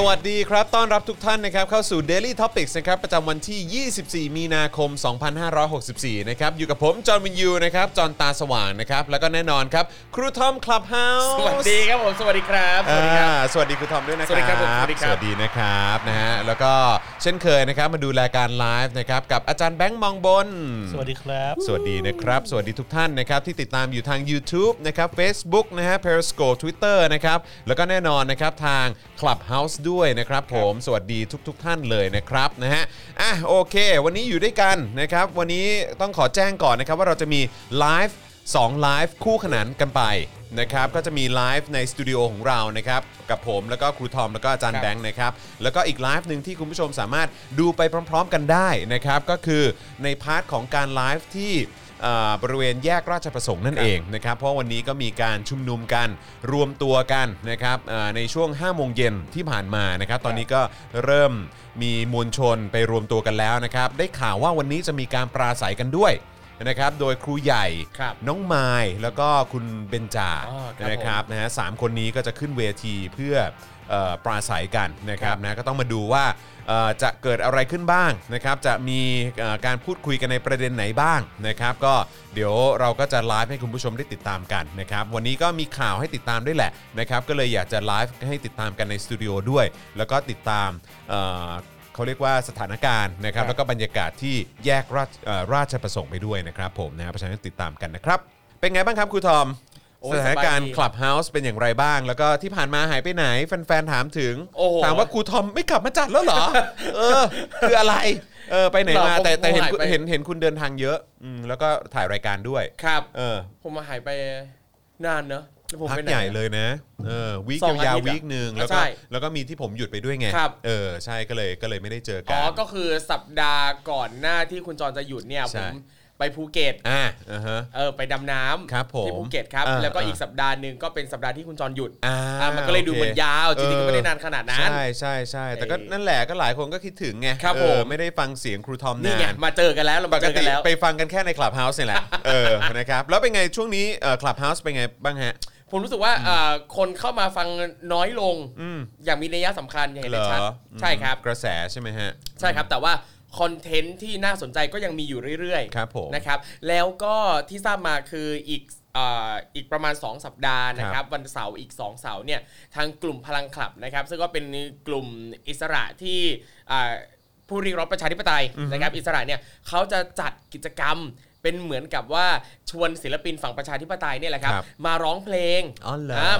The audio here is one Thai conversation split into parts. สวัสดีครับต้อนรับทุกท่านนะครับเข้าสู่ Daily Topics นะครับประจำวันที่24มีนาคม2564นะครับอยู่กับผมจอห์นวินยูนะครับจอห์นตาสว่างนะครับแล้วก็แน่นอนครับครูทอมคลับเฮาส์สวัสดีครับผมสวัสดีครับสวัสดีครับสวัสดีครูทอมด้วยนะครับสวัสดีครับผมสวัสดีนะครับนะฮะแล้วก็เช่นเคยนะครับมาดูรายการไลฟ์นะครับกับอาจารย์แบงค์มองบนสวัสดีครับสวัสดีนะครับสวัสดีทุกท่านนะครับที่ติดตามอยู่ทาง YouTube นะครับ Facebook นะฮะ Periscope Twitter นะครับแล้วก็แน่นอนนะครับทาง Clubhouseด้วยนะครับผมสวัสดีทุกๆท่านเลยนะครับนะฮะอ่ะโอเควันนี้อยู่ด้วยกันนะครับวันนี้ต้องขอแจ้งก่อนนะครับว่าเราจะมีไลฟ์2ไลฟ์คู่ขนานกันไปนะครับก็จะมีไลฟ์ในสตูดิโอของเรานะครับกับผมแล้วก็ครูทอมแล้วก็อาจารย์แบงค์นะครับแล้วก็อีกไลฟ์นึงที่คุณผู้ชมสามารถดูไปพร้อมๆกันได้นะครับก็คือในพาร์ทของการไลฟ์ที่บริเวณแยกราชประสงค์นั่นเองนะครับเพราะวันนี้ก็มีการชุมนุมกันรวมตัวกันนะครับในช่วง 5:00 น.ที่ผ่านมานะครับตอนนี้ก็เริ่มมีมวลชนไปรวมตัวกันแล้วนะครับได้ข่าวว่าวันนี้จะมีการปราศัยกันด้วยนะครับโดยครูใหญ่น้องไมล์แล้วก็คุณเบนจานะครับนะฮะ3คนนี้ก็จะขึ้นเวทีเพื่อปราศัยกันนะครับนะก็ต้องมาดูว่าจะเกิดอะไรขึ้นบ้างนะครับจะมีการพูดคุยกันในประเด็นไหนบ้างนะครับก็เดี๋ยวเราก็จะไลฟ์ให้คุณผู้ชมได้ติดตามกันนะครับวันนี้ก็มีข่าวให้ติดตามด้วยแหละนะครับก็เลยอยากจะไลฟ์ให้ติดตามกันในสตูดิโอด้วยแล้วก็ติดตามเขาเรียกว่าสถานการณ์นะครับแล้วก็บรรยากาศที่แยกราชประสงค์ไปด้วยนะครับผมนะครับเพราะฉะนั้นติดตามกันนะครับเป็นไงบ้างครับครูทอมสถานการณ์ Clubhouse เป็นอย่างไรบ้างแล้วก็ที่ผ่านมาหายไปไหนแฟนๆถามถึงถามว่าครูทอมไม่กลับมาจัดแล้วเหรอ คืออะไรไปไหนมาแต่เห็นคุณเดินทางเยอะแล้วก็ถ่ายรายการด้วยครับผมมาหายไปนานเนอะพักใหญ่เลยนะวีคยาววีคนึงแล้วก็มีที่ผมหยุดไปด้วยไงใช่ก็เลยไม่ได้เจอกันอ๋อก็คือสัปดาห์ก่อนหน้าที่คุณจรจะหยุดเนี่ยผมไปภูเก็ตไปดำน้ำที่ภูเก็ตครับแล้วก็อีกสัปดาห์นึงก็เป็นสัปดาห์ที่คุณจรหยุดมันก็เลยดูเหมือนยาวจริงๆก็ไม่ได้นานขนาดนั้นใช่แต่ก็นั่นแหละก็หลายคนก็คิดถึงไงไม่ได้ฟังเสียงครูทอมนานมาเจอกันแล้วปกติไปฟังกันแค่ใน Clubhouse นี่แหละนะครับแล้วเป็นไงช่วงนี้ Clubhouse เป็นไงบ้างฮะผมรู้สึกว่าคนเข้ามาฟังน้อยลงอย่างมีนัยสำคัญอย่างเห็นได้ชัดใช่ครับกระแสใช่ไหมฮะใช่ครับแต่ว่าคอนเทนต์ที่น่าสนใจก็ยังมีอยู่เรื่อยๆนะครับแล้วก็ที่ทราบมาคืออีกประมาณ2สัปดาห์นะครับวันเสาร์อีก2เสาร์เนี่ยทางกลุ่มพลังคลับนะครับซึ่งก็เป็นกลุ่มอิสระที่ผู้เรียกร้องประชาธิปไตยนะครับอิสระเนี่ยเขาจะจัดกิจกรรมเป็นเหมือนกับว่าชวนศิลปินฝั่งประชาธิปไตยเนี่ยแหละครับมาร้องเพลง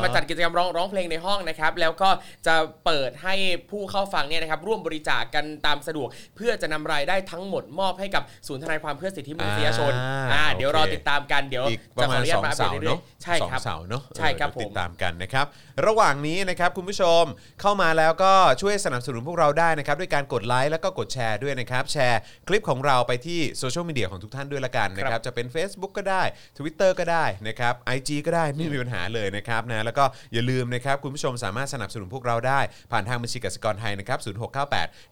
มาจัดกิจกรรมร้องเพลงในห้องนะครับแล้วก็จะเปิดให้ผู้เข้าฟังเนี่ยนะครับร่วมบริจาคกันตามสะดวกเพื่อจะนำรายได้ทั้งหมดมอบให้กับศูนย์ทนายความเพื่อสิทธิมนุษยชนเดี๋ยวรอติดตามกันเดี๋ยวจะขออนุญาตมาอัปเดตเรื่อยๆใช่ครับ2เสาร์เนาะใช่ครับติดตามกันนะครับระหว่างนี้นะครับคุณผู้ชมเข้ามาแล้วก็ช่วยสนับสนุนพวกเราได้นะครับด้วยการกดไลค์แล้วก็กดแชร์ด้วยนะครับแชร์คลิปของเราไปที่โซเชียลมีเดียของทุกท่านด้วยละกันนะครับจะเป็น Facebook ก็ได้Twitter ก็ได้นะครับ IG ก็ได้ไม่มีปัญหาเลยนะครับนะแล้วก็อย่าลืมนะครับคุณผู้ชมสามารถสนับสนุนพวกเราได้ผ่านทางบัญชีกสิกรไทยนะครับ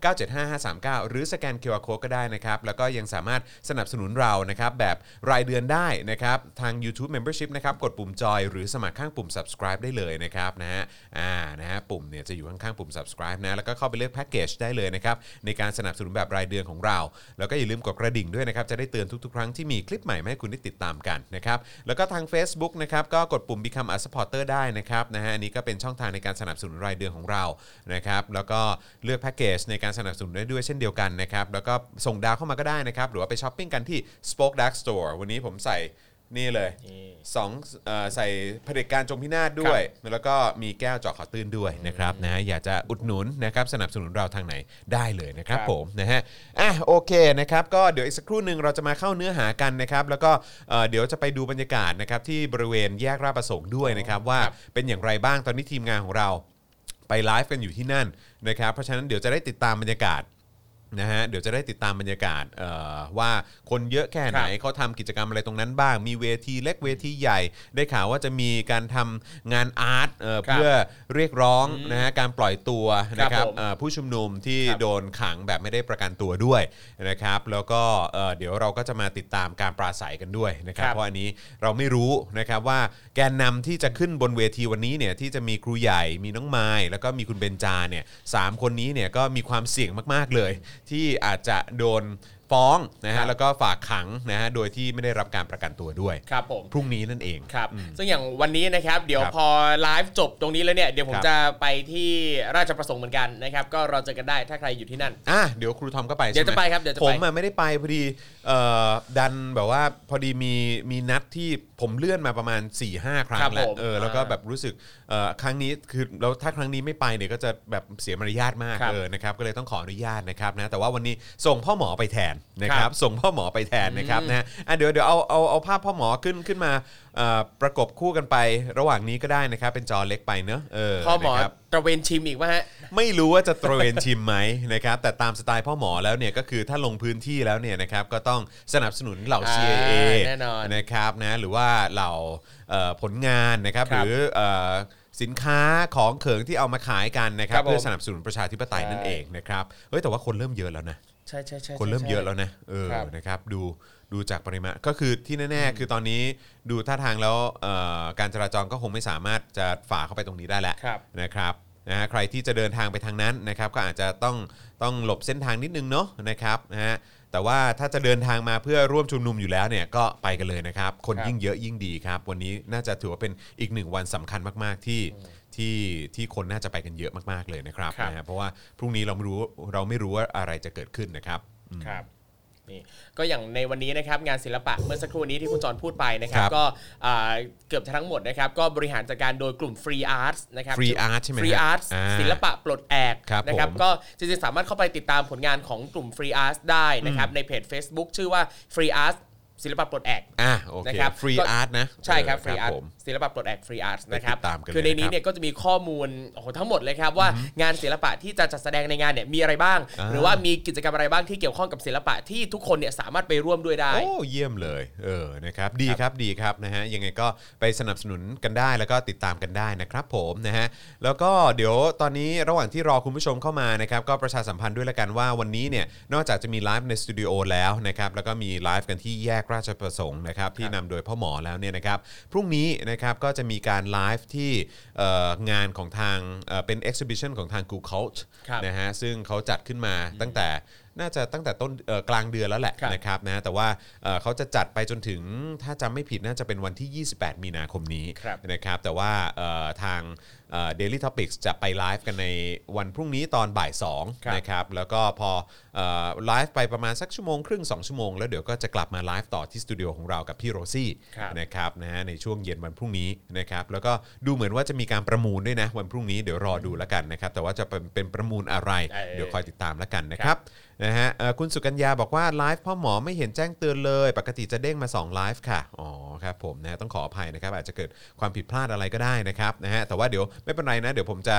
0698975539หรือสแกน QR Code ก็ได้นะครับแล้วก็ยังสามารถสนับสนุนเรานะครับแบบรายเดือนได้นะครับทาง YouTube Membership นะครับกดปุ่มจอยหรือสมัครข้างปุ่ม Subscribe ได้เลยนะครับนะฮะนะฮะปุ่มเนี่ยจะอยู่ข้างๆปุ่ม Subscribe นะแล้วก็เข้าไปเลือกแพ็คเกจได้เลยนะครับในการสนับสนุนแบบรายเดือนของเราแล้วก็อย่าลืมกดกระดิ่งด้วยนะครับจะได้เตือนทุกๆครั้งที่มีคลิปใหม่ให้คุณได้ติดตามกันนะครับแล้วก็ทาง Facebook นะครับก็กดปุ่ม Become a supporter ได้นะครับนะฮะอันนี้ก็เป็นช่องทางในการสนับสนุนรายเดือนของเรานะครับแล้วก็เลือกแพ็คเกจในการสนับสนุนได้ด้วยเช่นเดียวกันนะครับแล้วก็ส่งดาวเข้ามาก็ได้นะครับหรือว่าไปช้อปปิ้งกันที่ Spoke Dark Store วันนี้ผมใส่นี่เลยใส่เผด็จการจงพินาศด้วยแล้วก็มีแก้วเจาะข่าวตื้นด้วยนะครับนะอยากจะอุดหนุนนะครับสนับสนุนเราทางไหนได้เลยนะครับผมนะฮะอ่ะโอเคนะครับก็เดี๋ยวอีกสักครู่นึงเราจะมาเข้าเนื้อหากันนะครับแล้วก็เดี๋ยวจะไปดูบรรยากาศนะครับที่บริเวณแยกราชประสงค์ด้วยนะครับว่าเป็นอย่างไรบ้างตอนนี้ทีมงานของเราไปไลฟ์กันอยู่ที่นั่นนะครับเพราะฉะนั้นเดี๋ยวจะได้ติดตามบรรยากาศ นะฮะเดี๋ยวจะได้ติดตามบรรยากาศว่าคนเยอะแค่ไหนเขาทำกิจกรรมอะไรตรงนั้นบ้างมีเวทีเล็กเวทีใหญ่ได้ข่าวว่าจะมีการทำงานอาร์ตเพื่อเรียกร้องนะฮะการปล่อยตัวนะครับผู้ชุมนุมที่โดนขังแบบไม่ได้ประกันตัวด้วยนะครับแล้วก็เดี๋ยวเราก็จะมาติดตามการปราศัยกันด้วยนะครับเพราะอันนี้เราไม่รู้นะครับว่าแกนนำที่จะขึ้นบนเวทีวันนี้เนี่ยที่จะมีครูใหญ่มีน้องไม้แล้วก็มีคุณเบญจาเนี่ยสามคนนี้เนี่ยก็มีความเสี่ยงมากๆเลยที่อาจจะโดนฟ้องนะฮะแล้วก็ฝากขังนะฮะโดยที่ไม่ได้รับการประกันตัวด้วยครับผมพรุ่งนี้นั่นเองครับซึ่งอย่างวันนี้นะครับเดี๋ยวพอไลฟ์จบตรงนี้แล้วเนี่ยเดี๋ยวผมจะไปที่ราชประสงค์เหมือนกันนะครับก็เราเจอกันได้ถ้าใครอยู่ที่นั่นเดี๋ยวครูทอมก็ไปเดี๋ยวจะไปครับเดี๋ยวจะไปผมไม่ได้ไปพอดีดันแบบว่าพอดีมีนัดที่ผมเลื่อนมาประมาณ 4-5 ครั้งแล้วแล้วก็แบบรู้สึกครั้งนี้คือแล้วถ้าครั้งนี้ไม่ไปเนี่ยก็จะแบบเสียมารยาทมากนะครับก็เลยต้องขออนุญาตนะครับนะแต่ว่าวันนี้ส่งพ่อหมอไปแทนนะครับส่งพ่อหมอไปแทนนะครับนะเดี๋ยวเอาภาพพ่อหมอขึ้นมาประกบคู่กันไประหว่างนี้ก็ได้นะครับเป็นจอเล็กไปเนอะพ่อหมอตระเวนชิมอีกว่าฮะไม่รู้ว่าจะตระเวนชิมไหมนะครับแต่ตามสไตล์พ่อหมอแล้วเนี่ยก็คือถ้าลงพื้นที่แล้วเนี่ยนะครับก็ต้องสนับสนุนเหล่า CIA แน่นอนนะครับนะหรือว่าเหล่าผลงานนะครับหรือสินค้าของเขิงที่เอามาขายกันนะครับเพื่อสนับสนุนประชาธิปไตยนั่นเองนะครับเฮ้ยแต่ว่าคนเริ่มเยอะแล้วนะใช่ๆๆคนเริ่มเยอะแล้วนะนะครับดูจากปริมาณก็คือที่แน่ๆคือตอนนี้ดูท่าทางแล้วการจราจรก็คงไม่สามารถจะฝ่าเข้าไปตรงนี้ได้แล้วนะครับนะใครที่จะเดินทางไปทางนั้นนะครับก็อาจจะต้องหลบเส้นทางนิดนึงเนาะนะครับนะฮะแต่ว่าถ้าจะเดินทางมาเพื่อร่วมชุมนุมอยู่แล้วเนี่ยก็ไปกันเลยนะครับคนยิ่งเยอะยิ่งดีครับวันนี้น่าจะถือว่าเป็นอีกหนึ่งวันสำคัญมากๆที่คนน่าจะไปกันเยอะมากๆเลยนะครับนะฮะเพราะว่าพรุ่งนี้เราไม่รู้ว่าอะไรจะเกิดขึ้นนะครับครับนี่ก็อย่างในวันนี้นะครับงานศิลปะเมื่อสักครู่นี้ที่คุณจรพูดไปนะครับก็เกือบทั้งหมดนะครับก็บริหารจัดการโดยกลุ่ม Free Arts นะครับ Free Arts ใช่มั้ย Free Arts ศิลปะปลดแอกนะครับก็จริงๆสามารถเข้าไปติดตามผลงานของกลุ่ม Free Arts ได้นะครับในเพจ Facebook ชื่อว่า Free Arts ศิลปะปลดแอกนะครับ Free Arts นะใช่ครับ Free Arts ศิลปะปลดแอก Free Arts นะครับคือในนี้เนี่ยก็จะมีข้อมูลทั้งหมดเลยครับว่างานศิลปะที่จะจัดแสดงในงานเนี่ยมีอะไรบ้างหรือว่ามีกิจกรรมอะไรบ้างที่เกี่ยวข้องกับศิลปะที่ทุกคนเนี่ยสามารถไปร่วมด้วยได้โอ้เยี่ยมเลยนะครับดีครับนะฮะยังไงก็ไปสนับสนุนกันได้แล้วก็ติดตามกันได้นะครับผมนะฮะแล้วก็เดี๋ยวตอนนี้ระหว่างที่รอคุณผู้ชมเข้ามานะครับก็ประชาสัมพันธ์ด้วยละกันว่าวันนี้เนี่ยนอกจากจะมีไลฟ์ในสตูดิโอแล้วนะครับแล้วก็มีไลฟ์กันที่แยกราชประสงค์นะครับที่นำโดยพ่อหมอแล้วเนี่ยนะครับพรุ่งนี้นะครับก็จะมีการไลฟ์ที่งานของทางเป็น exhibition ของทาง Google Cult นะฮะซึ่งเขาจัดขึ้นมาตั้งแต่น่าจะตั้งแต่ต้นกลางเดือนแล้วแหละนะครับนะแต่ว่าเขาจะจัดไปจนถึงถ้าจำไม่ผิดน่าจะเป็นวันที่28มีนาคมนี้นะครับแต่ว่าทางDaily Topics จะไปไลฟ์กันในวันพรุ่งนี้ตอนบ่าย2นะครับแล้วก็พอไลฟ์ไปประมาณสักชั่วโมงครึ่ง2ชั่วโมงแล้วเดี๋ยวก็จะกลับมาไลฟ์ต่อที่สตูดิโอของเรากับพี่โรซี่นะครับนะฮะในช่วงเย็นวันพรุ่งนี้นะครับแล้วก็ดูเหมือนว่าจะมีการประมูลด้วยนะวันพรุ่งนี้เดี๋ยวรอดูแล้วกันนะครับแต่ว่าจะเป็นประมูลอะไรเดี๋ยวคอยติดตามแล้วกันนะครับนะฮะคุณสุกัญญาบอกว่าไลฟ์พ่อหมอไม่เห็นแจ้งเตือนเลยปกติจะเด้งมา2ไลฟ์ค่ะอ๋อครับผมนะต้องขออภัยนะครับอาจจะเกิดความผิดพลาดอะไรก็ได้นะครับนะฮะแต่ว่าเดี๋ยวไม่เป็นไรนะเดี๋ยวผมจะ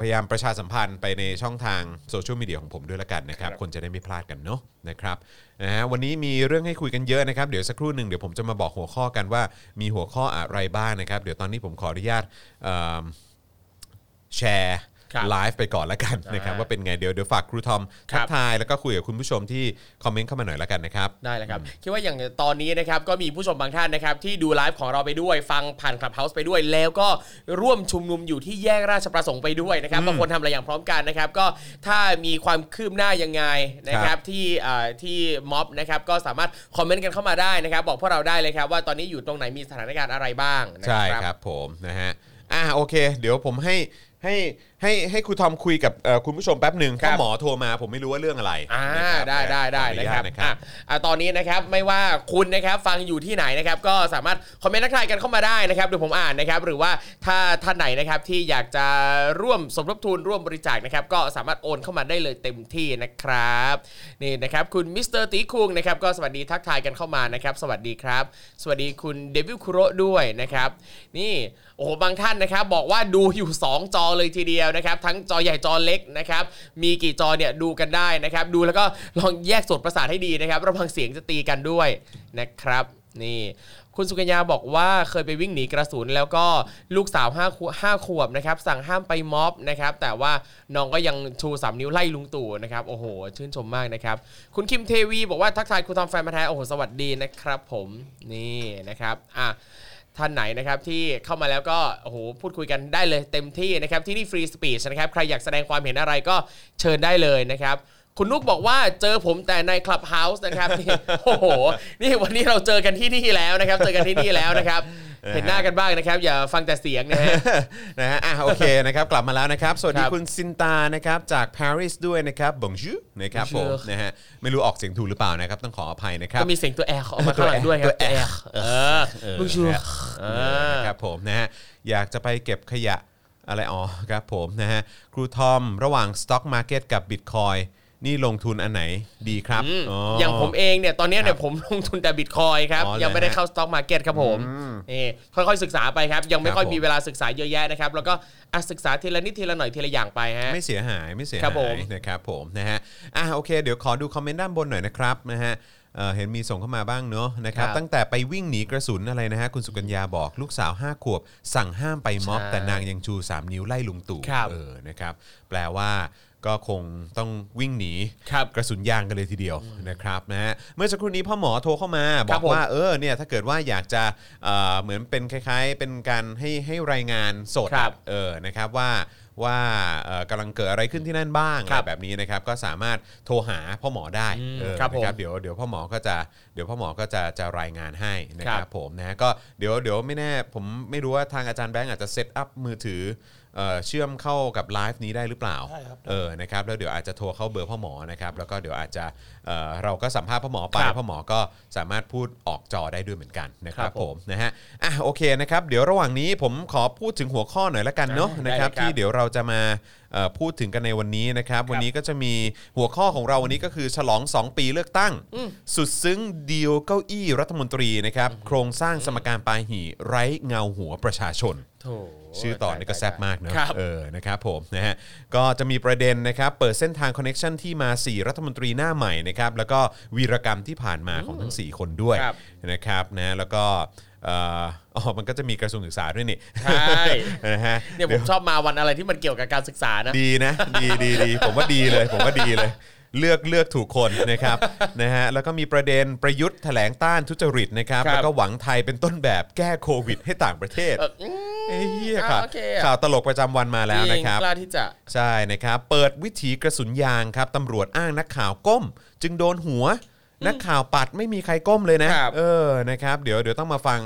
พยายามประชาสัมพันธ์ไปในช่องทางโซเชียลมีเดียของผมด้วยละกันนะครับคนจะได้ไม่พลาดกันเนาะนะครับนะฮะวันนี้มีเรื่องให้คุยกันเยอะนะครับเดี๋ยวสักครู่นึงเดี๋ยวผมจะมาบอกหัวข้อกันว่ามีหัวข้ออะไรบ้างนะครับเดี๋ยวตอนนี้ผมขออนุญาตแชร์ไลฟ์ไปก่อนละกันนะครับว่าเป็นไงเดี๋ยวฝากครูทอมทักทายแล้วก็คุยกับคุณผู้ชมที่คอมเมนต์เข้ามาหน่อยละกันนะครับได้แล้วครับคิดว่าอย่างตอนนี้นะครับก็มีผู้ชมบางท่านนะครับที่ดูไลฟ์ของเราไปด้วยฟังผ่าน Clubhouse ไปด้วยแล้วก็ร่วมชุมนุมอยู่ที่แยกราชประสงค์ไปด้วยนะครับบางคนทำอะไรอย่างพร้อมกันนะครับก็ถ้ามีความคืบหน้ายังไงนะครับที่ม็อบนะครับก็สามารถคอมเมนต์กันเข้ามาได้นะครับบอกพวกเราได้เลยครับว่าตอนนี้อยู่ตรงไหนมีสถานการณ์อะไรบ้างใช่ครับผมนะฮะโอเคเดี๋ยวผมให้ครูทอมคุยกับคุณผู้ชมแป๊บหนึ่งถ้าหมอโทรมาผมไม่รู้ว่าเรื่องอะไรได้นะครับตอนนี้นะครับไม่ว่าคุณนะครับฟังอยู่ที่ไหนนะครับก็สามารถคอมเมนต์ทักทายกันเข้ามาได้นะครับเดี๋ยวผมอ่านนะครับหรือว่าถ้าท่านไหนนะครับที่อยากจะร่วมสมทบทุนร่วมบริจาคนะครับก็สามารถโอนเข้ามาได้เลยเต็มที่นะครับนี่นะครับคุณมิสเตอร์ตีคุงนะครับก็สวัสดีทักทายกันเข้ามานะครับสวัสดีครับสวัสดีคุณเดวิลคุโระด้วยนะครับนี่โอ้โหบางท่านนะครับบอกว่าดูอยู่2จอเลยทีเดียว แล้วนะครับทั้งจอใหญ่จอเล็กนะครับมีกี่จอเนี่ยดูกันได้นะครับดูแล้วก็ลองแยกส่วนประสาทให้ดีนะครับระวังเสียงจะตีกันด้วยนะครับนี่คุณสุกัญญาบอกว่าเคยไปวิ่งหนีกระสุนแล้วก็ลูกสาว5 ขวบนะครับสั่งห้ามไปม็อบนะครับแต่ว่าน้องก็ยังชู3 นิ้วไล่ลุงตู่นะครับโอ้โหชื่นชมมากนะครับคุณคิมเทวีบอกว่าทักทายคุณทอมแฟนมาแท้โอ้โหสวัสดีนะครับผมนี่นะครับท่านไหนนะครับที่เข้ามาแล้วก็โอ้โหพูดคุยกันได้เลยเต็มที่นะครับที่นี่ฟรีสปีชนะครับใครอยากแสดงความเห็นอะไรก็เชิญได้เลยนะครับคุณนุกบอกว่าเจอผมแต่ใน Clubhouse นะครับนี่โอ้โหนี่วันนี้เราเจอกันที่นี่แล้วนะครับเจอกันที่นี่แล้วนะครับเห็นหน้ากันบ้างนะครับอย่าฟังแต่เสียงนะฮะนะฮะโอเคนะครับกลับมาแล้วนะครับสวัสดีคุณซินตานะครับจากปารีสด้วยนะครับบองจูนะครับผมนะฮะไม่รู้ออกเสียงถูกหรือเปล่านะครับต้องขออภัยนะครับก็มีเสียงตัวแอร์ออกมาข้างหลังด้วยครับตัวแอร์บองจูนะครับผมนะฮะอยากจะไปเก็บขยะอะไรอ๋อครับผมนะฮะครูทอมระหว่าง Stock Market กับ Bitcoinนี่ลงทุนอันไหนดีครับ อย่างผมเองเนี่ยตอนนี้เนี่ยผมลงทุนแต่บิตคอยครับยังไม่ได้เข้าสต็อกมาร์เก็ตครับผมค่อยๆศึกษาไปครับยังไม่ค่อยมีเวลาศึกษาเยอะแยะนะครับแล้วก็ศึกษาทีละนิดทีละหน่อยทีละอย่างไปฮะไม่เสียหายไม่เสียหายนะครับผมนะฮะโอเคเดี๋ยวขอดูคอมเมนต์ด้านบนหน่อยนะครับนะฮะเห็นมีส่งเข้ามาบ้างเนาะนะครับตั้งแต่ไปวิ่งหนีกระสุนอะไรนะฮะคุณสุกัญญาบอกลูกสาว5 ขวบสั่งห้ามไปม็อบแต่นางยังชู3 นิ้วไล่ลุงตู่นะครับแปลว่าก็คงต้องวิ่งหนีกระสุนยางกันเลยทีเดียวนะครับนะฮะเมื่อสักครู่นี้พ่อหมอโทรเข้ามาบอกว่าเนี่ยถ้าเกิดว่าอยากจะเหมือนเป็นคล้ายๆเป็นการให้รายงานสดนะครับว่ากำลังเกิดอะไรขึ้นที่นั่นบ้างแบบนี้นะครับก็สามารถโทรหาพ่อหมอได้นะครับเดี๋ยวพ่อหมอก็จะจะรายงานให้นะครับผมนะก็เดี๋ยวไม่แน่ผมไม่รู้ว่าทางอาจารย์แบงค์อาจจะเซตอัพมือถือเชื่อมเข้ากับไลฟ์นี้ได้หรือเปล่านะครับแล้วเดี๋ยวอาจจะโทรเข้าเบอร์พ่อหมอนะครับแล้วก็เดี๋ยวอาจจะเราก็สัมภาษณ์พ่อหมอไปพ่อหมอก็สามารถพูดออกจอได้ด้วยเหมือนกันนะครับผมนะฮะโอเคนะครับเดี๋ยวระหว่างนี้ผมขอพูดถึงหัวข้อหน่อยละกันเนาะนะครับที่เดี๋ยวเราจะมาพูดถึงกันในวันนี้นะครับวันนี้ก็จะมีหัวข้อของเราวันนี้ก็คือฉลอง2 ปีเลือกตั้งสุดซึ้งดีลเก้าอี้รัฐมนตรีนะครับโครงสร้างสมการปาหี่ไร้เงาหัวประชาชนชื่อต่อนี่ก็แซ่บมากเนอะนะครับผมนะฮะก็จะมีประเด็นนะครับเปิดเส้นทางคอนเนคชั่นที่มา4รัฐมนตรีหน้าใหม่นะครับแล้วก็วีรกรรมที่ผ่านมาของทั้ง4คนด้วยนะครับนะแล้วก็มันก็จะมีกระทรวงศึกษาด้วยนี่ใช่นะฮะเนี่ยผมชอบมาวันอะไรที่มันเกี่ยวกับการศึกษานะดีนะดีผมว่าดีเลยเลือกถูกคนนะครับนะฮะแล้วก็มีประเด็นประยุทธ์แถลงต้านทุจริตนะครับแล้วก็หวังไทยเป็นต้นแบบแก้โควิดให้ต่างประเทศไอ้เหี้ยครับข่าวตลกประจำวันมาแล้วนะครับกล้าที่จะใช่นะครับเปิดวิถีกระสุนยางครับตำรวจอ้างนักข่าวก้มจึงโดนหัวนักข่าวปัดไม่มีใครก้มเลยนะนะครับเดี๋ยวต้องมาฟัง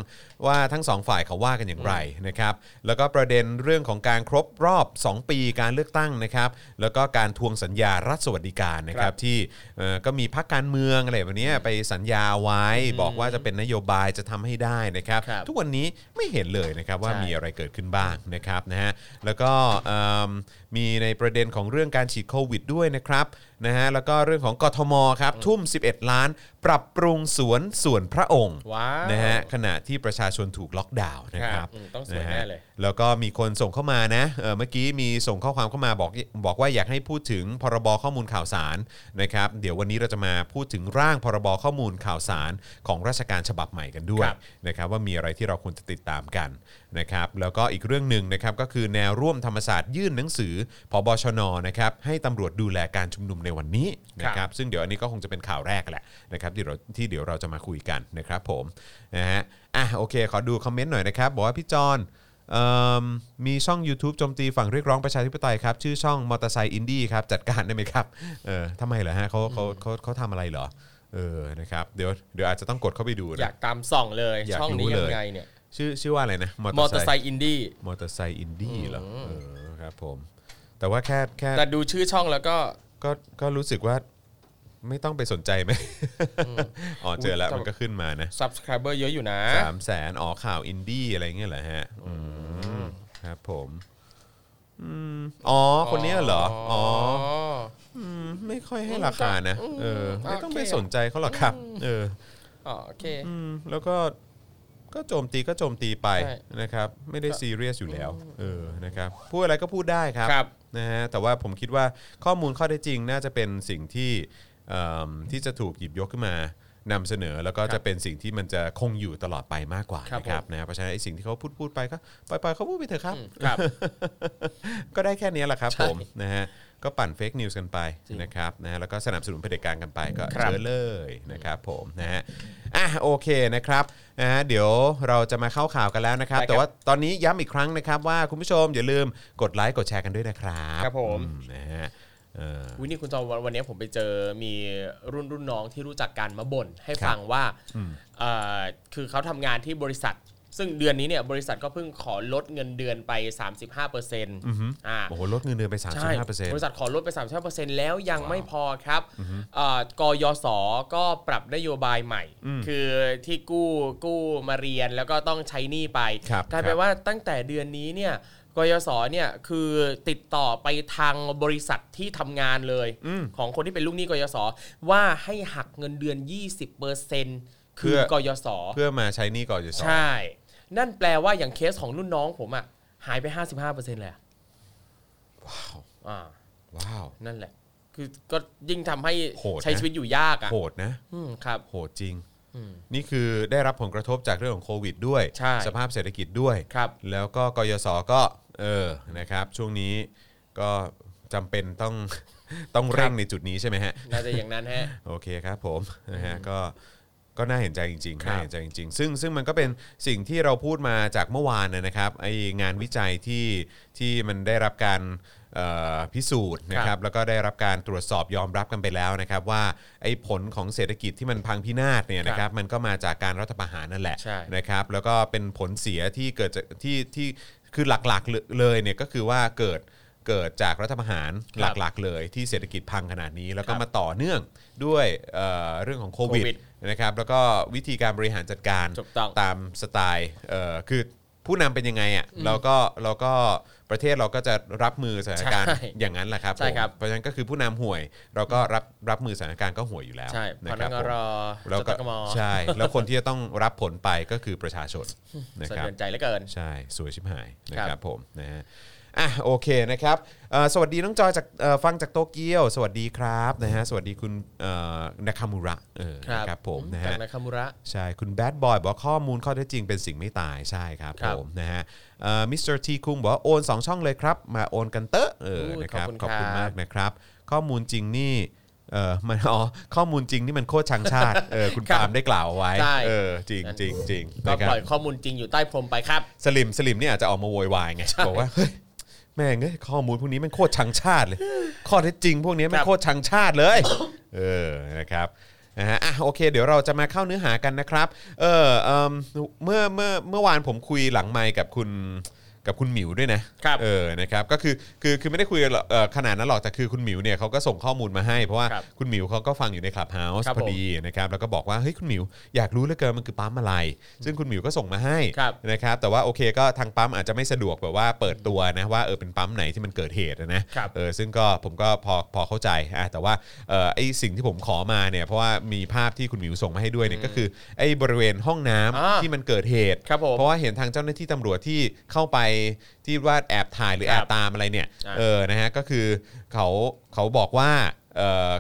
ว่าทั้ง2ฝ่ายเขาว่ากันอย่างไรนะครับแล้วก็ประเด็นเรื่องของการครบรอบ2 ปีการเลือกตั้งนะครับแล้วก็การทวงสัญญารัฐสวัสดิการนะครับที่ก็มีพรรคการเมืองอะไรแบบนี้ไปสัญญาไว้บอกว่าจะเป็นนโยบายจะทำให้ได้นะครับทุกวันนี้ไม่เห็นเลยนะครับว่ามีอะไรเกิดขึ้นบ้างนะครับนะฮะแล้วก็มีในประเด็นของเรื่องการฉีดโควิดด้วยนะครับนะฮะแล้วก็เรื่องของกทมครับทุ่ม11 ล้านปรับปรุงสวนพระองค์นะฮะขณะที่ประชาชนถูกล็อกดาวน์นะครับต้องสวยแน่เลยแล้วก็มีคนส่งเข้ามานะเมื่อกี้มีส่งข้อความเข้ามาบอกว่าอยากให้พูดถึงพรบข้อมูลข่าวสารนะครับเดี๋ยววันนี้เราจะมาพูดถึงร่างพรบข้อมูลข่าวสารของราชการฉบับใหม่กันด้วยนะครับว่ามีอะไรที่เราควรจะติดตามกันนะครับแล้วก็อีกเรื่องนึงนะครับก็คือแนวร่วมธรรมศาสตร์ยื่นหนังสือผบชนนะครับให้ตำรวจดูแลการชุมนุมในวันนี้นะครับซึ่งเดี๋ยวอันนี้ก็คงจะเป็นข่าวแรกแหละนะครับที่เดี๋ยวเราจะมาคุยกันนะครับผมนะฮะโอเคขอดูคอมเมนต์หน่อยนะครับบอกว่าพี่จอนมีช่อง YouTube โจมตีฝั่งเรียกร้องประชาธิปไตยครับชื่อช่องมอเตอร์ไซค์อินดี้ครับจัดการได้ไหมครับทำไมเหรอฮะเขาทำอะไรเหรอนะครับเดี๋ยวอาจจะต้องกดเข้าไปดูอยากตามส่องเลยช่องนี้ยังไงเนี่ยชื่อว่าอะไรนะมอเตอร์ไซค์อินดี้เหรอครับผมแต่ว่าแค่แต่ดูชื่อช่องแล้วก็รู้สึกว่าไม่ต้องไปสนใจไหมอ๋อเจอแล้วมันก็ขึ้นมานะ Subscriber เยอะอยู่นะ 300,000 อ๋อข่าวอินดี้อะไรเงี้ยเหรอฮะครับผมอ๋อคนนี้เหรออ๋อไม่ค่อยให้ราคานะไม่ต้องไปสนใจเขาหรอกครับโอเคแล้วก็ ก็โจมตีไปนะครับไม่ได้ซีเรียสอยู่แล้วนะครับพูดอะไรก็พูดได้ครับนะฮะแต่ว่าผมคิดว่าข้อมูลข้อเท็จจริงน่าจะเป็นสิ่งที่จะถูกหยิบยกขึ้นมานำเสนอแล้วก็จะเป็นสิ่งที่มันจะคงอยู่ตลอดไปมากกว่านะครับนะเพราะฉะนั้นไอ้สิ่งที่เขาพูดไปก็ปล่อยๆเขาพูดไปเถอะครับก็ได้แค่นี้แหละครับผมนะฮะก็ปั่นเฟกนิวส์กันไปนะครับนะแล้วก็สนับสนุนเผด็จการกันไปก็เชิญเลยนะครับผมนะฮะอ่ะโอเคนะครับนะฮะเดี๋ยวเราจะมาเข้าข่าวกันแล้วนะครับแต่ว่าตอนนี้ย้ำอีกครั้งนะครับว่าคุณผู้ชมอย่าลืมกดไลค์กดแชร์กันด้วยนะครับครับผมนะฮะวินี่คุณจอมวันนี้ผมไปเจอมีรุ่นน้องที่รู้จักกันมาบ่นให้ฟังว่าคือเขาทำงานที่บริษัทซึ่งเดือนนี้เนี่ยบริษัทก็เพิ่งขอลดเงินเดือนไป 35% โอ้โหลดเงินเดือนไป 35% บริษัทขอลดไป 35% แล้วยังไม่พอครับกยศก็ปรับนโยบายใหม่คือที่กู้มาเรียนแล้วก็ต้องใช้หนี้ไปกลายเป็นว่าตั้งแต่เดือนนี้เนี่ยกยศเนี่ยคือติดต่อไปทางบริษัทที่ทำงานเลยของคนที่เป็นลูกหนี้กยศว่าให้หักเงินเดือน 20% คือกยศเพื่อมาใช้หนี้กยศใช่นั่นแปลว่าอย่างเคสของรุ่นน้องผมอะหายไป 55% เลยว้าวว้าวนั่นแหละคือก็ยิ่งทำให้ใช้ชีวิตอยู่ยากอะโหดนะครับโหดจริงนี่คือได้รับผลกระทบจากเรื่องของโควิดด้วยสภาพเศรษฐกิจด้วยแล้วก็กยศก็นะครับช่วงนี้ก็จำเป็นต้องเร่งในจุดนี้ใช่ไหมฮะน่าจะอย่างนั้นฮะโอเคครับผมนะฮะก็น่าเห็นใจจริงๆน่าเห็นใจจริงๆซึ่งมันก็เป็นสิ่งที่เราพูดมาจากเมื่อวานนะครับไองานวิจัยที่มันได้รับการพิสูจน์นะครับแล้วก็ได้รับการตรวจสอบยอมรับกันไปแล้วนะครับว่าไอ้ผลของเศรษฐกิจที่มันพังพินาศเนี่ยนะครับมันก็มาจากการรัฐประหารนั่นแหละนะครับแล้วก็เป็นผลเสียที่เกิดจากที่คือหลักๆเลยเนี่ยก็คือว่าเกิดจากรัฐประหารหลักๆเลยที่เศรษฐกิจพังขนาดนี้แล้วก็มาต่อเนื่องด้วยเรื่องของโควิดนะครับแล้วก็วิธีการบริหารจัดการตามสไตล์คือผู้นำเป็นยังไงอ่ะเราก็ประเทศเราก็จะรับมือสถานการณ์อย่างนั้นแหละครับเพราะฉะนั้นก็คือผู้นำห่วยเราก็รับมือสถานการณ์ก็ห่วยอยู่แล้วนะครับเราก็ใช่แล้วคนที่จะต้องรับผลไปก็คือประชาชนนะครับสะเทือนใจเหลือเกินใช่สวยชิบหายนะครับผมนะฮะอ่ะโอเคนะครับสวัสดีน้องจอยจากฟังจากโตเกียวสวัสดีครับนะฮะสวัสดีคุณนาคามูระครับผมนะฮะนาคามูระใช่คุณแบดบอยบอกข้อมูลข้อเท็จจริงเป็นสิ่งไม่ตายใช่ครับผมนะฮะมิสเตอร์ทีคุงบอกว่าโอน2ช่องเลยครับมาโอนกันเตอะนะครับขอบคุณมากนะครับข้อมูลจริงนี่มันข้อมูลจริงนี่มันโคตรชังชาติคุณปาล์มได้กล่าวไว้จริงจริงจริงก็ปล่อยข้อมูลจริงอยู่ใต้พรมไปครับสลิมเนี่ยอาจจะออกมาโวยวายไงบอกว่าแม่งเอ้ยข้อมูลพวกนี้มันโคตรชังชาติเลยข้อเท็จจริงพวกนี้มันโคตรชังชาติเลยนะครับนะฮะอ่ะโอเคเดี๋ยวเราจะมาเข้าเนื้อหากันนะครับเมื่อวานผมคุยหลังไมค์กับคุณหมิวด้วยนะนะครับก็คือไม่ได้คุยขนาดนั้นหรอกแต่คือคุณหมิวเนี่ยเขาก็ส่งข้อมูลมาให้เพราะว่าคุณหมิวเขาก็ฟังอยู่ใน Clubhouse พอดีนะครับแล้วก็บอกว่าเฮ้ยคุณหมิวอยากรู้เหลือเกินมันคือปั๊มอะไรซึ่งคุณหมิวก็ส่งมาให้นะครับแต่ว่าโอเคก็ทางปั๊มอาจจะไม่สะดวกแบบว่าเปิดตัวนะว่าเป็นปั๊มไหนที่มันเกิดเหตุนะซึ่งก็ผมก็พอเข้าใจแต่ว่าไอ้สิ่งที่ผมขอมาเนี่ยเพราะว่ามีภาพที่คุณหมิวส่งมาให้ด้วยเนี่ยก็คือไอ้บริเวณห้องน้ำที่มันเกิดเหตุเพราะว่าเห็นทางเจ้าหน้าที่ตำรวจที่เข้าไปที่ว่าแอบถ่ายหรือแอบตามอะไรเนี่ยนะฮะก็คือเขาบอกว่า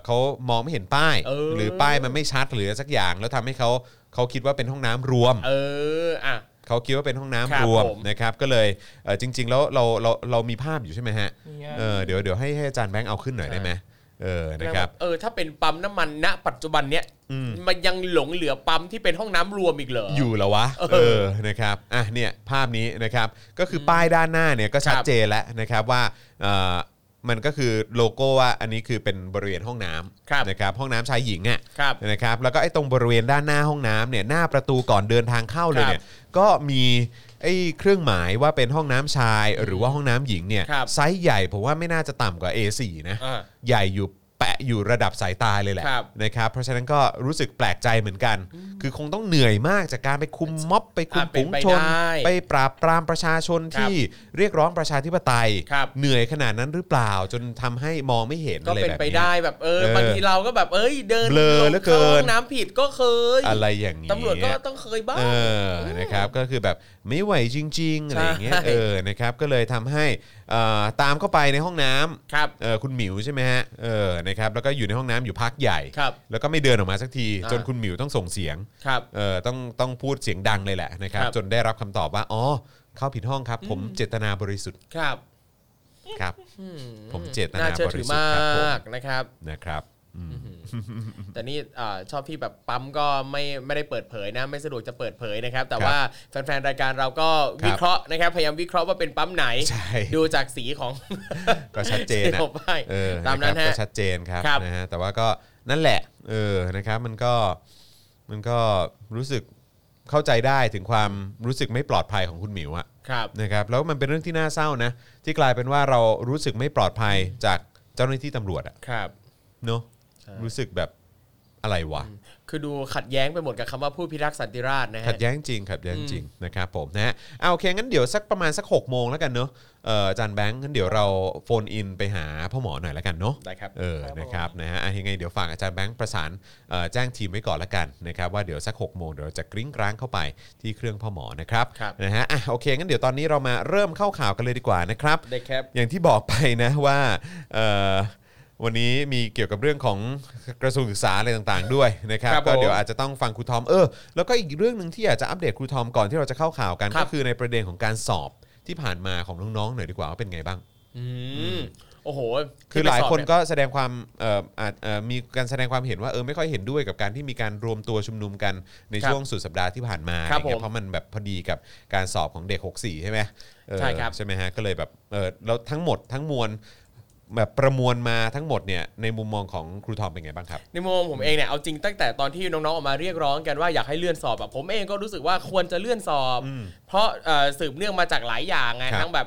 เขามองไม่เห็นป้ายหรือป้ายมันไม่ชัดหรือสักอย่างแล้วทำให้เขาคิดว่าเป็นห้องน้ำรวมเขาคิดว่าเป็นห้องน้ำรวมนะครับก็เลยจริงๆแล้วเรามีภาพอยู่ใช่ไหมฮะเดี๋ยวให้อาจารย์แบงค์เอาขึ้นหน่อยได้ไหมนะครับถ้าเป็นปั๊มน้ำมันณปัจจุบันเนี้ยมันยังหลงเหลือปั๊มที่เป็นห้องน้ำรวมอีกเหรออยู่เหรอวะนะครับอ่ะเนี่ยภาพนี้นะครับก็คือป้ายด้านหน้าเนี่ยก็ชัดเจนแล้วนะครับว่ามันก็คือโลโก้ว่าอันนี้คือเป็นบริเวณห้องน้ำนะครับห้องน้ำชายหญิงอ่ะนะครับแล้วก็ไอ้ตรงบริเวณด้านหน้าห้องน้ำเนี่ยหน้าประตูก่อนเดินทางเข้าเลยเนี่ยก็มีไอ้เครื่องหมายว่าเป็นห้องน้ำชายหรือว่าห้องน้ำหญิงเนี่ยไซส์ใหญ่ผมว่าไม่น่าจะต่ำกว่า A4 นะใหญ่อยู่ แปะอยู่ระดับสายตาเลยแหละนะครับเพราะฉะนั้นก็รู้สึกแปลกใจเหมือนกันคือคงต้องเหนื่อยมากจากการไปคุมม็อบไปคุมฝูงชนไปปราบปรามประชาชนที่เรียกร้องประชาธิปไตยเหนื่อยขนาดนั้นหรือเปล่าจนทำให้มองไม่เห็นก็เป็นไปได้แบบบางทีเราก็แบบเดินเข้าห้องน้ำผิดก็เคยอะไรอย่างนี้ตำรวจก็ต้องเคยบ้างนะครับก็คือแบบไม่ไหวจริงๆอะไรอย่างเงี้ยนะครับก็เลยทำให้ตามเข้าไปในห้องน้ำคุณหมิวใช่ไหมฮะนะครับแล้วก็อยู่ในห้องน้ำอยู่พักใหญ่แล้วก็ไม่เดินออกมาสักทีจนคุณหมิวต้องส่งเสียงต้องพูดเสียงดังเลยแหละนะครับจนได้รับคำตอบว่าอ๋อเข้าผิดห้องครับผมเจตนาบริสุทธิ์ครับผมเจตนาบริสุทธิ์มากนะครับแต่นี่ชอบที่แบบปั๊มก็ไม่ได้เปิดเผยนะไม่สะดวกจะเปิดเผยนะครับแต่ว่าแฟนๆรายการเราก็วิเคราะห์นะครับพยายามวิเคราะห์ว่าเป็นปั๊มไหนดูจากสีของก็ชัดเจนนะตามนั้นฮะก็ชัดเจนครับนะฮะแต่ว่าก็นั่นแหละนะครับมันก็รู้สึกเข้าใจได้ถึงความรู้สึกไม่ปลอดภัยของคุณหมิวอะนะครับแล้วมันเป็นเรื่องที่น่าเศร้านะที่กลายเป็นว่าเรารู้สึกไม่ปลอดภัยจากเจ้าหน้าที่ตำรวจอะเนาะรู้สึกแบบอะไรวะคือดูขัดแย้งไปหมดกับคำว่าผู้พิทักษ์สันติราษฎร์นะฮะขัดแย้งจริงนะครับผมนะฮะเอาโอเคงั้นเดี๋ยวสักประมาณสัก 18:00 น.แล้วกันเนาะอาจารย์แบงค์งั้นเดี๋ยวเราโฟนอินไปหาพ่อหมอหน่อยแล้วกันเนาะได้ครับนะครับนะฮะยังไงเดี๋ยวฝากอาจารย์แบงค์ประสานแจ้งทีมไว้ก่อนแล้วกันนะครับว่าเดี๋ยวสัก 18:00 น.เดี๋ยวจะกริ้งกร้างเข้าไปที่เครื่องพ่อหมอนะครับนะฮะโอเคงั้นเดี๋ยวตอนนี้เรามาเริ่มเข้าข่าวกันเลยดีกว่านะครับได้ครับอย่างที่บอกไปนะว่าวันนี้มีเกี่ยวกับเรื่องของกระทรวงศึกษาอะไรต่างๆด้วยนะครับก็เดี๋ยวอาจจะต้องฟังครูทอมแล้วก็อีกเรื่องนึงที่อยากจะอัปเดตครูทอมก่อนที่เราจะเข้าข่าวกันก็คือในประเด็นของการสอบที่ผ่านมาของน้องๆหน่อยดีกว่าว่าเป็นไงบ้างโอ้โหคือหลายคนก็แสดงความมีการแสดงความเห็นว่าไม่ค่อยเห็นด้วยกับการที่มีการรวมตัวชุมนุมกันในช่วงสุดสัปดาห์ที่ผ่านมาเพราะมันแบบพอดีกับการสอบของเด็ก64ใช่มั้ยใช่ครับใช่มั้ยฮะก็เลยแบบแล้วทั้งหมดทั้งมวลแบบประมวลมาทั้งหมดเนี่ยในมุมมองของครูทอมเป็นไงบ้างครับในมุมผมเองเนี่ยเอาจริงตั้งแต่ตอนที่น้องๆออกมาเรียกร้องกันว่าอยากให้เลื่อนสอบผมเองก็รู้สึกว่าควรจะเลื่อนสอบเพราะสืบเนื่องมาจากหลายอย่างไงทั้งแบบ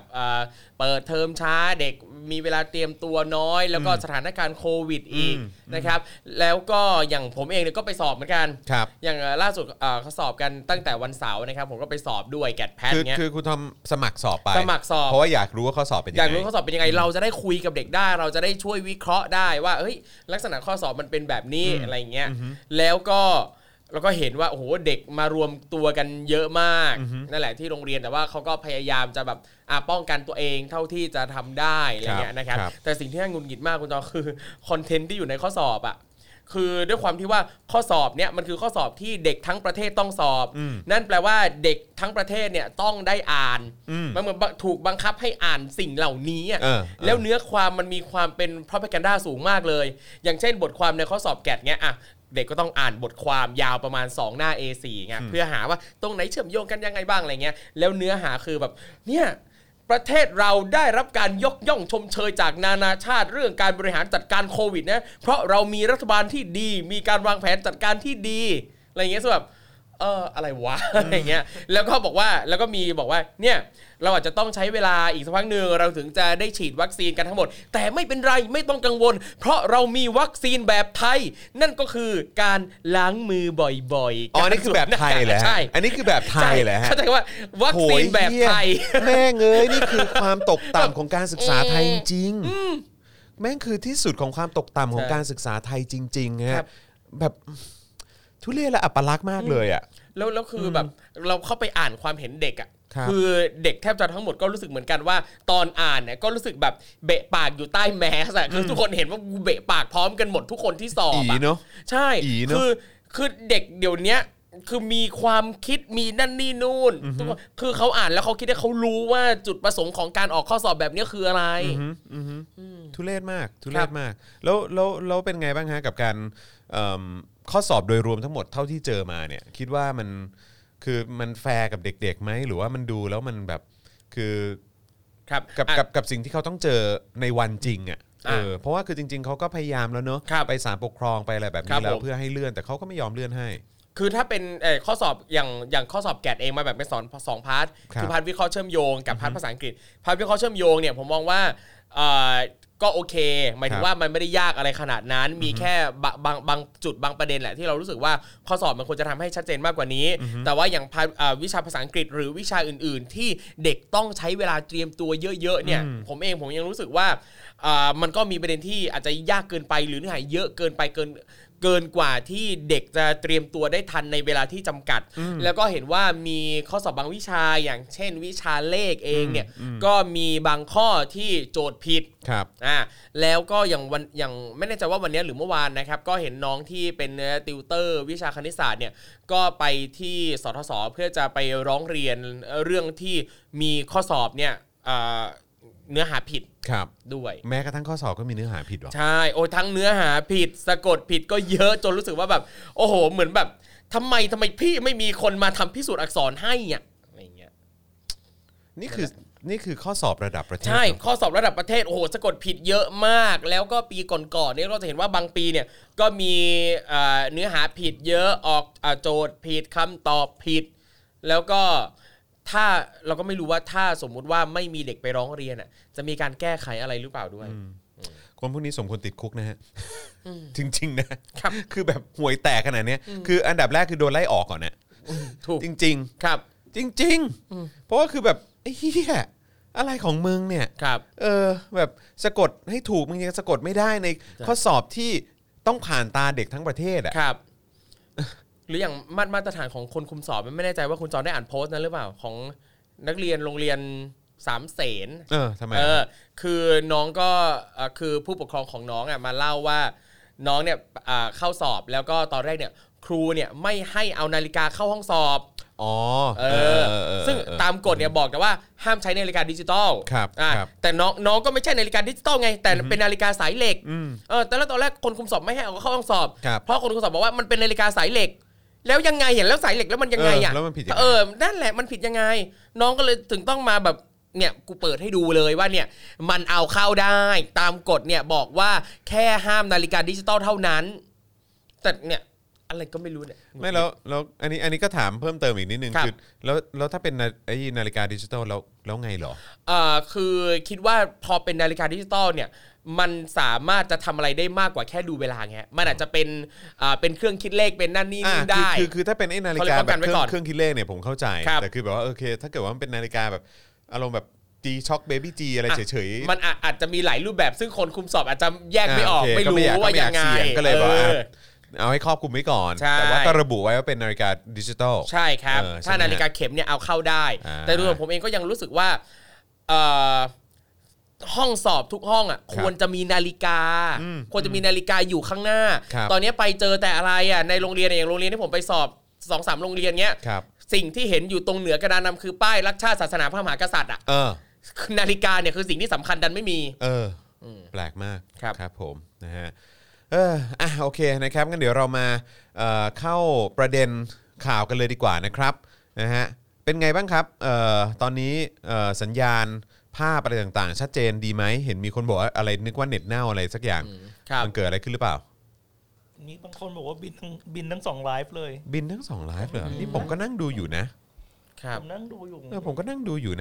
เปิดเทอมช้าเด็กมีเวลาเตรียมตัวน้อยแล้วก็สถานการณ์โควิดอีกนะครับแล้วก็อย่างผมเองเนี่ยก็ไปสอบเหมือนกันอย่างล่าสุดเขาสอบกันตั้งแต่วันเสาร์นะครับผมก็ไปสอบด้วยแกดแพทเงี้ยคือครูทอมสมัครสอบไปเพราะว่าอยากรู้ว่าข้อสอบเป็นยังไงเราจะได้คุยกับเด็กได้เราจะได้ช่วยวิเคราะห์ได้ว่าเฮ้ยลักษณะข้อสอบมันเป็นแบบนี้อะไรเงี้ยแล้วก็เห็นว่าโอ้โหเด็กมารวมตัวกันเยอะมากนั่นแหละที่โรงเรียนแต่ว่าเขาก็พยายามจะแบบป้องกันตัวเองเท่าที่จะทำได้อะไรเงี้ยนะครับแต่สิ่งที่น่าหงุดหงิดมากคุณจอคือคอนเทนต์ที่อยู่ในข้อสอบอะคือด้วยความที่ว่าข้อสอบเนี่ยมันคือข้อสอบที่เด็กทั้งประเทศต้องสอบนั่นแปลว่าเด็กทั้งประเทศเนี่ยต้องได้อ่านมันเหมือนถูกบังคับให้อ่านสิ่งเหล่านี้แล้วเนื้อความมันมีความเป็น propaganda สูงมากเลยอย่างเช่นบทความในข้อสอบแกดเนี่ยอะเด็กก็ต้องอ่านบทความยาวประมาณ2หน้า A4 ไงเพื่อหาว่าตรงไหนเชื่อมโยงกันยังไงบ้างอะไรเงี้ยแล้วเนื้อหาคือแบบเนี่ยประเทศเราได้รับการยกย่องชมเชยจากนานาชาติเรื่องการบริหารจัดการโควิดนะเพราะเรามีรัฐบาลที่ดีมีการวางแผนจัดการที่ดีอะไรเงี้ยส่วนแบบอะไรวะอะไรเงี้ยแล้วก็บอกว่าแล้วก็มีบอกว่าเนี่ยเราอาจจะต้องใช้เวลาอีกสักพักนึงเราถึงจะได้ฉีดวัคซีนกันทั้งหมดแต่ไม่เป็นไรไม่ต้องกังวลเพราะเรามีวัคซีนแบบไทยนั่นก็คือการล้างมือบ่อยๆอ๋อนี่คือแบบไทยแหละอันนี้คือแบบไทยแหละเข้าใจว่าวัคซีนแบบไทยแม่เอ้ยนี่คือความตกต่ำของการศึกษาไทยจริงแม่งคือที่สุดของความตกต่ำของการศึกษาไทยจริงๆฮะแบบทุเรศและอัปลักษณ์มากเลยอ่ะแล้วคือแบบเราเข้าไปอ่านความเห็นเด็กอ่ะคือเด็กแทบจะทั้งหมดก็รู้สึกเหมือนกันว่าตอนอ่านเนี่ยก็รู้สึกแบบเบะปากอยู่ใต้แมสอ่ะคือทุกคนเห็นว่ากูเบะปากพร้อมกันหมดทุกคนที่สอบอ่ะอีเนาะใช่คือเด็กเดี๋ยวนี้คือมีความคิดมีนั่นนี่นู่นคือเขาอ่านแล้วเขาคิดได้เขารู้ว่าจุดประสงค์ของการออกข้อสอบแบบนี้คืออะไรทุเรศมากแล้วเป็นไงบ้างฮะกับการข้อสอบโดยรวมทั้งหมดเท่าที่เจอมาเนี่ยคิดว่ามันคือมันแฟร์กับเด็กๆไหมหรือว่ามันดูแล้วมันแบบคือกับสิ่งที่เขาต้องเจอในวันจริงอ่ะเพราะว่าคือจริงๆเขาก็พยายามแล้วเนอะไปศาลปกครองไปอะไรแบบนี้แล้วเพื่อให้เลื่อนแต่เขาก็ไม่ยอมเลื่อนให้คือถ้าเป็นข้อสอบอย่างข้อสอบแกดเองมาแบบเป็น2พาร์ทคือพาร์ทวิเคราะห์เชื่อมโยงกับพาร์ทภาษาอังกฤษพาร์ทวิเคราะห์เชื่อมโยงเนี่ยผมมองว่า ก็โอเคหมายถึงว่ามันไม่ได้ยากอะไรขนาดนั้นมีแค่บางจุดบางประเด็นแหละที่เรารู้สึกว่าข้อสอบมันควรจะทำให้ชัดเจนมากกว่านี้แต่ว่าอย่างวิชาภาษาอังกฤษหรือวิชาอื่นๆที่เด็กต้องใช้เวลาเตรียมตัวเยอะๆเนี่ยผมยังรู้สึกว่ามันก็มีประเด็นที่อาจจะยากเกินไปหรือเนื้อหาเยอะเกินไปเกินกว่าที่เด็กจะเตรียมตัวได้ทันในเวลาที่จำกัดแล้วก็เห็นว่ามีข้อสอบบางวิชาอย่างเช่นวิชาเลขเองเนี่ยก็มีบางข้อที่โจทย์ผิดแล้วก็อย่างไม่แน่ใจว่าวันนี้หรือเมื่อวานนะครับก็เห็นน้องที่เป็นติวเตอร์วิชาคณิตศาสตร์เนี่ยก็ไปที่สทศเพื่อจะไปร้องเรียนเรื่องที่มีข้อสอบเนี่ยเนื้อหาผิดครับด้วยแม้กระทั่งข้อสอบก็มีเนื้อหาผิดหรอใช่โอ้ทั้งเนื้อหาผิดสะกดผิดก็เยอะจนรู้สึกว่าแบบโอ้โหเหมือนแบบทำไมพี่ไม่มีคนมาทำพิสูจน์อักษรให้เนี่ยอะไรเงี้ยนี่คือข้อสอบระดับประเทศใช่ข้อสอบระดับประเทศโอ้โหสะกดผิดเยอะมากแล้วก็ปีก่อนๆเนี่ยเราจะเห็นว่าบางปีเนี่ยก็มีเนื้อหาผิดเยอะออกโจทย์ผิดคำตอบผิดแล้วก็ถ้าเราก็ไม่รู้ว่าถ้าสมมุติว่าไม่มีเด็กไปร้องเรียนอ่ะจะมีการแก้ไขอะไรหรือเปล่าด้วยคนพวกนี้สมควรติดคุกนะฮะจริงๆนะครับคือแบบห่วยแตกขนาดนี้คืออันดับแรกคือโดนไล่ออกก่อนเนี่ยถูกจริงๆครับจริงๆเพราะว่าคือแบบไอ้เหี้ยอะไรของมึงเนี่ยครับแบบสะกดให้ถูกมึงยังสะกดไม่ได้ในข้อสอบที่ต้องผ่านตาเด็กทั้งประเทศอ่ะครับหรืออย่างมาตรฐานของคนคุมสอบไม่แน่ใจว่าคุณจอได้อ่านโพสต์นั้นหรือเปล่าของนักเรียนโรงเรียนสามเสนทำไมคือน้องก็คือผู้ปกครองของน้องอ่ะมาเล่าว่าน้องเนี่ยเข้าสอบแล้วก็ตอนแรกเนี่ยครูเนี่ยไม่ให้เอานาฬิกาเข้าห้องสอบซึ่งตามกฎเนี่ยบอกแต่ว่าห้ามใช้นาฬิกาดิจิตอลแต่น้องก็ไม่ใช่นาฬิกาดิจิตอลไงแต่เป็นนาฬิกาสายเหล็กแต่แล้วตอนแรกคนคุมสอบไม่ให้เอาเข้าห้องสอบเพราะคนคุมสอบบอกว่ามันเป็นนาฬิกาสายเหล็กแล้วยังไงเห็นแล้วสายเหล็กแล้วมันยังไงอ่ะนั่นแหละมันผิดยังไงน้องก็เลยถึงต้องมาแบบเนี่ยกูเปิดให้ดูเลยว่าเนี่ยมันเอาเข้าได้ตามกฎเนี่ยบอกว่าแค่ห้ามนาฬิกาดิจิตอลเท่านั้นแต่เนี่ยอะไรก็ไม่รู้เนี่ยไม่แล้วอันนี้ก็ถามเพิ่มเติมอีกนิดนึงคือแล้วถ้าเป็นไอ้นาฬิกาดิจิตอลแล้วไงหรอคือคิดว่าพอเป็นนาฬิกาดิจิตอลเนี่ยมันสามารถจะทำอะไรได้มากกว่าแค่ดูเวลาไงมันอาจจะเป็นเครื่องคิดเลขเป็นนั่นนี่ได้คือถ้าเป็นไอ้นาฬิกาแบบเครื่องคิดเลขเนี่ยผมเข้าใจแต่คือแบบว่าโอเคถ้าเกิดว่ามันเป็นนาฬิกาแบบอารมณ์แบบจีช็อคเบบี้จีอะไรเฉยๆมันอาจจะมีหลายรูปแบบซึ่งคนคุมสอบอาจจะแยกไม่ออกไม่รู้ว่ายังไงก็เลยบอกเอาให้ครอบคลุมไว้ก่อนแต่ว่าก็ระบุไว้ว่าเป็นนาฬิกาดิจิตอลใช่ครับถ้านาฬิกาเข็มเนี่ยเอาเข้าได้แต่โดยส่วนผมเองก็ยังรู้สึกว่าห้องสอบทุกห้องอ่ะควรจะมีนาฬิกาอยู่ข้างหน้าตอนนี้ไปเจอแต่อะไรอ่ะในโรงเรียนอย่างโรงเรียนที่ผมไปสอบ 2-3 โรงเรียนเนี้ยสิ่งที่เห็นอยู่ตรงเหนือกระดานนำคือป้ายรักชาติศาสนาพระมหากษัตริย์อ่ะนาฬิกาเนี่ยคือสิ่งที่สำคัญดันไม่มีแปลกมากครับผมนะฮะโอเคนะครับงั้นเดี๋ยวเรามาเข้าประเด็นข่าวกันเลยดีกว่านะครับนะฮะเป็นไงบ้างครับตอนนี้สัญญาณภาพอะไรต่างๆชัดเจนดีไหมเห็นมีคนบอกว่าอะไรนึกว่าเน็ตเน่าอะไรสักอย่างมันเกิดอะไรขึ้นหรือเปล่านี่บางคนบอกว่าบินทั้ง2ไลฟ์เลยบินทั้ง2ไลฟ์เหรอนี่ผมก็นั่งดูอยู่นะผมนั่งดูอยู่น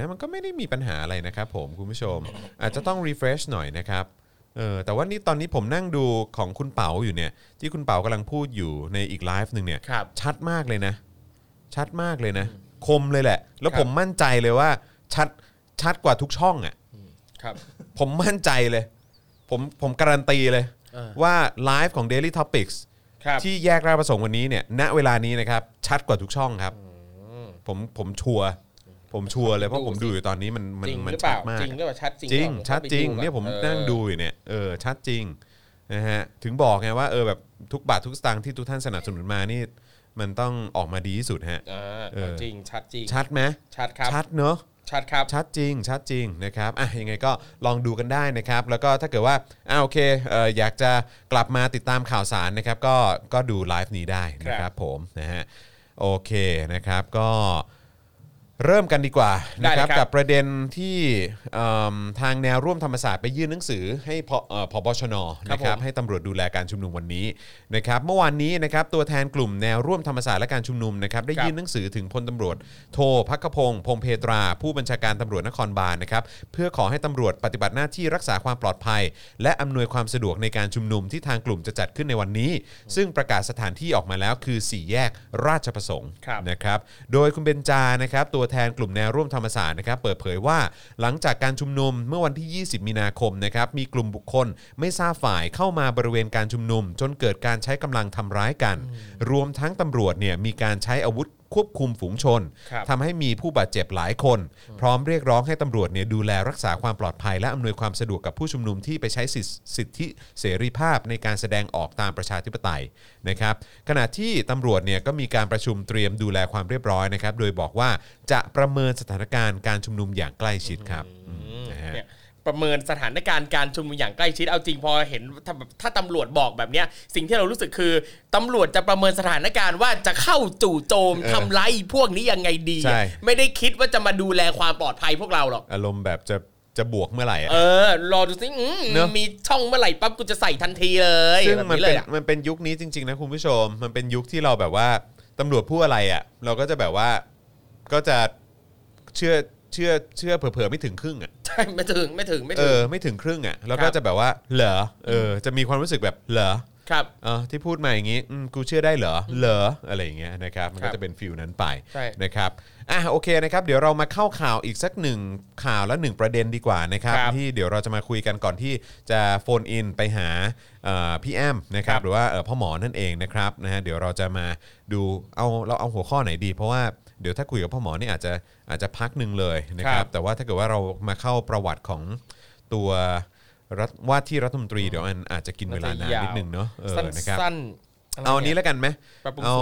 ะมันก็ไม่ได้มีปัญหาอะไรนะครับผมคุณผู้ชมอาจจะต้องรีเฟรชหน่อยนะครับแต่ว่านี่ตอนนี้ผมนั่งดูของคุณเปาอยู่เนี่ยที่คุณเปากำลังพูดอยู่ในอีกไลฟ์นึงเนี่ยชัดมากเลยนะคมเลยแหละแล้วผมมั่นใจเลยว่าชัดกว่าทุกช่องอ่ะผมมั่นใจเลยผมการันตีเลยว่าไลฟ์ของ Daily Topics ที่แยกราชประสงค์วันนี้เนี่ยณเวลานี้นะครับชัดกว่าทุกช่องครับผมชัวร์เลยเพราะผมดูอยู่ตอนนี้มันชัดมากจริงหรือเปล่าชัดจริงเนี่ยผมนั่งดูอยู่เนี่ยชัดจริงนะฮะถึงบอกไงว่าแบบทุกบาททุกสตางค์ที่ทุกท่านสนับสนุนมานี่มันต้องออกมาดีที่สุดฮะจริงชัดชัดไหมชัดเนอะชัดจริงนะครับยังไงก็ลองดูกันได้นะครับแล้วก็ถ้าเกิดว่าโอเคอยากจะกลับมาติดตามข่าวสารนะครับก็ดูไลฟ์นี้ได้นะครับผมนะฮะโอเคนะครับก็ เริ่มกันดีกว่านะครับกับประเด็นที่ทางแนวร่วมธรรมศาสตร์ไปยื่นหนังสือให้ผบชน.นะครับให้ตำรวจดูแลการชุมนุมวันนี้นะครับเมื่อวานนี้นะครับตัวแทนกลุ่มแนวร่วมธรรมศาสตร์และการชุมนุมนะครับได้ยื่นหนังสือถึงพลตำรวจโทภัคพงษ์พงเพตราผู้บัญชาการตำรวจนครบาลนะครับเพื่อขอให้ตำรวจปฏิบัติหน้าที่รักษาความปลอดภัยและอำนวยความสะดวกในการชุมนุมที่ทางกลุ่มจะจัดขึ้นในวันนี้ซึ่งประกาศสถานที่ออกมาแล้วคือ4แยกราชประสงค์นะครับโดยคุณเบญจานะครับตัวแทนกลุ่มแนวร่วมธรรมศาสตร์นะครับเปิดเผยว่าหลังจากการชุมนุมเมื่อวันที่20มีนาคมนะครับมีกลุ่มบุคคลไม่ทราบฝ่ายเข้ามาบริเวณการชุมนุมจนเกิดการใช้กำลังทำร้ายกันรวมทั้งตำรวจเนี่ยมีการใช้อาวุธควบคุมฝูงชนทำให้มีผู้บาดเจ็บหลายคนพร้อมเรียกร้องให้ตำรวจเนี่ยดูแลรักษาความปลอดภัยและอำนวยความสะดวกกับผู้ชุมนุมที่ไปใช้สิทธิเสรีภาพในการแสดงออกตามประชาธิปไตยนะครับขณะที่ตำรวจเนี่ยก็มีการประชุมเตรียมดูแลความเรียบร้อยนะครับโดยบอกว่าจะประเมินสถานการณ์การชุมนุมอย่างใกล้ชิดครับประเมินสถานการณ์การชุมนุมอย่างใกล้ชิดเอาจริงพอเห็นถ้าตำรวจบอกแบบนี้สิ่งที่เรารู้สึกคือตำรวจจะประเมินสถานการณ์ว่าจะเข้าจู่โจมทำร้ายพวกนี้ยังไงดีไม่ได้คิดว่าจะมาดูแลความปลอดภัยพวกเราหรอกอารมณ์แบบจะบวกเมื่อไหร่รอดูสิมีช่องเมื่อไหร่ปั๊บกูจะใส่ทันทีเลยซึ่งมันเป็นยุคนี้จริงๆนะคุณผู้ชมมันเป็นยุคที่เราแบบว่าตำรวจพูดอะไรอ่ะเราก็จะแบบว่าก็จะเชื่อเผลอๆไม่ถึงครึ่งอ่ะใช่ไม่ถึงไม่ถึงครึ่งอ่ะแล้วก็จะแบบว่าเหรอจะมีความรู้สึกแบบเหรอครับที่พูดมาอย่างงี้กูเชื่อได้เหรออะไรอย่างเงี้ยนะครับมันก็จะเป็นฟีลนั้นไปนะครับอ่ะโอเคนะครับเดี๋ยวเรามาเข้าข่าวอีกสัก1ข่าวและ1ประเด็นดีกว่านะครับที่เดี๋ยวเราจะมาคุยกันก่อนที่จะโฟนอินไปหาพี่แอมนะครับหรือว่าพ่อหมอนั่นเองนะครับนะฮะเดี๋ยวเราจะมาดูเราเอาหัวข้อไหนดีเพราะว่าเดี๋ยวถ้าคุยกับพ่อหมอนี่อาจจะพักนึงเลยนะครับแต่ว่าถ้าเกิดว่าเรามาเข้าประวัติของตัวว่าที่รัฐมนตรีเดี๋ยวมันอาจจะกินเวลานานนิดนึงเนาะนะครับเอาอันนี้แล้วกันไหมเอา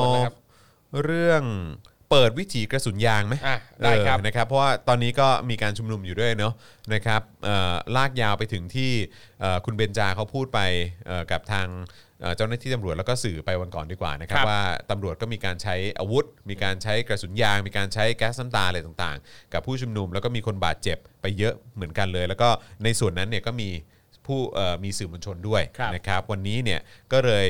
เรื่องเปิดวิถีกระสุนยางไหมได้ครับนะครับเพราะว่าตอนนี้ก็มีการชุมนุมอยู่ด้วยเนาะนะครับลากยาวไปถึงที่คุณเบญจาเขาพูดไปกับทางเจ้าหน้าที่ตำรวจแล้วก็สื่อไปวันก่อนดีกว่านะครับว่าตำรวจก็มีการใช้อาวุธมีการใช้กระสุนยางมีการใช้แก๊สน้ำตาอะไรต่างๆกับผู้ชุมนุมแล้วก็มีคนบาดเจ็บไปเยอะเหมือนกันเลยแล้วก็ในส่วนนั้นเนี่ยก็มีผู้มีสื่อมวลชนด้วยนะครับวันนี้เนี่ยก็เลย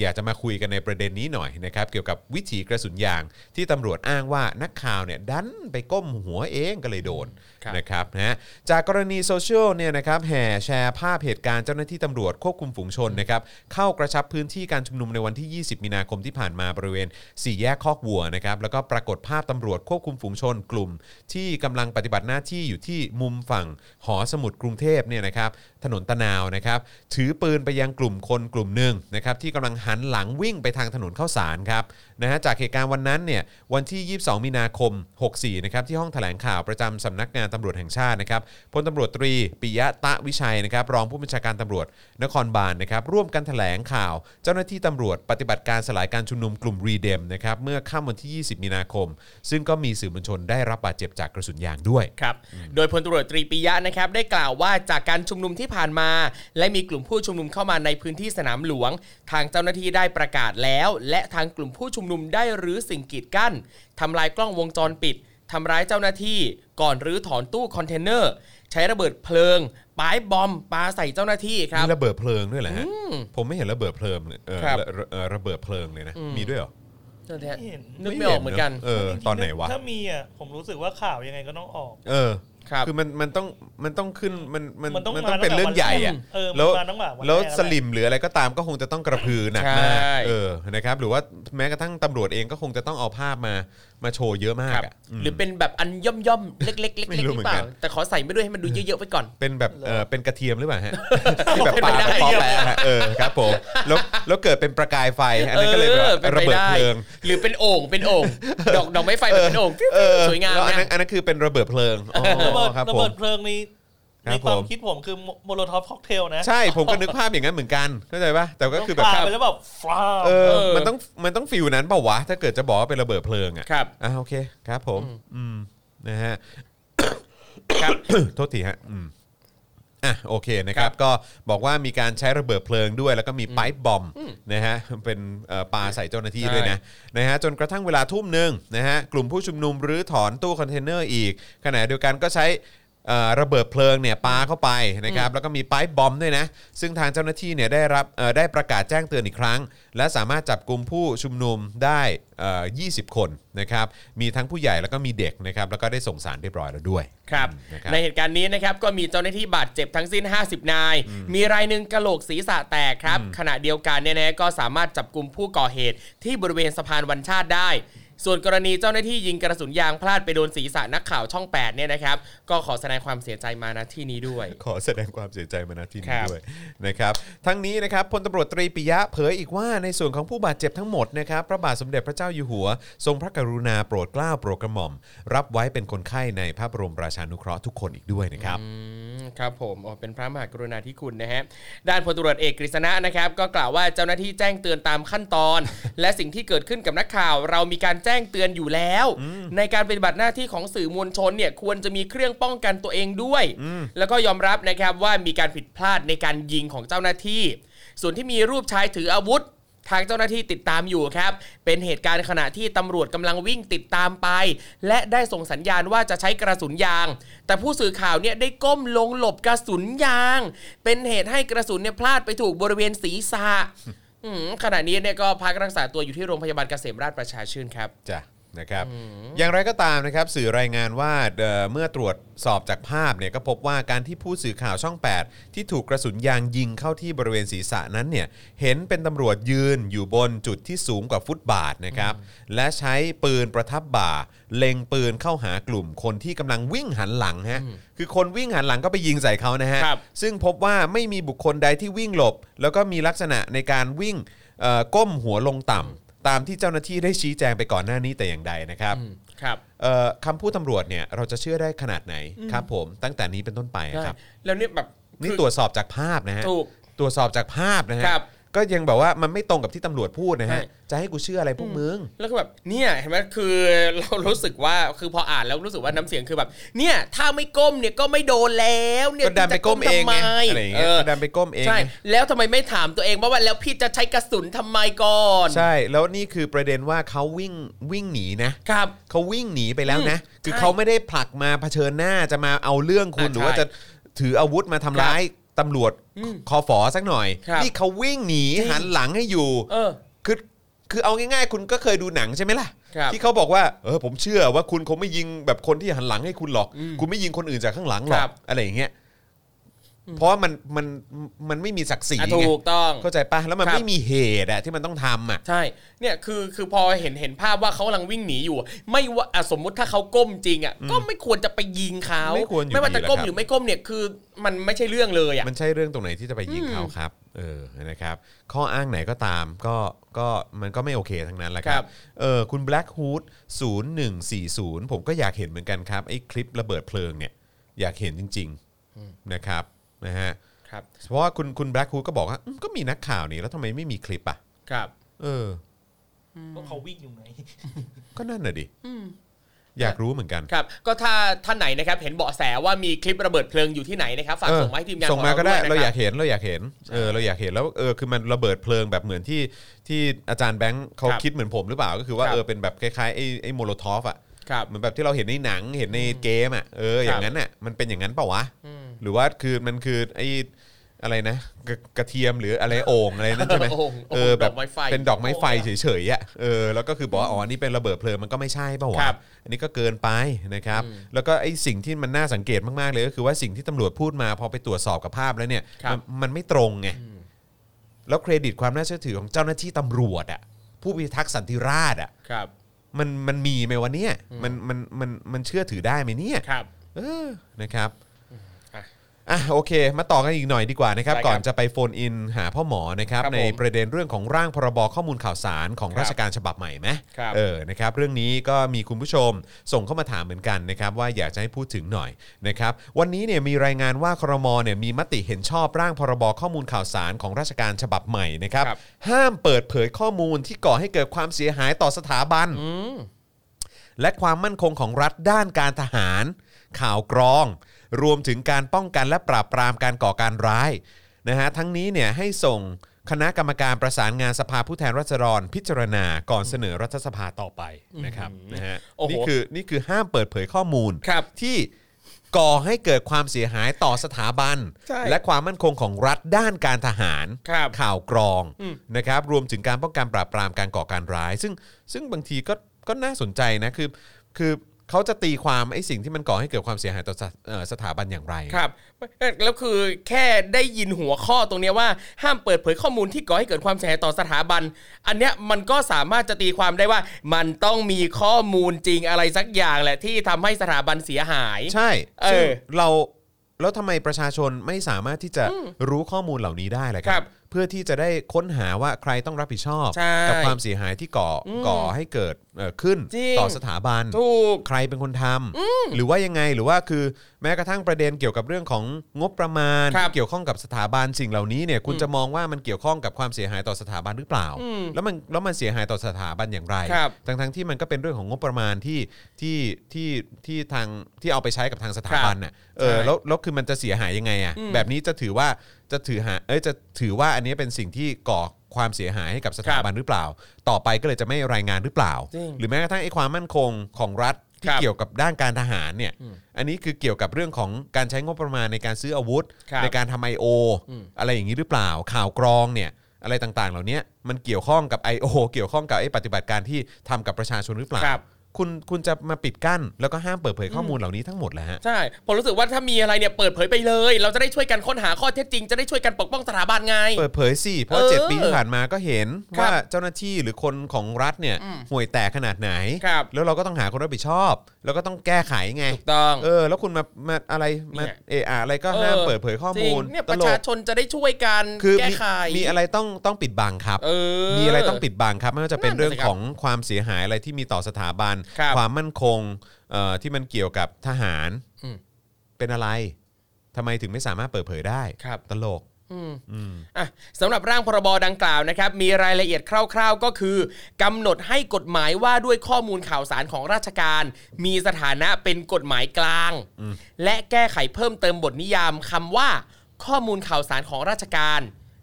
อยากจะมาคุยกันในประเด็นนี้หน่อยนะครับเกี่ยวกับวิถีกระสุนยางที่ตำรวจอ้างว่านักข่าวเนี่ยดันไปก้มหัวเองก็เลยโดนนะครับนะจากกรณีโซเชียลเนี่ยนะครับแห่แชร์ภาพเหตุการณ์เจ้าหน้าที่ตำรวจควบคุมฝูงชนนะครับเข้ากระชับพื้นที่การชุมนุมในวันที่20มีนาคมที่ผ่านมาบริเวณ4แยกคอกวัวนะครับแล้วก็ปรากฏภาพตำรวจควบคุมฝูงชนกลุ่มที่กำลังปฏิบัติหน้าที่อยู่ที่มุมฝั่งหอสมุดกรุงเทพเนี่ยนะครับถนนตะนาวนะครับถือปืนไปยังกลุ่มคนกลุ่มหนึ่งนะครับที่กำลังหันหลังวิ่งไปทางถนนข้าวสารครับนะฮะจากเหตุการณ์วันนั้นเนี่ยวันที่22มีนาคม64นะครับที่ห้องแถลงข่าวประจำสำนักงานตำรวจแห่งชาตินะครับพลตำรวจตรีปิยะตะวิชัยนะครับรองผู้บัญชาการตำรวจนครบาลนะครับร่วมกันแถลงข่าวเจ้าหน้าที่ตำรวจปฏิบัติการสลายการชุมนุมกลุ่มรีเดมนะครับเมื่อค่ำวันที่20มีนาคมซึ่งก็มีสื่อมวลชนได้รับบาดเจ็บจากกระสุนยางด้วยครับโดยพลตำรวจตรีปิยะนะครับได้กล่าวว่าจากการชุมนุมที่ผ่านมาและมีกลุ่มผู้ชุมนุมเข้ามาในพื้นที่สนามหลวงทางเจ้าหน้าที่ได้ประกาศแล้วและทางกลุ่มผู้ชุมนุมได้รื้อสิ่งกีดกั้นทำลายกล้องวงจรปิดทำร้ายเจ้าหน้าที่ก่อนรื้อถอนตู้คอนเทนเนอร์ใช้ระเบิดเพลิงปายบอมปาใส่เจ้าหน้าที่ครับมีระเบิดเพลิงด้วยเหรอฮะผมไม่เห็นระเบิดเพลิงระเบิดเพลิงเลยนะมีด้วยเหรอนึกไม่ออกเหมือนกันตอนไหนวะถ้ามีอ่ะผมรู้สึกว่าข่าวยังไงก็ต้องออกคือมันต้องขึ้นมันต้องเป็นเรื่องใหญ่อ่ะแล้วสลิมหรืออะไรก็ตามก็คงจะต้องกระพือหนักมากนะครับหรือว่าแม้กระทั่งตำรวจเองก็คงจะต้องเอาภาพมาโชว์เยอะมากหรือเป็นแบบอันย่อมๆเล็กๆหรือเปล่าแต่ขอใส่ไม่ด้วยให้มันดูเยอะๆไปก่อนเป็นแบบเป็นกระเทียมหรือเปล่าฮะที่แบบปาปอแปะครับผมแล้วเกิดเป็นประกายไฟอันนั้นก็เลยระเบิดเพลิงหรือเป็นโอ่งดอกไม้ไฟเป็นโอ่งสวยงามอันนั้นคือเป็นระเบิดเพลิงระเบิดเพลิงนี้ในความคิดผมคือโมโลท็อปค็อกเทลนะใช่ผมก็นึกภาพอย่างนั้นเหมือนกันเข้าใจป่ะแต่ก็คือแบบไปแล้วแบบฟ้ามันต้องฟิลนั้นป่ะวะถ้าเกิดจะบอกว่าเป็นระเบิดเพลิงอ่ะครับโอเคครับผมนะฮะครับโทษทีฮะ อ่ะโอเคนะครับก็บอกว่ามีการใช้ระเบิดเพลิงด้วยแล้วก็มีไป๊บอมนะฮะเป็นปาใส่เจ้าหน้าที่ด้วยนะฮะจนกระทั่งเวลาทุ่มนึงนะฮะกลุ่มผู้ชุมนุมรื้อถอนตู้คอนเทนเนอร์อีกขณะเดียวกันก็ใช้ระเบิดเพลิงเนี่ยปาเข้าไปนะครับแล้วก็มีไป๊บอมด้วยนะซึ่งทางเจ้าหน้าที่เนี่ยได้ประกาศแจ้งเตือนอีกครั้งและสามารถจับกุมผู้ชุมนุมได้20 คนนะครับมีทั้งผู้ใหญ่แล้วก็มีเด็กนะครับแล้วก็ได้ส่งสารเรียบร้อยแล้วด้วยครับในเหตุการณ์นี้นะครับก็มีเจ้าหน้าที่บาดเจ็บทั้งสิ้น50นายมีรายนึงกะโหลกศีรษะแตกครับขณะเดียวกันเนี่ยนะก็สามารถจับกุมผู้ก่อเหตุที่บริเวณสะพานวันชาติได้ส่วนกรณีเจ้าหน้าที่ยิงกระสุนยางพลาดไปโดนศีรษะนักข่าวช่อง8เนี่ยนะครับก็ขอแสดงความเสียใจมาณที่นี้ด้วยขอแสดงความเสียใจมาณที่นี้ด้วยนะครับทั้งนี้นะครับพลตำรวจตรีปิยะเผยอีกว่าในส่วนของผู้บาดเจ็บทั้งหมดนะครับพระบาทสมเด็จพระเจ้าอยู่หัวทรงพระกรุณาโปรดเกล้าโปรดกระหม่อมรับไว้เป็นคนไข้ในพระบรมราชานุเคราะห์ทุกคนอีกด้วยนะครับครับผมเป็นพระมหากรุณาธิคุณนะฮะด้านพลตำรวจเอกกฤษณะนะครับก็กล่าวว่าเจ้าหน้าที่แจ้งเตือนตามขั้นตอน และสิ่งที่เกิดขึ้นกับนักข่าวเรามีการแจ้งเตือนอยู่แล้วในการปฏิบัติหน้าที่ของสื่อมวลชนเนี่ยควรจะมีเครื่องป้องกันตัวเองด้วยแล้วก็ยอมรับนะครับว่ามีการผิดพลาดในการยิงของเจ้าหน้าที่ส่วนที่มีรูปชายถืออาวุธทางเจ้าหน้าที่ติดตามอยู่ครับเป็นเหตุการณ์ขณะที่ตำรวจกำลังวิ่งติดตามไปและได้ส่งสัญญาณว่าจะใช้กระสุนยางแต่ผู้สื่อข่าวเนี่ยได้ก้มลงหลบกระสุนยางเป็นเหตุให้กระสุนเนี่ยพลาดไปถูกบริเวณศีรษะขณะนี้เนี่ยก็พักรักษาตัวอยู่ที่โรงพยาบาลเกษมราษฎร์ประชาชื่นครับจ้ะนะครับอย่างไรก็ตามนะครับสื่อรายงานว่าเมื่อตรวจสอบจากภาพเนี่ยก็พบว่าการที่ผู้สื่อข่าวช่อง8ที่ถูกกระสุนยางยิงเข้าที่บริเวณศีรษะนั้นเนี่ยเห็นเป็นตำรวจยืนอยู่บนจุดที่สูงกว่าฟุตบาทนะครับและใช้ปืนประทับบ่าเล็งปืนเข้าหากลุ่มคนที่กำลังวิ่งหันหลังฮะคือคนวิ่งหันหลังก็ไปยิงใส่เขานะฮะซึ่งพบว่าไม่มีบุคคลใดที่วิ่งหลบแล้วก็มีลักษณะในการวิ่งก้มหัวลงต่ำตามที่เจ้าหน้าที่ได้ชี้แจงไปก่อนหน้านี้แต่อย่างใดนะครับครับคำพูดตำรวจเนี่ยเราจะเชื่อได้ขนาดไหนครับผมตั้งแต่นี้เป็นต้นไปครับแล้วเนี่ยแบบนี่ตรวจสอบจากภาพนะฮะตรวจสอบจากภาพนะฮะก็ยังแบบว่ามันไม่ตรงกับที่ตำรวจพูดนะฮะจะให้กูเชื่ออะไรพวกมึงแล้วก็แบบเนี่ยเห็นไหมคือเรารู้สึกว่าคือพออ่านแล้วรู้สึกว่าน้ำเสียงคือแบบเนี่ยถ้าไม่ก้มเนี่ยก็ไม่โดนแล้วเนี่ยจะก้มทำไมอะไรอย่างเงี้ยดันไปก้มเองใช่แล้วทำไมไม่ถามตัวเองว่าแล้วพี่จะใช้กระสุนทำไมก่อนใช่แล้วนี่คือประเด็นว่าเขาวิ่งหนีนะครับเขาวิ่งหนีไปแล้วนะคือเขาไม่ได้ผลักมาเผชิญหน้าจะมาเอาเรื่องคุณหรือว่าจะถืออาวุธมาทำร้ายตำรวจคอฝอสักหน่อยนี่เขาวิ่งหนีหันหลังให้อยู่คือเอาง่ายๆคุณก็เคยดูหนังใช่ไหมล่ะที่เขาบอกว่าผมเชื่อว่าคุณคงไม่ยิงแบบคนที่หันหลังให้คุณหรอกคุณไม่ยิงคนอื่นจากข้างหลังหรอกอะไรอย่างเงี้ยเพราะมันไม่มีศักดิ์ศรีถูกต้องเข้าใจป่ะแล้วมันไม่มีเหตุอะที่มันต้องทำอะใช่เนี่ยคือพอเห็นภาพว่าเขากำลังวิ่งหนีอยู่ไม่ว่าสมมติถ้าเขาก้มจริงอะก็ไม่ควรจะไปยิงเขาไม่ว่าจะก้มหรือไม่ก้มเนี่ยคือมันไม่ใช่เรื่องเลยอะมันใช่เรื่องตรงไหนที่จะไปยิงเขาครับนะครับข้ออ้างไหนก็ตามก็มันก็ไม่โอเคทั้งนั้นแหละครับคุณ Black Hood 0140ผมก็อยากเห็นเหมือนกันครับไอ้คลิประเบิดเพลิงเนี่ยอยากเห็นจริงๆนะครับนะฮะครับเพราะว่าคุณแบล็คฮูดก็บอกว่าก็มีนักข่าวนี่แล้วทำไมไม่มีคลิปอ่ะครับก็เขาวิ่งอยู่ไหนก็นั่นน่ะดิอยากรู้เหมือนกันครับก็ถ้าท่านไหนนะครับเห็นเบาะแสว่ามีคลิประเบิดเพลิงอยู่ที่ไหนนะครับฝากส่งมาให้ทีมงานส่งมาก็ได้เราอยากเห็นเราอยากเห็นแล้วคือมันระเบิดเพลิงแบบเหมือนที่อาจารย์แบงค์เขาคิดเหมือนผมหรือเปล่าก็คือว่าเป็นแบบคล้ายๆไอ้โมโลทอฟอ่ะเหมือนแบบที่เราเห็นในหนังเห็นในเกมอ่ะอย่างนั้นน่ะมันเป็นอย่างนั้นเปล่าวะหรือว่าคือมันคือไอ้อะไรนะกระเทียมหรืออะไรโอ่งอะไรนั่นใช่ไหมแบบเป็นดอกไม้ไฟเฉยๆอ่ะแล้วก็คือบอกอ๋อนี่เป็นระเบิดเพลิงมันก็ไม่ใช่ป่าวอันนี้ก็เกินไปนะครับแล้วก็ไอ้สิ่งที่มันน่าสังเกตมากๆเลยก็คือว่าสิ่งที่ตำรวจพูดมาพอไปตรวจสอบกับภาพแล้วเนี่ยมันไม่ตรงไงแล้วเครดิตความน่าเชื่อถือของเจ้าหน้าที่ตำรวจอ่ะผู้พิทักษ์สันติราษฎร์อ่ะมันมีไหมวะเนี่ยมันเชื่อถือได้ไหมเนี่ยนะครับอ่ะโอเคมาต่อกันอีกหน่อยดีกว่านะครับก่อนจะไปโฟนอินหาพ่อหมอนะครับในประเด็นเรื่องของร่างพรบข้อมูลข่าวสารของราชการฉบับใหม่ไหมนะครับเรื่องนี้ก็มีคุณผู้ชมส่งเข้ามาถามเหมือนกันนะครับว่าอยากจะให้พูดถึงหน่อยนะครับวันนี้เนี่ยมีรายงานว่าครม.เนี่ยมีมติเห็นชอบร่างพรบข้อมูลข่าวสารของราชการฉบับใหม่นะครับห้ามเปิดเผยข้อมูลที่ก่อให้เกิดความเสียหายต่อสถาบัน และความมั่นคงของรัฐด้านการทหารข่าวกรองรวมถึงการป้องกันและปราบปรามการก่อการร้ายนะฮะทั้งนี้เนี่ยให้ส่งคณะกรรมการประสานงานสภาผู้แทนราษฎรพิจารณาก่อนเสนอรัฐสภาต่อไปนะครับนะฮะนี่คือห้ามเปิดเผยข้อมูลที่ก่อให้เกิดความเสียหายต่อสถาบันและความมั่นคงของรัฐด้านการทหารข่าวกรองนะครับรวมถึงการป้องกันปราบปรามการก่อการร้ายซึ่งบางทีก็น่าสนใจนะคือเขาจะตีความไอ้สิ่งที่มันก่อให้เกิดความเสียหายต่อสถาบันอย่างไรครับแล้วคือแค่ได้ยินหัวข้อตรงนี้ว่าห้ามเปิดเผยข้อมูลที่ก่อให้เกิดความเสียหายต่อสถาบันอันเนี้ยมันก็สามารถจะตีความได้ว่ามันต้องมีข้อมูลจริงอะไรสักอย่างแหละที่ทำให้สถาบันเสียหายใช่แล้วทำไมประชาชนไม่สามารถที่จะรู้ข้อมูลเหล่านี้ได้เลยครับเพื่อที่จะได้ค้นหาว่าใครต้องรับผิดชอบกับความเสียหายที่ก่อให้เกิดขึ้นต่อสถาบันใครเป็นคนทำหรือว่ายังไงหรือว่าคือแม้กระทั่งประเด็นเกี่ยวกับเรื่องของงบประมาณที่เกี่ยวข้องกับสถาบันสิ่งเหล่านี้เนี่ยคุณจะมองว่ามันเกี่ยวข้องกับความเสียหายต่อสถาบันหรือเปล่าแล้วมันเสียหายต่อสถาบันอย่างไรทั้งที่มันก็เป็นเรื่องของงบประมาณที่ทางที่เอาไปใช้กับทางสถาบันน่ะแล้วคือมันจะเสียหายยังไงอ่ะแบบนี้จะถือว่าอันนี้เป็นสิ่งที่ก่อความเสียหายให้กับสถาบันหรือเปล่าต่อไปก็เลยจะไม่รายงานหรือเปล่าหรือแม้กระทั่งไอ้ความมั่นคงของรัฐที่เกี่ยวกับด้านการทหารเนี่ยอันนี้คือเกี่ยวกับเรื่องของการใช้งบประมาณในการซื้ออาวุธในการทำ IO อะไรอย่างนี้หรือเปล่าข่าวกรองเนี่ยอะไรต่างๆเหล่านี้มันเกี่ยวข้องกับ IO เกี่ยวข้องกับไอ้ปฏิบัติการที่ทำกับประชาชนหรือเปล่าคุณจะมาปิดกั้นแล้วก็ห้ามเปิดเผยข้อมูลเหล่านี้ทั้งหมดแล้วฮะใช่ผมรู้สึกว่าถ้ามีอะไรเนี่ยเปิดเผยไปเลยเราจะได้ช่วยกันค้นหาข้อเท็จจริงจะได้ช่วยกันปกป้องสถาบันไงเปิดเผยสิเพราะ7ปีที่ผ่านมาก็เห็นว่าเจ้าหน้าที่หรือคนของรัฐเนี่ยห่วยแตกขนาดไหนแล้วเราก็ต้องหาคนรับผิดชอบแล้วก็ต้องแก้ไขไงถูกต้องแล้วคุณมาอะไรมาอะไรก็ห้ามเปิดเผยข้อมูลเนี่ยประชาชนจะได้ช่วยกันแก้ไขมีอะไรต้องปิดบังครับมีอะไรต้องปิดบังครับไม่ว่าจะเป็นเรื่องของความเสียหายอะไรที่มีต่อสถาบันความมั่นคงที่มันเกี่ยวกับทหารเป็นอะไรทำไมถึงไม่สามารถเปิดเผยได้ตลกสำหรับร่างพรบดังกล่าวนะครับมีรายละเอียดคร่าวๆก็คือกำหนดให้กฎหมายว่าด้วยข้อมูลข่าวสารของราชการมีสถานะเป็นกฎหมายกลางและแก้ไขเพิ่มเติมบทนิยามคำว่าข้อมูลข่าวสารของราชการ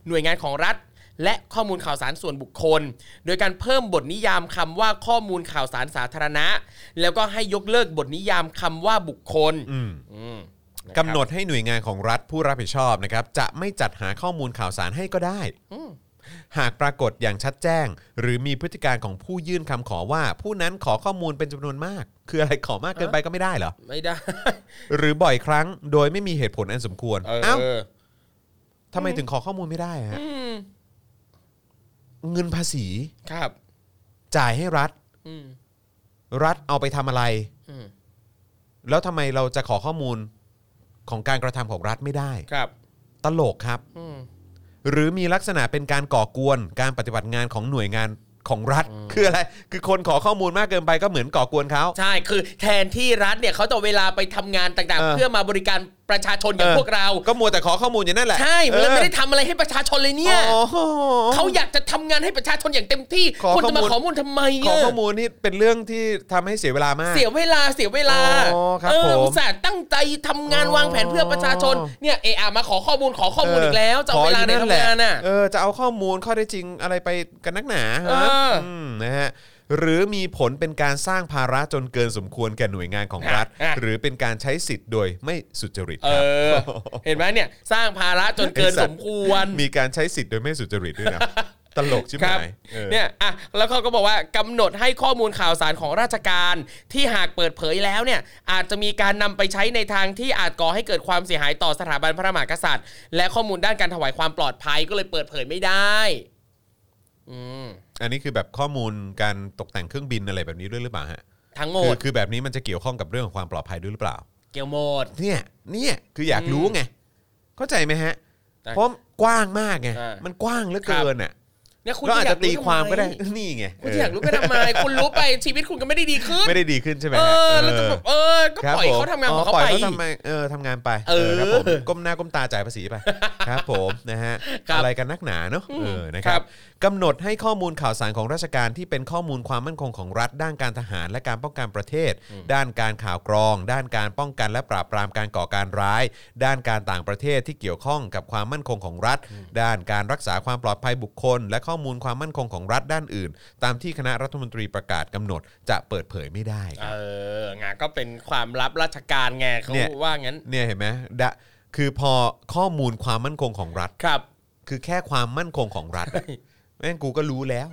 หน่วยงานของรัฐและข้อมูลข่าวสารส่วนบุคคลโดยการเพิ่มบทนิยามคำว่าข้อมูลข่าวสารสาธารณะแล้วก็ให้ยกเลิกบทนิยามคำว่าบุคคลกำหนดให้หน่วยงานของรัฐผู้รับผิดชอบนะครับจะไม่จัดหาข้อมูลข่าวสารให้ก็ได้หากปรากฏอย่างชัดแจ้งหรือมีพฤติการของผู้ยื่นคำขอว่าผู้นั้นขอข้อมูลเป็นจำนวนมากคืออะไรขอมากเกินไปก็ไม่ได้เหรอไม่ได้หรือบ่อยครั้งโดยไม่มีเหตุผลอันสมควรเอ้าทำไมถึงขอข้อมูลไม่ได้ฮะเงินภาษีครับจ่ายให้รัฐรัฐเอาไปทำอะไรแล้วทำไมเราจะขอข้อมูลของการกระทำของรัฐไม่ได้ครับตลกครับหรือมีลักษณะเป็นการก่อกวนการปฏิบัติงานของหน่วยงานของรัฐคืออะไรคือคนขอข้อมูลมากเกินไปก็เหมือนก่อกวนเขาใช่คือแทนที่รัฐเนี่ยเขาจะเวลาไปทำงานต่างๆเพื่อมาบริการประชาชนอย่างพวกเราก็มัวแต่ขอข้อมูลอย่างนั้นแหละใช่มันไม่ได้ทำอะไรให้ประชาชนเลยเนี่ยเขาอยากจะทำงานให้ประชาชนอย่างเต็มที่คุณจะมาขอข้อมูลทำไมขอข้อมูลนี่เป็นเรื่องที่ทำให้เสียเวลามากเสียเวลาอุตส่าห์ตั้งใจทำงานวางแผนเพื่อประชาชนเนี่ยมาขอข้อมูลอีกแล้วจะเอาเวลาไหนทำงานน่ะจะเอาข้อมูลข้อเท็จจริงอะไรไปกันนักหนานะฮะหรือมีผลเป็นการสร้างภาระจนเกินสมควรแก่หน่วยงานของรัฐหรือเป็นการใช้สิทธิ์โดยไม่สุจริตครับเห็นไหมเนี่ยสร้างภาระจนเกินสมควรมีการใช้สิทธิ์โดยไม่สุจริตด้วยนะตลกใช่ไหมเนี่ยแล้วเขาก็บอกว่ากำหนดให้ข้อมูลข่าวสารของราชการที่หากเปิดเผยแล้วเนี่ยอาจจะมีการนำไปใช้ในทางที่อาจก่อให้เกิดความเสียหายต่อสถาบันพระมหากษัตริย์และข้อมูลด้านการถวายความปลอดภัยก็เลยเปิดเผยไม่ได้อันนี้คือแบบข้อมูลการตกแต่งเครื่องบินอะไรแบบนี้ด้วยหรือเปล่าฮะทั้งหมดคือแบบนี้มันจะเกี่ยวข้องกับเรื่องของความปลอดภัยด้วยหรือเปล่าเกี่ยวหมดเนี่ยคืออยากรู้ไงเข้าใจไหมฮะเพราะกว้างมากไงมันกว้างเหลือเกินอ่ะ ก็อาจจะตีความก็ได้นี่ไงคุณอยากรู้ไปทำไมคุณรู้ไปชีวิตคุณก็ไม่ได้ดีขึ้นไม่ได้ดีขึ้นใช่ไหมแล้วจะแบบก็ปล่อยเขาทำงานของเขาไปทำงานไปครับผมก้มหน้าก้มตาจ่ายภาษีไปครับผมนะฮะอะไรกันนักหนาเนอะนะครับกำหนดให้ข้อมูลข่าวสารของราชการที่เป็นข้อมูลความมั่นคงของรัฐด้านการทหารและการป้องกันประเทศด้านการข่าวกรองด้านการป้องกันและปราบปรามการก่อการร้ายด้านการต่างประเทศที่เกี่ยวข้องกับความมั่นคงของรัฐด้านการรักษาความปลอดภัยบุคคลและข้อมูลความมั่นคงของรัฐด้านอื่นตามที่คณะรัฐมนตรีประกาศกำหนดจะเปิดเผยไม่ได้งานก็เป็นความลับราชการไงเขาว่างั้นเนี่ยเห็นไหมคือพอข้อมูลความมั่นคงของรัฐครับคือแค่ความมั่นคงของรัฐแม่งกูก็รู้แล้ว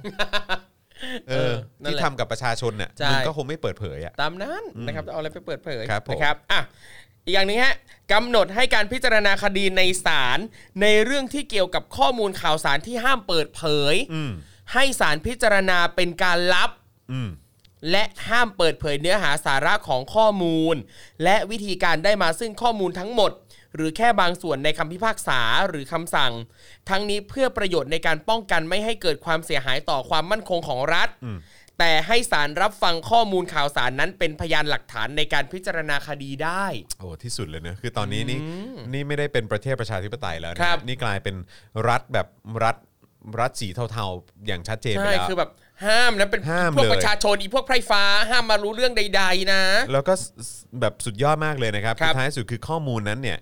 ที่ทำกับประชาชนเนี่ยมันก็คงไม่เปิดเผยอ่ะตามนั้นนะครับเอาอะไรไปเปิดเผยนะครับอ่ะอีกอย่างนึงฮะกำหนดให้การพิจารณาคดีในศาลในเรื่องที่เกี่ยวกับข้อมูลข่าวสารที่ห้ามเปิดเผยให้ศาลพิจารณาเป็นการลับและห้ามเปิดเผยเนื้อหาสาระของข้อมูลและวิธีการได้มาซึ่งข้อมูลทั้งหมดหรือแค่บางส่วนในคำพิพากษาหรือคำสั่งทั้งนี้เพื่อประโยชน์ในการป้องกันไม่ให้เกิดความเสียหายต่อความมั่นคงของรัฐแต่ให้ศาลรับฟังข้อมูลข่าวสารนั้นเป็นพยานหลักฐานในการพิจารณาคดีได้โอ้ที่สุดเลยนะคือตอนนี้นี่ไม่ได้เป็นประเทศประชาธิปไตยแล้วนะนี่กลายเป็นรัฐแบบรัฐสีเทาๆอย่างชัดเจนไปแล้วใช่คือแบบห้ามนะเป็นพวกประชาชนอีพวกไพร่ฟ้าห้ามมารู้เรื่องใดๆนะแล้วก็แบบสุดยอดมากเลยนะครับท้ายสุดคือข้อมูลนั้นเนี่ย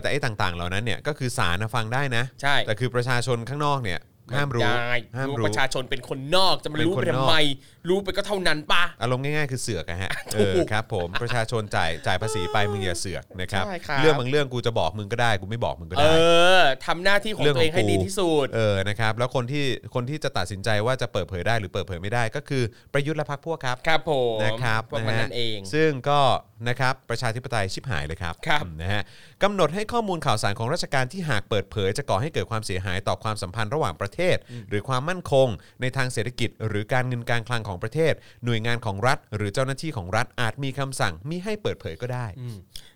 แต่ไอ้ต่างๆเหล่านั้นเนี่ยก็คือศาลฟังได้นะแต่คือประชาชนข้างนอกเนี่ยห้ามรู้ประชาชนเป็นคนนอกจะมารู้ไปทำไมรู้ไปก็เท่านั้นป่ะอารมณ์ง่ายๆคือเสือกฮะครับผมประชาชนจ่ายภาษีไปมึงอย่าเสือกนะครับเรื่องบางเรื่องกูจะบอกมึงก็ได้กูไม่บอกมึงก็ได้ทำหน้าที่ของตัวเองให้ดีที่สุดนะครับแล้วคนที่จะตัดสินใจว่าจะเปิดเผยได้หรือเปิดเผยไม่ได้ก็คือประยุทธ์และพรรคพวกครับครับผมนะครับพวกมันนั่นเองซึ่งก็นะครับประชาธิปไตยชิบหายเลยครับนะฮะกำหนดให้ข้อมูลข่าวสารของราชการที่หากเปิดเผยจะก่อให้เกิดความเสียหายต่อความสัมพันธ์ระหว่างประเทศหรือความมั่นคงในทางเศรษฐกิจหรือการเงินการคลังของประเทศหน่วยงานของรัฐหรือเจ้าหน้าที่ของรัฐอาจมีคำสั่งมิให้เปิดเผยก็ได้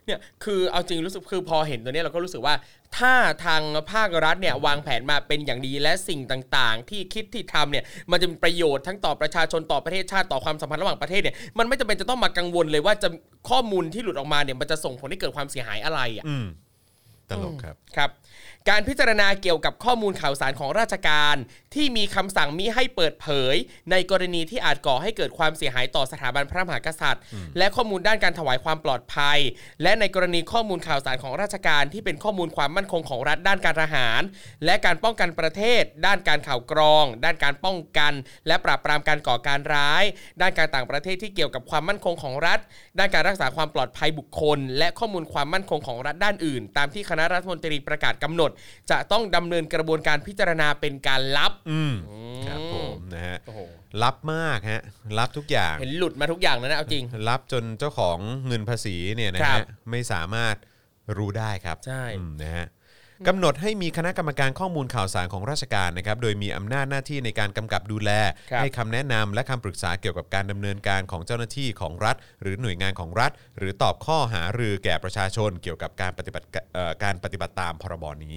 เนี่ยคือเอาจริงรู้สึกคือพอเห็นตัวนี้เราก็รู้สึกว่าถ้าทางภาครัฐเนี่ยวางแผนมาเป็นอย่างดีและสิ่งต่างๆที่คิดที่ทำเนี่ยมันจะมีประโยชน์ทั้งต่อประชาชนต่อประเทศชาติต่อความสัมพันธ์ระหว่างประเทศเนี่ยมันไม่จำเป็นจะต้องมากังวลเลยว่าจะข้อมูลที่หลุดออกมาเนี่ยมันจะส่งผลให้เกิดความเสียหายอะไรอ่ะตลกครับครับการพิจารณาเกี่ยวกับข้อมูลข่าวสารของราชการที่มีคำสั่งมิให้เปิดเผยในกรณีที่อาจก่อให้เกิดความเสียหายต่อสถาบันพระมหากษัตริย์และข้อมูลด้านการถวายความปลอดภัยและในกรณีข้อมูลข่าวสารของราชการที่เป็นข้อมูลความมั่นคงของรัฐด้านการทหารและการป้องกันประเทศด้านการข่าวกรองด้านการป้องกันและปราบปรามการก่อการร้ายด้านการต่างประเทศที่เกี่ยวกับความมั่นคงของรัฐด้านการรักษาความปลอดภัยบุคคลและข้อมูลความมั่นคงของรัฐด้านอื่นตามที่คณะรัฐมนตรีประกาศกำหนดจะต้องดำเนินกระบวนการพิจารณาเป็นการลับครับผมนะฮะลับมากฮะลับทุกอย่างเห็นหลุดมาทุกอย่างแล้วนะเอาจริงลับจนเจ้าของเงินภาษีเนี่ยนะฮะไม่สามารถรู้ได้ครับใช่นะฮะกำหนดให้มีคณะกรรมการข้อมูลข่าวสารของราชการนะครับโดยมีอำนาจหน้าที่ในการกำกับดูแลให้คำแนะนำและคำปรึกษาเกี่ยวกับการดำเนินการของเจ้าหน้าที่ของรัฐหรือหน่วยงานของรัฐหรือตอบข้อหารือแก่ประชาชนเกี่ยวกับการปฏิบัติตามพรบนี้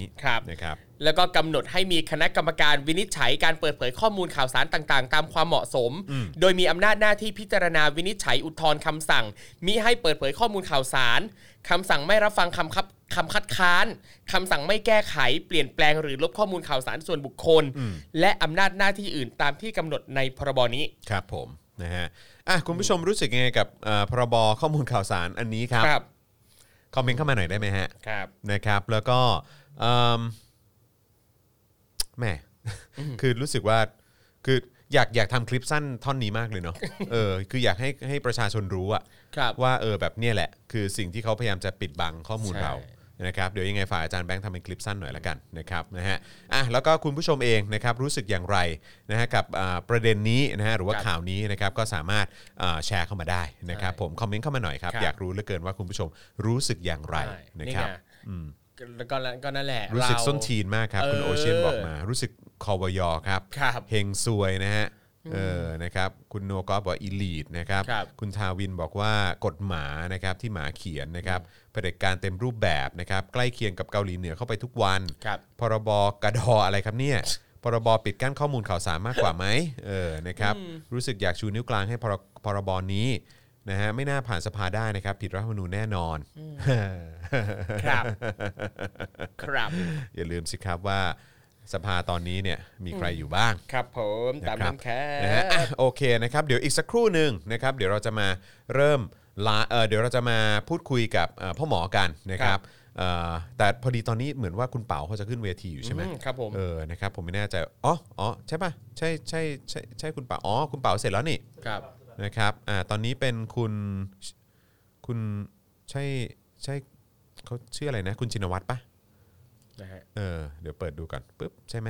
นะครับแล้วก็กำหนดให้มีคณะกรรมการวินิจฉัยการเปิดเผยข้อมูลข่าวสารต่างๆตามความเหมาะสมโดยมีอำนาจหน้าที่พิจารณาวินิจฉัยอุทธรณ์คำสั่งมิให้เปิดเผยข้อมูลข่าวสารคำสั่งไม่รับฟังคำคัดค้านคำสั่งไม่แก้ไขเปลี่ยนแปลงหรือลบข้อมูลข่าวสารส่วนบุคคลและอำนาจหน้าที่อื่นตามที่กำหนดในพรบนี้ครับผมนะฮะคุณผู้ชมรู้สึกยังไงกับพรบข้อมูลข่าวสารอันนี้ครับคอมเมนต์เข้ามาหน่อยได้ไหมฮะครับนะครับแล้วก็แหม คือรู้สึกว่าคืออยากทำคลิปสั้นท่อนนี้มากเลยเนาะ คืออยากให้ประชาชนรู้อะ ว่าแบบเนี่ยแหละคือสิ่งที่เขาพยายามจะปิดบังข้อมูลเรานะครับเดี๋ยวยังไงฝ่ายอาจารย์แบงค์ทำเป็นคลิปสั้นหน่อยละกันนะครับนะฮะแล้วก็คุณผู้ชมเองนะครับรู้สึกอย่างไรนะฮะกับประเด็นนี้นะฮะหรือว่าข่าวนี้นะครับก็สามารถแชร์เข้ามาได้นะครับผมคอมเมนต์เข้ามาหน่อยครับอยากรู้เหลือเกินว่าคุณผู้ชมรู้สึกอย่างไรนะครับก็นั่นแหละรู้สึกส้นทีนมากครับคุณโอเชียนบอกมารู้สึกคบยครับเฮงซวยนะฮะนะครับคุณโนกอฟบอกอีลีดนะครับคุณทาวินบอกว่ากฎหมายนะครับที่หมาเขียนนะครับเผด็จการเต็มรูปแบบนะครับใกล้เคียงกับเกาหลีเหนือเข้าไปทุกวันพรบกระดออะไรครับเนี่ยพ พรบปิดกั้นข้อมูลข่าวสารมากกว่าไหมนะครับรู้สึกอยากชูนิ้วกลางให้พรบนี้นะฮะไม่น่าผ่านสภาได้นะครับผิดรัฐธรรมนูญแน่นอนครับครับอย่าลืมสิครับว่าสภาตอนนี้เนี่ยมีใครอยู่บ้างครับผมตามนั้นครับนะฮะโอเคนะครับเดี๋ยวอีกสักครู่นึงนะครับเดี๋ยวเราจะมาเริ่มเดี๋ยวเราจะมาพูดคุยกับพ่อหมอกันนะครับแต่พอดีตอนนี้เหมือนว่าคุณเปาเขาจะขึ้นเวทีอยู่ใช่ไหมครับผมนะครับผมไม่แน่ใจอ๋อใช่ป่ะใช่คุณเปาคุณเปาเสร็จแล้วนี่ครับนะครับตอนนี้เป็นคุณใช่เขาชื่ออะไรนะคุณชินวัตรป่ะนะฮะเดี๋ยวเปิดดูก่อนปึ๊บใช่ไหม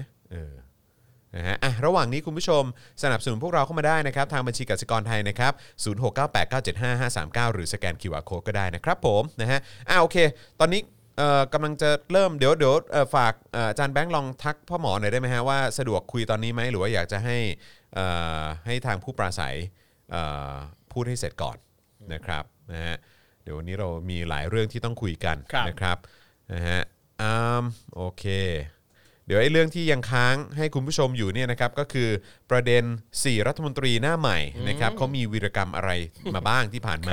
นะฮะระหว่างนี้คุณผู้ชมสนับสนุนพวกเราเข้ามาได้นะครับทางบัญชีกสิกรไทยนะครับ0698975539หรือสแกน QR Code ก็ได้นะครับผมนะฮะโอเคตอนนี้กำลังจะเริ่มเดี๋ยวฝากอาจารย์แบงค์ลองทักพ่อหมอหน่อยได้ไหมฮะว่าสะดวกคุยตอนนี้ไหมหรือว่าอยากจะให้ทางผู้ปราศัยพูดให้เสร็จก่อนนะครับนะฮะเดี๋ยววันนี้เรามีหลายเรื่องที่ต้องคุยกันนะครับนะฮะโอเคเดี๋ยวไอ้เรื่องที่ยังค้างให้คุณผู้ชมอยู่เนี่ยนะครับก็คือประเด็น4รัฐมนตรีหน้าใหม่นะครับเขามีวีรกรรมอะไรมาบ้างที่ผ่านมา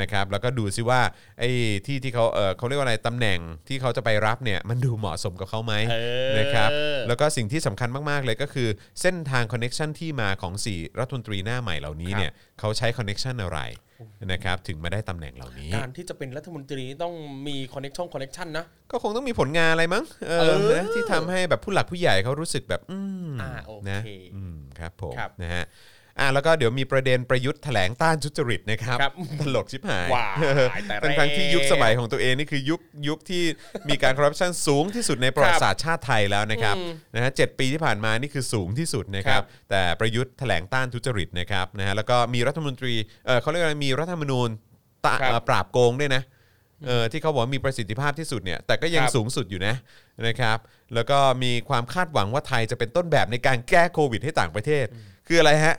นะครับแล้วก็ดูซิว่าไอ้ที่เขาเขาเรียกว่าอะไรตำแหน่งที่เขาจะไปรับเนี่ยมันดูเหมาะสมกับเขาไหมนะครับแล้วก็สิ่งที่สำคัญมากๆเลยก็คือเส้นทางคอนเน็กชันที่มาของ4รัฐมนตรีหน้าใหม่เหล่านี้เนี่ยเขาใช้คอนเน็กชันอะไรนะครับถึงมาได้ตำแหน่งเหล่านี้การที่จะเป็นรัฐมนตรีต้องมีคอนเนคชั่นนะก็คงต้องมีผลงานอะไรมั้งนะที่ทำให้แบบผู้หลักผู้ใหญ่เขารู้สึกแบบโอเคนะครับผมนะฮะแล้วก็เดี๋ยวมีประเด็นประยุทธ์แถลงต้านทุจริตนะครับตลกชิบหายทั้งที่ยุคสมัยของตัวเองนี่คือยุคที่มีการคอร์รัปชันสูงที่สุดในประวัติศาสตร์ชาติไทยแล้วนะครับนะฮะ7ปีที่ผ่านมานี่คือสูงที่สุดนะครับแต่ประยุทธ์แถลงต้านทุจริตนะครับนะฮะแล้วก็มีรัฐมนตรีเขาเรียกอะไรมีรัฐธรรมนูญปราบโกงด้วยนะที่เขาบอกมีประสิทธิภาพที่สุดเนี่ยแต่ก็ยังสูงสุดอยู่นะครับแล้วก็มีความคาดหวังว่าไทยจะเป็นต้นแบบในการแก้โควิดให้ต่างประเทศคืออะไรฮะ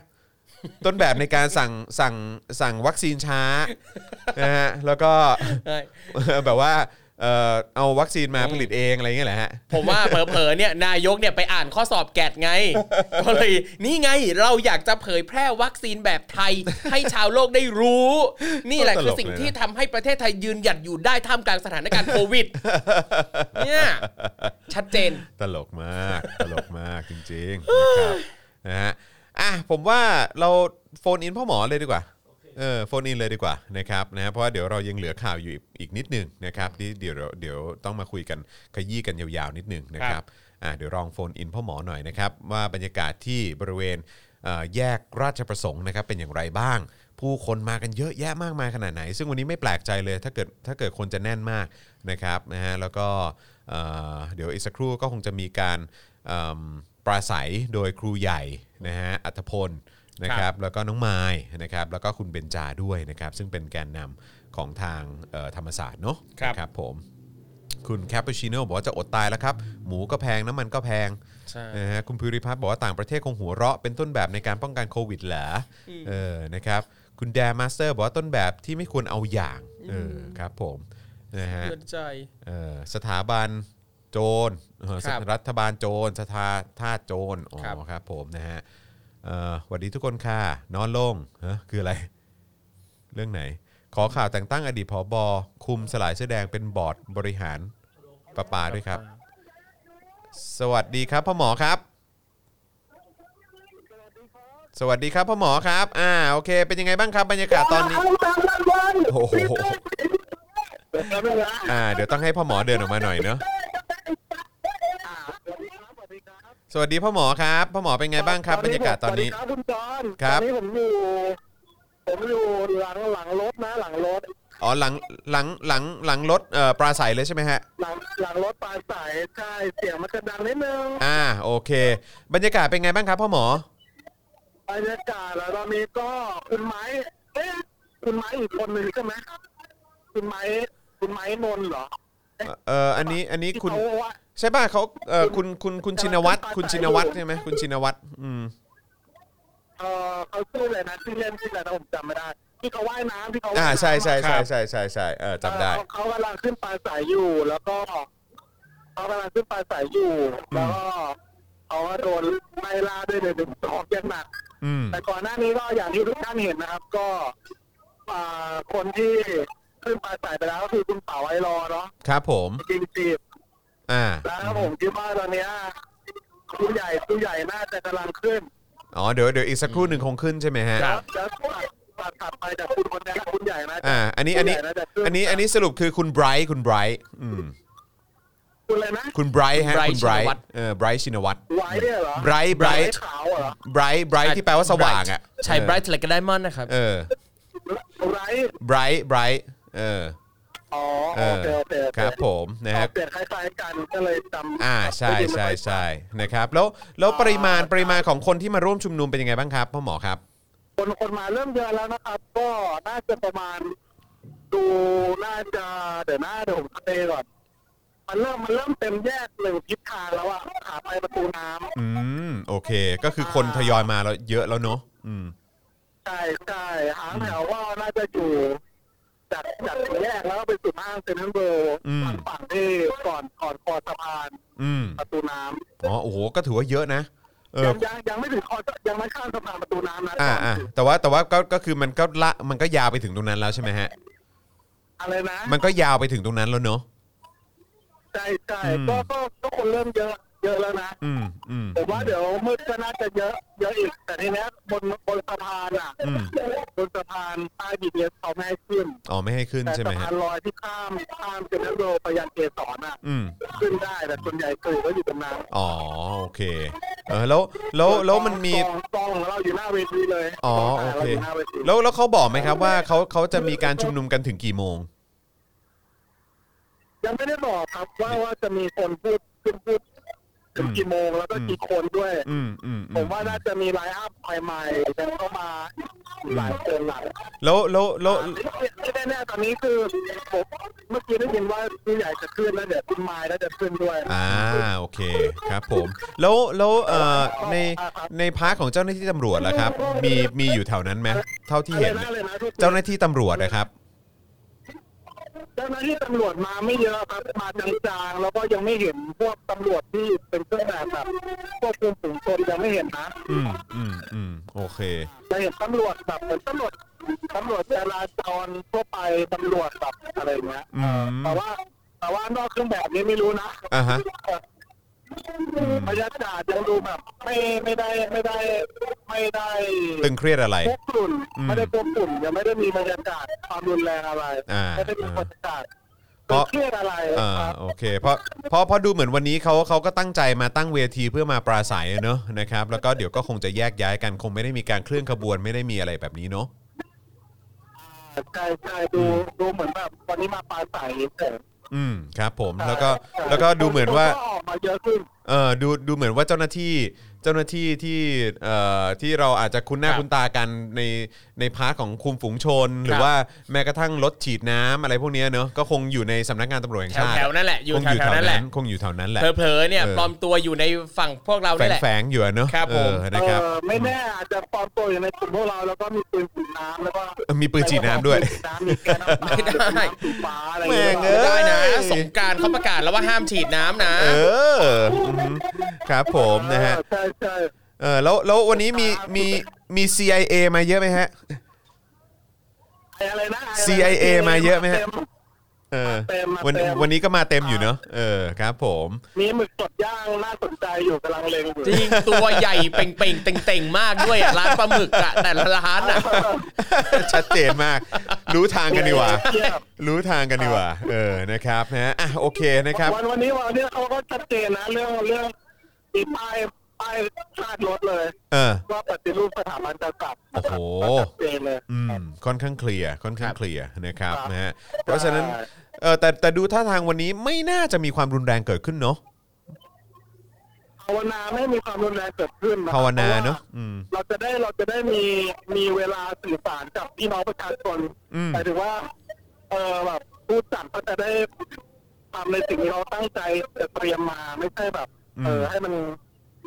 ต้นแบบในการสั่งวัคซีนช้านะฮะแล้วก็แบบว่าเอาวัคซีนมาผลิตเองอะไรเงี้ยแหละฮะผมว่าเผลอๆเนี่ยนายกเนี่ยไปอ่านข้อสอบแกดไงก็เลยนี่ไงเราอยากจะเผยแพร่วัคซีนแบบไทยให้ชาวโลกได้รู้นี่แหละคือสิ่งที่ทำให้ประเทศไทยยืนหยัดอยู่ได้ท่ามกลางสถานการณ์โควิดเนี่ยชัดเจนตลกมากจริงๆนะครับนะฮะผมว่าเราโฟนอินพ่อหมอเลยดีกว่าโฟนอินเลยดีกว่านะครับนะเพราะว่าเดี๋ยวเรายังเหลือข่าวอยู่อีกนิดนึงนะครับที่เดี๋ยวต้องมาคุยกันขยี้กันยาวๆนิดนึงนะครับเดี๋ยวลองโฟนอินพ่อหมอหน่อยนะครับว่าบรรยากาศที่บริเวณแยกราชประสงค์นะครับเป็นอย่างไรบ้างผู้คนมากันเยอะแยะมากมายขนาดไหนซึ่งวันนี้ไม่แปลกใจเลยถ้าเกิดคนจะแน่นมากนะครับนะฮะแล้วก็เดี๋ยวอีกสักครู่ก็คงจะมีการปราศัยโดยครูใหญ่นะฮะอัธพลนะครับแล้วก็น้องไมล์นะครับแล้วก็คุณเบญจาด้วยนะครับซึ่งเป็นแกนนำของทางธรรมศาสตร์เนาะครับผมคุณแคปปูชิโน่บอกว่าจะอดตายแล้วครับหมูก็แพงน้ำมันก็แพงนะฮะคุณภูริพัฒน์บอกว่าต่างประเทศคงหัวเราะเป็นต้นแบบในการป้องกันโควิดเหรอนะครับคุณแดร์มาสเตอร์บอกว่าต้นแบบที่ไม่ควรเอาอย่างครับผมนะฮะสถาบันโจรรัฐบาลโจรสถาท่าโจรอ๋อครับผมนะฮะสวัสดีทุกคนค่ะนอนลงฮะคืออะไรเรื่องไหนขอข่าวแต่งตั้งอดีตผบ.คุมสลายเสื้อแดงเป็นบอร์ดบริหารประปาด้วยครับสวัสดีครับพ่อหมอครับสวัสดีครับพ่อหมอครับโอเคเป็นยังไงบ้างครับบรรยากาศตอนนี้โอ้โหเดี๋ยวต้องให้พ่อหมอเดินออกมาหน่อยเนาะสวัสดีพ่อหมอครับพ่อหมอเป็นไงบ้างครับบรรยากาศตอนนี้ครับคุณจอนครับนี่ผมอยู่หลังรถนะหลังรถอ๋อหลังรถปราศัยเลยใช่ไหมฮะหลังรถปราศัยใช่เสียงมันจะดังนิดนึงโอเคบรรยากาศเป็นไงบ้างครับพ่อหมอบรรยากาศแล้วตอนนี้ก็คุณไม้อีกคนนึงใช่ไหมคุณไม้นนท์เหรออันนี้คุณใช่ป่ะเขาคุณชินวัตรใช่ไหมคุณชินวัตรเขาชื่ออะไรนะชื่อเล่นชื่ออะไรนะผมจำไม่ได้ที่เขาว่ายน้ำที่เขาใช่จำได้เขากำลังขึ้นปลาสายอยู่แล้วก็ เขาโดนไล่ล่าด้วยเดือดร้อนอย่างหนักแต่ก่อนหน้านี้ก็อย่างที่ทุกท่านเห็นนะครับก็คนที่ขึ้นปลาใสไปแล้วก็คือคุณเป๋าไอรอเนาะครับผมกินจีบแล้วผมคิดว่าตอนนี้ผู้ใหญ่น่าจะกำลังขึ้นอ๋อเดี๋ยวอีกสักครู่หนึ่งคงขึ้นใช่ไหมฮะแล้วตัดไปจากคุณคนแรกคุณใหญ่นะอันนี้สรุปคือคุณไบรท์คุณอะไรนะคุณไบรท์ฮะคุณไบรท์ไบรท์ชินวัตรไบรท์เนี่ยเหรอไบรท์ขาวเหรอไบรท์ที่แปลว่าสว่างอ่ะใช่ไบรท์อะไรก็ได้มั่นนะครับไบรท์อ๋อโอเคครับผมนะครับเปลี่ยนคล้ายๆกันก็เลยจำใช่นะครับแล้วปริมาณของคนที่มาร่วมชุมนุมเป็นยังไงบ้างครับพ่อหมอครับคนมาเริ่มเยอะแล้วนะครับก็น่าจะประมาณดูน่าจะเดี๋ยวผมเตะก่อนมันเริ่มเต็มแยกหนึ่งทิศทางแล้วอ่ะขาไปประตูน้ำโอเคก็คือคนทยอยมาแล้วเยอะแล้วเนาะใช่หางแถวว่าน่าจะอยู่จากแยกแล้วไปสุดห้างเซ็นทรัลเวิลด์ฝั่งที่ก่อนคอสะพานประตูน้ำอ๋อโอ้โหก็ถือว่าเยอะนะยังไม่ถึงคอยังไม่ข้ามสะพานประตูน้ำนะแต่ว่าก็คือมันก็ละมันก็ยาวไปถึงตรงนั้นแล้วใช่ไหมฮะอะไรนะมันก็ยาวไปถึงตรงนั้นแล้วเนาะใช่ก็คนเริ่มเยอะแล้วนะแต่ว่าเดี๋ยวมืดก็น่าจะเยอะอีกแต่ทีนี้บนสะพานอ่ะบนสะพานใต้ดินเนี่ยเขาไม่ให้ขึ้นใช่ไหมฮะสะพานลอยที่ข้ามเซ็นทรัลเวิลด์ไปยังเกสรน่ะขึ้นได้แต่ส่วนใหญ่กลุ่มก็อยู่ตรงนั้นอ๋อโอเคแล้วมันมีกองเราอยู่หน้าเวทีเลยอ๋อโอเคแล้วเขาบอกไหมครับว่าเขาจะมีการชุมนุมกันถึงกี่โมงยังไม่ได้บอกครับว่าจะมีคนพูดถึงกี่โมงแล้วก็กี่คนด้วยผมว่าน่าจะมีไลน์อัพใหม่ๆแล้วก็มาหลายคนหลักแล้วที่แน่ๆตอนนี้คือผมเมื่อกี้ได้ยินว่าผู้ใหญ่จะขึ้นแล้วเดี๋ยวคุณไมล์แล้วจะขึ้นด้วยโอเคครับผมแล้วในพาร์ทของเจ้าหน้าที่ตำรวจล่ะครับมีอยู่แถวนั้นไหมเท่าที่เห็นเจ้าหน้าที่ตำรวจนะครับเจ้าหน้าที่ตำรวจมาไม่เยอะครับมาจางๆแล้วก็ยังไม่เห็นพวกตำรวจที่เป็นเครื่องแบบควบคุมฝูงชนยังไม่เห็นนะโอเคจะเห็นตำรวจแบบเหมือนตำรวจจราจรทั่วไปตำรวจแบบอะไรเงี้ยแต่ว่านอกเครื่องแบบนี้ไม่รู้นะบรรยากาศยังดูแบบไม่ได้ตึงเครียดอะไรไม่ได้ควบคุมยังไม่ได้มีบรรยากาศความรุนแรงอะไรไม่ได้มีบรรยากาศตึงเครียดอะไรโอเคเพราะดูเหมือนวันนี้เขาก็ตั้งใจมาตั้งเวทีเพื่อมาปราศัยเนอะนะครับแล้วก็เดี๋ยวก็คงจะแยกย้ายกันคงไม่ได้มีการเคลื่อนขบวนไม่ได้มีอะไรแบบนี้เนอะใช่ดูเหมือนแบบวันนี้มาปราศัยครับผมแล้วก็ดูเหมือนว่าดูเหมือนว่าเจ้าหน้าที่ที่เราอาจจะคุ้นหน้าคุ้นตากันในพาร์ทของคุมฝูงชนหรือว่าแม้กระทั่งรถฉีดน้ำอะไรพวกนี้เนอะก็คงอยู่ในสำนักงานตำรวจแห่งชาติแถวนั่นแหละอยู่แถวนั้นแหละคงอยู่แถวนั้นแหละเผลอๆเนี่ยปลอมตัวอยู่ในฝั่งพวกเราแหละแฝงอยู่เนอะครับผมไม่แน่อาจจะปลอมตัวอยู่ในกลุ่มพวกเราแล้วก็มีปืนฉีดน้ำแล้วก็มีปืนฉีดน้ำด้วยไม่ได้ไม่ได้นะสงกรานต์เขาประกาศแล้วว่าห้ามฉีดน้ำนะครับผมนะฮะใช่แล้ววันนี้มี CIA มาเยอะไหมฮะอะไรนะ CIA มาเยอะไหมฮะวันนี้ก็มาเต็มอยู่เนอะครับผมมีหมึกสดย่างน่าสนใจอยู่กำลังเล็งอยู่จริงตัวใหญ่เป่งๆเต่งๆมากด้วยร้านปลาหมึกอะแต่ละร้านอะชัดเจนมากรู้ทางกันดีกว่านะครับนะอ่ะโอเคนะครับวันนี้เขาก็ชัดเจนนะเรื่องอีกป้ายคาดรถเลยว่าปฏิรูปสถาบันจะกลับโอ้โหค่อนข้างเคลียร์นะครับนะฮะเพราะฉะนั้นแต่ดูท่าทางวันนี้ไม่น่าจะมีความรุนแรงเกิดขึ้นเนาะภาวนาไม่มีความรุนแรงเกิดขึ้นภาวนาเนาะเราจะได้มีเวลาสื่อสารกับพี่น้องประชาชนหมายถึงว่าแบบผู้จัดก็จะได้ทำในสิ่งที่เราตั้งใจจะเตรียมมาไม่ใช่แบบให้มัน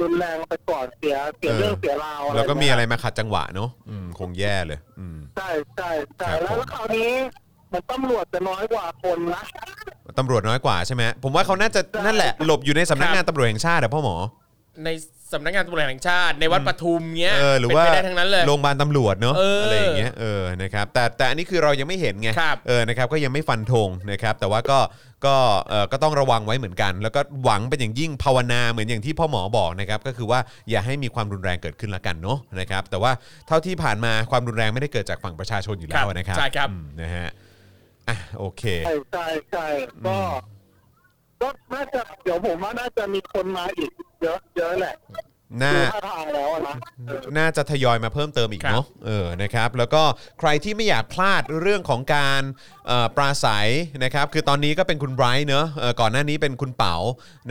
รุนแรงไปก่อนเสียเรื่องเสียราวอะไรแล้วก็มีอะไรมาขัดจังหวะเนาะคงแย่เลยใช่แล้วคราวนี้มันตำรวจจะน้อยกว่าคนนะตำรวจน้อยกว่าใช่ไหมผมว่าเขาน่าจะนั่นแหละหลบอยู่ในสำนักงานตำรวจแห่งชาติพ่อหมอ ในสำนักงานตำรวจแห่งชาติในวัดปทุมเงี้ยหรือว่าโรงพยาบาลตำรวจเนาะ อะไรอย่างเงี้ยนะครับแต่อันนี้คือเรายังไม่เห็นไงนะครับก็ยังไม่ฟันธงนะครับแต่ว่าก็ต้องระวังไว้เหมือนกันแล้วก็หวังเป็นอย่างยิ่งภาวนาเหมือนอย่างที่พ่อหมอบอกนะครับก็คือว่าอย่าให้มีความรุนแรงเกิดขึ้นละกันเนาะนะครับแต่ว่าเท่าที่ผ่านมาความรุนแรงไม่ได้เกิดจากฝั่งประชาชนอยู่แล้วนะครับใช่ครับนะฮะอ่ะโอเคใช่ก็น่าจะเดี๋ยวผมว่าน่าจะมีคนมาอีกเยอะแหละน่าจะทยอยมาเพิ่มเติมอีกเนาะนะครับแล้วก็ใครที่ไม่อยากพลาดเรื่องของการปราศัยนะครับคือตอนนี้ก็เป็นคุณไบรท์เนอะก่อนหน้านี้เป็นคุณเป๋า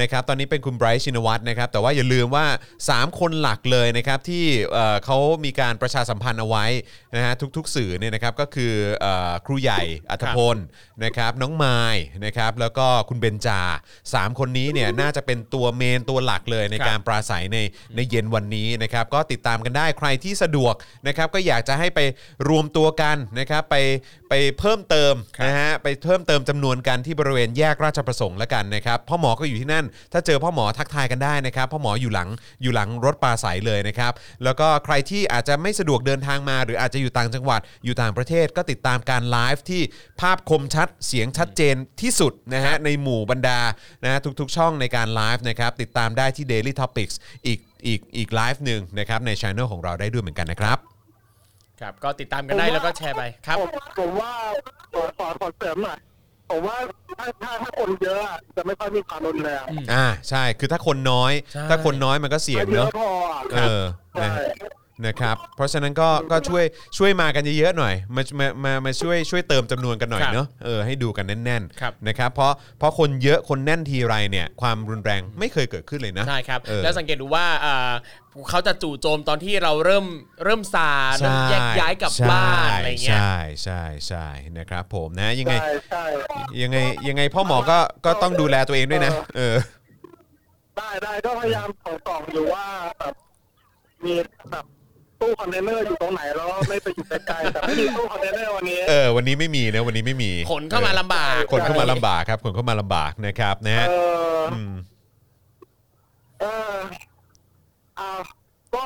นะครับตอนนี้เป็นคุณไบรท์ชินวัตรนะครับแต่ว่าอย่าลืมว่า3คนหลักเลยนะครับที่เขามีการประชาสัมพันธ์เอาไว้นะฮะทุกๆสื่อเนี่ยนะครับก็คือครูใหญ่อัธพลนะครับน้องมายนะครับแล้วก็คุณเบญจา3คนนี้เนี่ยน่าจะเป็นตัวเมนตัวหลักเลยในการปราศัยในเย็นวันนี้นะครับก็ติดตามกันได้ใครที่สะดวกนะครับก็อยากจะให้ไปรวมตัวกันนะครับไปเพิ่มเติมนะฮะไปเพิ่มเติมจำนวนกันที่บริเวณแยกราชประสงค์แล้วกันนะครับพ่อหมอก็อยู่ที่นั่นถ้าเจอพ่อหมอทักทายกันได้นะครับพ่อหมออยู่หลังรถปราศัยเลยนะครับแล้วก็ใครที่อาจจะไม่สะดวกเดินทางมาหรืออาจจะอยู่ต่างจังหวัดอยู่ต่างประเทศก็ติดตามการไลฟ์ที่ภาพคมชัดเสียงชัดเจนที่สุดนะฮะในหมู่บรรดานะทุกๆช่องในการไลฟ์นะครับติดตามได้ที่ Daily Topics อีกไลฟ์หนึ่งนะครับใน channel ของเราได้ด้วยเหมือนกันนะครับครับก็ติดตามกันได้แล้วก็แชร์ไปครับผมว่าขอเสริมหน่อยผมว่าถ้าคนเยอะจะไม่ค่อยมีความรุนแรงใช่คือถ้าคนน้อยมันก็เสี่ยงเนอะนะครับเพราะฉะนั้นก็ช่วยมากันเยอะๆหน่อยมาช่วยเติมจำนวนกันหน่อยเนาะให้ดูกันแน่นๆนะครับเพราะคนเยอะคนแน่นทีไรเนี่ยความรุนแรงไม่เคยเกิดขึ้นเลยนะใช่ครับแล้วสังเกตดูว่าเขาจะจู่โจมตอนที่เราเริ่มซาเริ่มแยกย้ายกลับบ้านอะไรเงี้ยใช่นะครับผมนะยังไงพ่อหมอก็ต้องดูแลตัวเองด้วยนะได้ก็พยายามส่องอยู่ว่าแบบมีแบบตู้คอนเทนเนอร์อยู่ตรงไหนแล้วไม่ไปอยู่ไกลๆแต่ไม่มีตู้คอนเทนเนอร์วันนี้วันนี้ไม่มีนะวันนี้ไม่มีขนเข้ามาลำบากครับขนเข้ามาลำบากนะครับนะฮะก็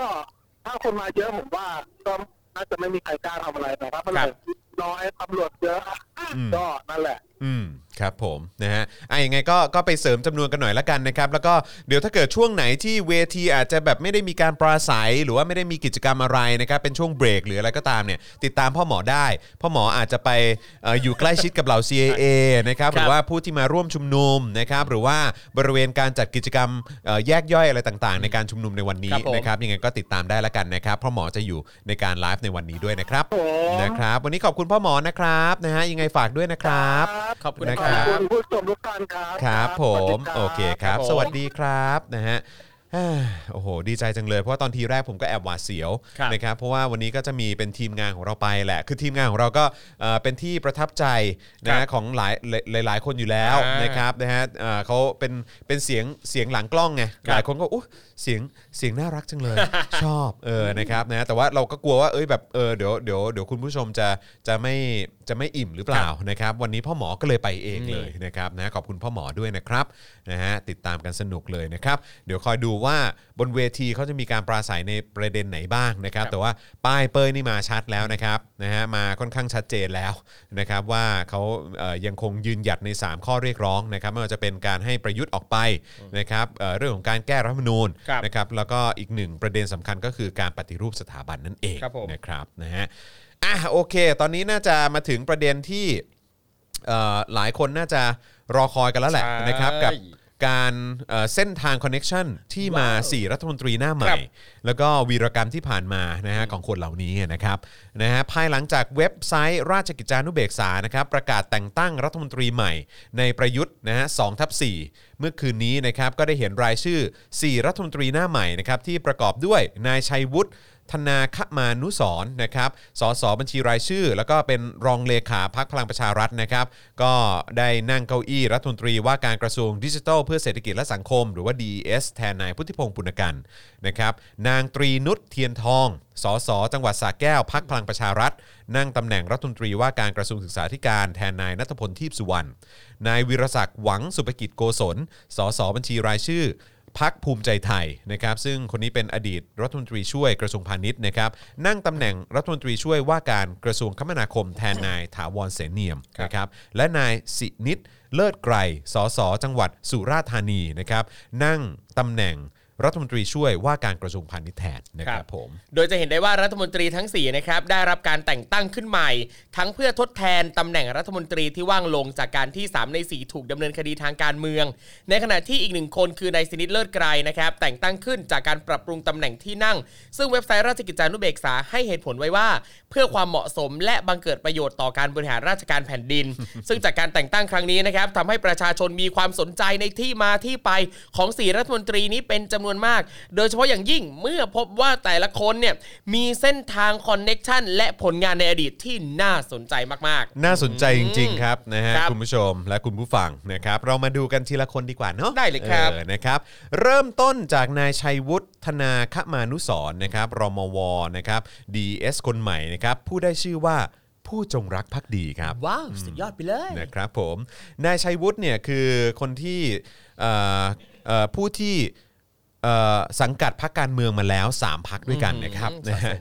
ถ้าคนมาเยอะผมว่าก็น่าจะไม่มีใครกล้าทำอะไรแต่ว่าเมื่อไหร่น้อยตำรวจเยอะก็นั่นแหละครับผมนะฮะยังไงก็ไปเสริมจำนวนกันหน่อยละกันนะครับแล้วก็เดี๋ยวถ้าเกิดช่วงไหนที่เวทีอาจจะแบบไม่ได้มีการปราศัยหรือว่าไม่ได้มีกิจกรรมอะไรนะครับเป็นช่วงเบรกหรืออะไรก็ตามเนี่ยติดตามพ่อหมอได้พ่อหมออาจจะไปอยู่ใกล้ชิดกับเหล่า CAA นะครับหรือว่าผู้ที่มาร่วมชุมนุมนะครับหรือว่าบริเวณการจัดกิจกรรมแยกย่อยอะไรต่างๆในการชุมนุมในวันนี้นะครับยังไงก็ติดตามได้ละกันนะครับพ่อหมอจะอยู่ในการไลฟ์ในวันนี้ด้วยนะครับนะครับวันนี้ขอบคุณพ่อหมอนะครับนะฮะยังไงฝากด้วยนะครับขอบคุณนะครับผู้ชมทุกท่านครับครับผมโอเคครับสวัสดีครับนะฮะโอ้โหดีใจจังเลยเพราะว่าตอนทีแรกผมก็แอบหวาดเสียวนะครับเพราะว่าวันนี้ก็จะมีเป็นทีมงานของเราไปแหละคือทีมงานของเราก็เป็นที่ประทับใจนะของหลายคนอยู่แล้วนะครับนะฮะเขาเป็นเสียงหลังกล้องไงหลายคนก็อู้เสียงน่ารักจังเลยชอบนะครับนะแต่ว่าเราก็กลัวว่าเอ้ยแบบเดี๋ยวคุณผู้ชมจะไม่อิ่มหรือเปล่านะครับวันนี้พ่อหมอก็เลยไปเองเลยนะครับนะขอบคุณพ่อหมอด้วยนะครับนะฮะติดตามกันสนุกเลยนะครับเดี๋ยวคอยดูว่าบนเวทีเขาจะมีการปราศัยในประเด็นไหนบ้างนะครับแต่ว่าป้ายเป้ยนี่มาชัดแล้วนะครับนะฮะมาค่อนข้างชัดเจนแล้วนะครับว่าเขายังคงยืนหยัดใน3ข้อเรียกร้องนะครับไม่ว่าจะเป็นการให้ประยุทธ์ออกไปนะครับเรื่องของการแก้รัฐธรรมนูญนะครับแล้วก็อีก1ประเด็นสำคัญก็คือการปฏิรูปสถาบันนั่นเองนะครับนะฮะโอเคตอนนี้น่าจะมาถึงประเด็นที่หลายคนน่าจะรอคอยกันแล้วแหละนะครับกับการเส้นทางคอนเนคชั่นที่มา4รัฐมนตรีหน้าใหม่แล้วก็วีรกรรมที่ผ่านมานะฮะของคนเหล่านี้นะครับนะฮะภายหลังจากเว็บไซต์ราชกิจจานุเบกษานะครับประกาศแต่งตั้งรัฐมนตรีใหม่ในประยุทธ์นะฮะ 2/4 เมื่อคืนนี้นะครับก็ได้เห็นรายชื่อ4รัฐมนตรีหน้าใหม่นะครับที่ประกอบด้วยนายชัยวุฒิธนาคมานุสรณ์นะครับสสบัญชีรายชื่อแล้วก็เป็นรองเลขาพรรคพลังประชารัฐนะครับก็ได้นั่งเก้าอี้รัฐมนตรีว่าการกระทรวงดิจิทัลเพื่อเศรษฐกิจและสังคมหรือว่า DES แทนนายพุทธิพงษ์ปุณกันนะครับนางตรีนุชเทียนทองสสจังหวัดสระแก้วพรรคพลังประชารัฐนั่งตำแหน่งรัฐมนตรีว่าการกระทรวงศึกษาธิการแทนนายณัฐพลทีพสุวรรณนายวีรศักดิ์หวังสุภกิจโกศลสสบัญชีรายชื่อ พรรคภูมิใจไทยนะครับซึ่งคนนี้เป็นอดีตรัฐมนตรีช่วยกระทรวงพาณิชย์นะครับนั่งตำแหน่งรัฐมนตรีช่วยว่าการกระทรวงคมนาคมแทนนายถาวรเสนเนียมนะครับและนายสินิตเลิศไกรสสจังหวัดสุราษฎร์ธานีนะครับนั่งตำแหน่งรัฐมนตรีช่วยว่าการกระทรวงพาณิชย์แทนนะครับผมโดยจะเห็นได้ว่ารัฐมนตรีทั้ง4นะครับได้รับการแต่งตั้งขึ้นใหม่ทั้งเพื่อทดแทนตำแหน่งรัฐมนตรีที่ว่างลงจากการที่3ใน4ถูกดำเนินคดีทางการเมืองในขณะที่อีก1คนคือนายสินิตเลิศไกรนะครับแต่งตั้งขึ้นจากการปรับปรุงตำแหน่งที่นั่งซึ่งเว็บไซต์ราชกิจจานุเบกษาให้เหตุผลไว้ว่าเพื่อความเหมาะสมและบังเกิดประโยชน์ต่อการบริหารราชการแผ่นดิน ซึ่งจากการแต่งตั้งครั้งนี้นะครับทำให้ประชาชนมีความสนใจในที่มาที่ไปของ4รัฐมนตรีนี้เป็นจำนวนมากโดยเฉพาะอย่างยิ่งเมื่อพบว่าแต่ละคนเนี่ยมีเส้นทางคอนเนคชั่นและผลงานในอดีตที่น่าสนใจมากๆน่าสนใจจริงๆครับนะฮะคุณผู้ชมและคุณผู้ฟังนะครับเรามาดูกันทีละคนดีกว่าเนาะได้เลยครับนะครับเริ่มต้นจากนายชัยวุฒิธนาคมานุสรณ์นะครับรมว.นะครับ DS คนใหม่นะครับผู้ได้ชื่อว่าผู้จงรักภักดีครับว้าวสุดยอดไปเลยนะครับผมนายชัยวุฒิเนี่ยคือคนที่ผู้ที่สังกัดพรรคการเมืองมาแล้ว3พรรคด้วยกันนะครับนะฮะ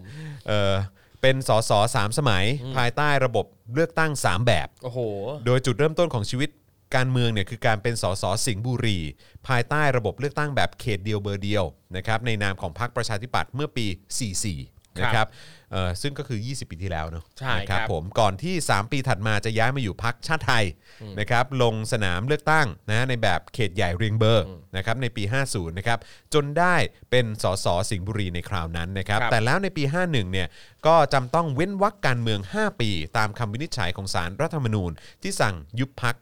เป็นสส3สมัยภายใต้ระบบเลือกตั้ง3แบบโอ้โหโดยจุดเริ่มต้นของชีวิตการเมืองเนี่ยคือการเป็นสสสิงห์บุรีภายใต้ระบบเลือกตั้งแบบเขตเดียวเบอร์เดียวนะครับในนามของพรรคประชาธิปัตย์เมื่อปี44นะครับซึ่งก็คือ20ปีที่แล้วเนาะใช่ครับผมก่อนที่3ปีถัดมาจะย้ายมาอยู่พรรคชาติไทยนะครับลงสนามเลือกตั้งนะในแบบเขตใหญ่เรียงเบอร์นะครับในปี50นะครับจนได้เป็นสสสิงห์บุรีในคราวนั้นนะครับแต่แล้วในปี51เนี่ยก็จำต้องเว้นวรรคการเมือง5ปีตามคำวินิจฉัยของศาลรัฐธรรมนูญที่สั่งยุบพรรค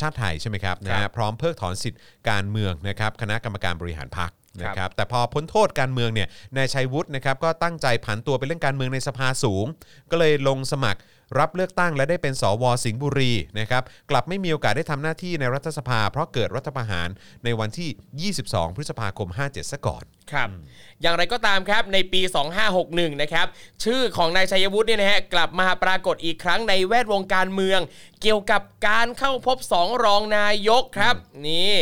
ชาติไทยใช่ไหมครับนะพร้อมเพิกถอนสิทธิการเมืองนะครับคณะกรรมการบริหารพรรคนะครับแต่พอพ้นโทษการเมืองเนี่ยนายชัยวุฒินะครับก็ตั้งใจผันตัวไปเล่นการเมืองในสภาสูงก็เลยลงสมัครรับเลือกตั้งและได้เป็นสวสิงห์บุรีนะครับกลับไม่มีโอกาสได้ทำหน้าที่ในรัฐสภาเพราะเกิดรัฐประหารในวันที่22พฤษภาคม57ซะก่อนครับอย่างไรก็ตามครับในปี2561นะครับชื่อของนายชัยวุฒิเนี่ยนะฮะกลับมาปรากฏอีกครั้งในแวดวงการเมืองเกี่ยวกับการเข้าพบ2รองนายกครับนี่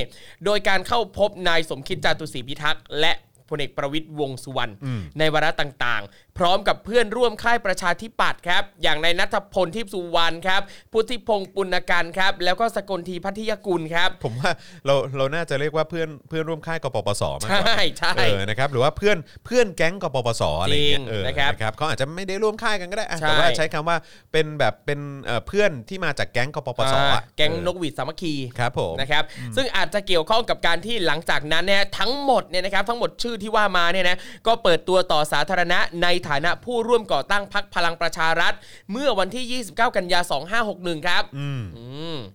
โดยการเข้าพบนายสมคิดจาตุศรีพิทักษ์และพลเอกประวิตรวงษ์สุวรรณในวาระต่างๆพร้อมกับเพื่อนร่วมค่ายประชาธิปัตย์ครับอย่างนายณัฐพลทิพย์สุวรรณครับพุทธิพงษ์ปุณกันต์ครับแล้วก็สกลทีพัทยกุลครับผมว่าเราน่าจะเรียกว่าเพื่อนร่วมค่ายกปปส.มากกว่าใช่นะครับหรือว่าเพื่อนแก๊งกปปส.อะไรอย่างเงี้ยนะครับเขาอาจจะไม่ได้ร่วมค่ายกันก็ได้แต่ว่าใช้คำว่าเป็นแบบเป็นเพื่อนที่มาจากแก๊งกปปส.แก๊งนกหวีดสามัคคีครับผมนะครับซึ่งอาจจะเกี่ยวข้องกับการที่หลังจากนั้นเนี่ยทั้งหมดเนี่ยนะครับทั้งหมดชื่อที่ว่ามาเนี่ยนะก็เปิดตัวต่อสาธารณะในฐานะผู้ร่วมก่อตั้งพรรคพลังประชารัฐเมื่อวันที่29กันยายน2561ครับ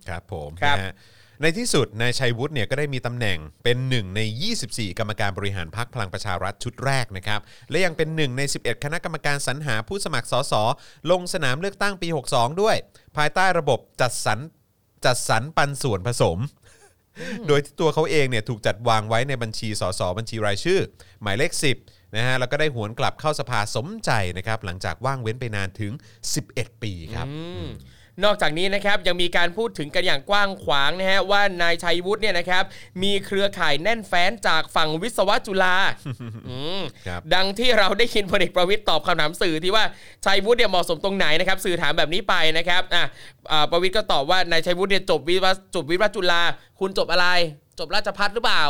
ครับผมนะฮะในที่สุดนายชัยวุฒิเนี่ยก็ได้มีตำแหน่งเป็น1ใน24กรรมการบริหารพรรคพลังประชารัฐชุดแรกนะครับและยังเป็น1ใน11คณะกรรมการสรรหาผู้สมัครสสลงสนามเลือกตั้งปี62ด้วยภายใต้ระบบจัดสรรปันส่วนผสมโดยที่ตัวเขาเองเนี่ยถูกจัดวางไว้ในบัญชีสสบัญชีรายชื่อหมายเลข10นะฮะแล้วก็ได้หวนกลับเข้าสภาสมใจนะครับหลังจากว่างเว้นไปนานถึง11ปีครับนอกจากนี้นะครับยังมีการพูดถึงกันอย่างกว้างขวางนะฮะว่านายชัยวุฒิเนี่ยนะครับมีเครือข่ายแน่นแฟ้นจากฝั่งวิศวะจุฬา ดังที่เราได้ยินพลเอกประวิตรตอบคำถามสื่อที่ว่าชัยวุฒิเนี่ยเหมาะสมตรงไหนนะครับสื่อถามแบบนี้ไปนะครับประวิตรก็ตอบว่านายชัยวุฒิเนี่ยจบวิศวะจุฬาคุณจบอะไรจบราชภัฏหรือเปล่า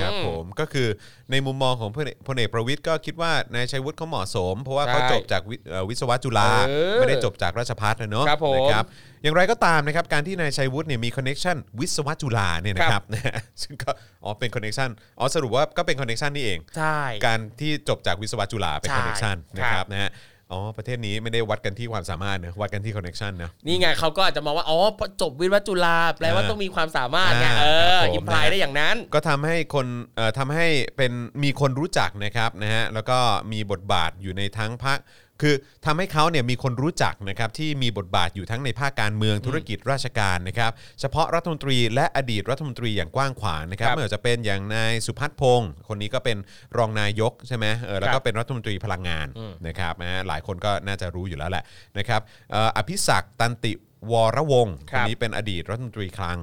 ครับผมก็คือในมุมมองของพลเอกประวิตรก็คิดว่านายชัยวุฒิเขาเหมาะสมเพราะว่าเขาจบจากวิศวะจุฬาไม่ได้จบจากราชภัฏนะเนาะนะครับอย่างไรก็ตามนะครับการที่นายชัยวุฒิเนี่ยมีคอนเนคชั่นวิศวะจุฬาเนี่ยนะครับซึ่งก็เป็นคอนเนคชั่นสรุปว่าก็เป็นคอนเนคชั่นนี่เองใช่การที่จบจากวิศวะจุฬาเป็นคอนเนคชั่นนะครับนะฮะประเทศนี้ไม่ได้วัดกันที่ความสามารถนะวัดกันที่คอนเนคชั่นนะนี่ไงเขาก็อาจจะมองว่าจบวิศวะจุฬาแปลว่าต้องมีความสามารถไงอิมพลายได้อย่างนั้นก็ทำให้คนทำให้เป็นมีคนรู้จักนะครับนะฮะแล้วก็มีบทบาทอยู่ในทั้งพรรคคือทำให้เขาเนี่ยมีคนรู้จักนะครับที่มีบทบาทอยู่ทั้งในภาคการเมืองธุรกิจราชการนะครับเฉพาะรัฐมนตรีและอดีตรัฐมนตรีอย่างกว้างขวางนะครับไม่ว่าจะเป็นอย่างนายสุพัฒน์พงศ์คนนี้ก็เป็นรองนายกใช่ไหมแล้วก็เป็นรัฐมนตรีพลังงานนะครับนะหลายคนก็น่าจะรู้อยู่แล้วแหละนะครับอภิศักดิ์ตันติ วรวงศ์อันนี้เป็นอดีตรัฐมนตรีคลัง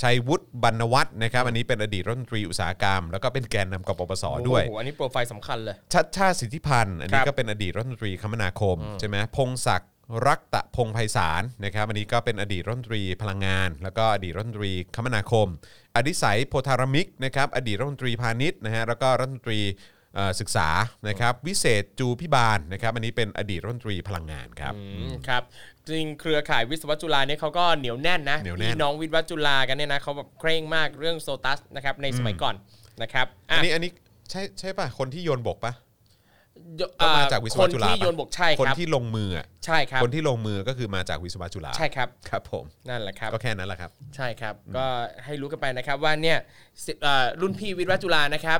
ชัยวุฒิบรรณวัฒน์นะครับอันนี้เป็นอดีตรัฐมนตรีอุตสาหกรรมแล้วก็เป็นแกนนำกปปส.ด้วยอันนี้โปรไฟล์สำคัญเลยชัชชาติสิทธิพันธ์อันนี้ก็เป็นอดีตรัฐมนตรีคมนาคมใช่ไหมพงศักดิ์รักตะพงไพศาลนะครับอันนี้ก็เป็นอดีตรัฐมนตรีพลังงานแล้วก็อดีตรัฐมนตรีคมนาคมอดิสัยโพธารมิกนะครับอดีตรัฐมนตรีพาณิชย์นะฮะแล้วก็รัฐมนตรีศึกษานะครับวิเศษจูพิบาลนะครับอันนี้เป็นอดีตรัฐมนตรีพลังงานครับครับจริงเครือข่ายวิศวะจุฬาเนี่ยเขาก็เหนียวแน่นนะพี่น้องวิศวะจุฬากันเนี่ยนะเขาแบบเคร่งมากเรื่องโซตัสนะครับในสมัยก่อนนะครับอันนี้ใช่ป่ะคนที่โยนบกป่ะก็มาจากวิศวะจุฬาคนที่โยนบกใช่ครับคนที่ลงมือใช่ครับคนที่ลงมือก็คือมาจากวิศวะจุฬาใช่ครับครับผมนั่นแหละครับก็แค่นั้นแหละครับใช่ครับก็ให้รู้กันไปนะครับว่าเนี่ยรุ่นพี่วิศวะจุฬานะครับ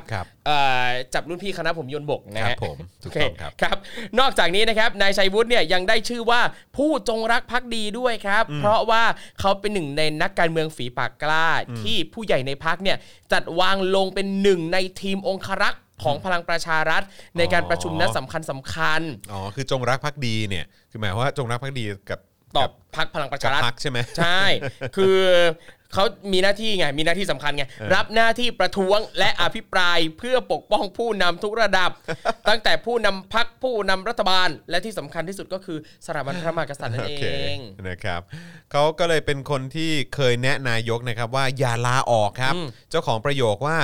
จับรุ่นพี่คณะผมโยนบกนะครับผมถูกต้องครับครับนอกจากนี้นะครับนายชัยวุฒิเนี่ยยังได้ชื่อว่าผู้จงรักภักดีด้วยครับเพราะว่าเขาเป็นหนึ่งในนักการเมืองฝีปากกล้าที่ผู้ใหญ่ในพรรคเนี่ยจัดวางลงเป็นหนึ่งในทีมองครักษ์ของพลังประชารัฐในการประชุมนัดสำคัญอ๋อคือจงรักภักดีเนี่ยคือหมายว่าจงรักภักดีกับตอบพรรคพลังประชารัฐใช่ไหมใช่ คือเขามีหน้าที่ไงมีหน้าที่สำคัญไงรับหน้าที่ประท้วงและอภิปรายเพื่อปกป้องผู้นำทุกระดับ ตั้งแต่ผู้นำพรรคผู้นำรัฐบาลและที่สำคัญที่สุดก็คือสถาบันพระมหากษัตริย์นั่นเองนะครับเขาก็เลยเป็นคนที่เคยแนะนายกนะครับว่าอย่าลาออกครับเจ้าของประโยคว่า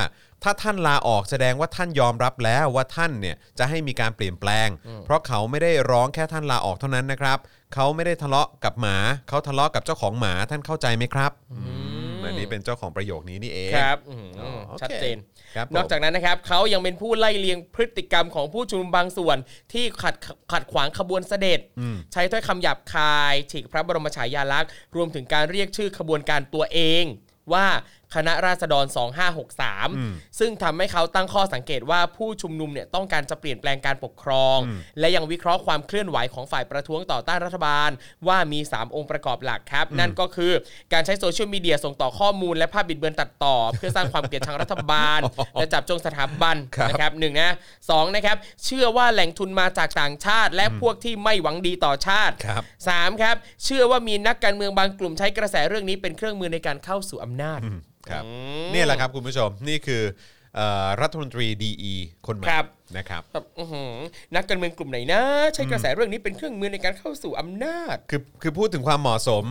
ถ้าท่านลาออกแสดงว่าท่านยอมรับแล้วว่าท่านเนี่ยจะให้มีการเปลี่ยนแปลงเพราะเขาไม่ได้ร้องแค่ท่านลาออกเท่านั้นนะครับเขาไม่ได้ทะเลาะกับหมาเขาทะเลาะกับเจ้าของหมาท่านเข้าใจไหมครับอันนี้เป็นเจ้าของประโยคนี้นี่เองครับชัดเจนนอกจากนั้นนะครับเขายังเป็นผู้ไล่เลียงพฤติกรรมของผู้ชุมนุมบางส่วนที่ขัดขวางขบวนเสด็จใช้ถ้อยคำหยาบคายฉีกพระบรมฉายาลักษณ์รวมถึงการเรียกชื่อขบวนการตัวเองว่าคณะราษฎร2563ซึ่งทำให้เขาตั้งข้อสังเกตว่าผู้ชุมนุมเนี่ยต้องการจะเปลี่ยนแปลงการปกครองและยังวิเคราะห์ความเคลื่อนไหวของฝ่ายประท้วงต่อต้านรัฐบาลว่ามี3องค์ประกอบหลักครับนั่นก็คือการใช้โซเชียลมีเดียส่งต่อข้อมูลและภาพบิดเบือนตัดต่อ เพื่อสร้างความเกลียดชังรัฐบาล และจับจงสถาบัน นะครับ1นะ2นะครับเชื่อว่าแหล่งทุนมาจากต่างชาติและพวกที่ไม่หวังดีต่อชาติ3ครับเชื่อว่ามีนักการเมืองบางกลุ่มใช้กระแสเรื่องนี้เป็นเครื่องมือในการเข้าสู่อำนาจนี่แหละครับคุณผู้ชมนี่คือรัฐมนตรีดีคนใหม่นะครับนักการเมืองกลุ่มไหนนะใช้กระแสเรื่องนี้เป็นเครื่องมือในการเข้าสู่อำนาจคือพูดถึงความเหมาะสม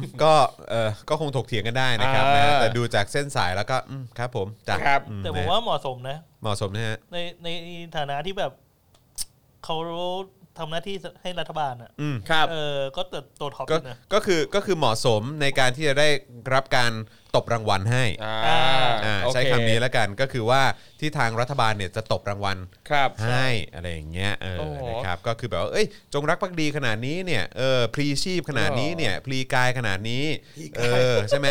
ก็คงถกเถียงกันได้นะครับนะแต่ดูจากเส้นสายแล้วก็ครับผมครับแต่ผมว่าเหมาะสมนะเหมาะสมนะฮะในฐานะที่แบบเขาทำหน้าที่ให้รัฐบาลอ่ะก็เติบโตท็อปนะก็คือเหมาะสมในการที่จะได้รับการตบรางวัลให้ใช้คำนี้แล้วกันก็คือว่าที่ทางรัฐบาลเนี่ยจะตบรางวัลให้อะไรอย่างเงี้ยนะครับก็คือแบบว่าเอ้ยจงรักภักดีขนาดนี้เนี่ยพลีชีพขนาดนี้เนี่ยพลีกายขนาดนี้ใช่ไหม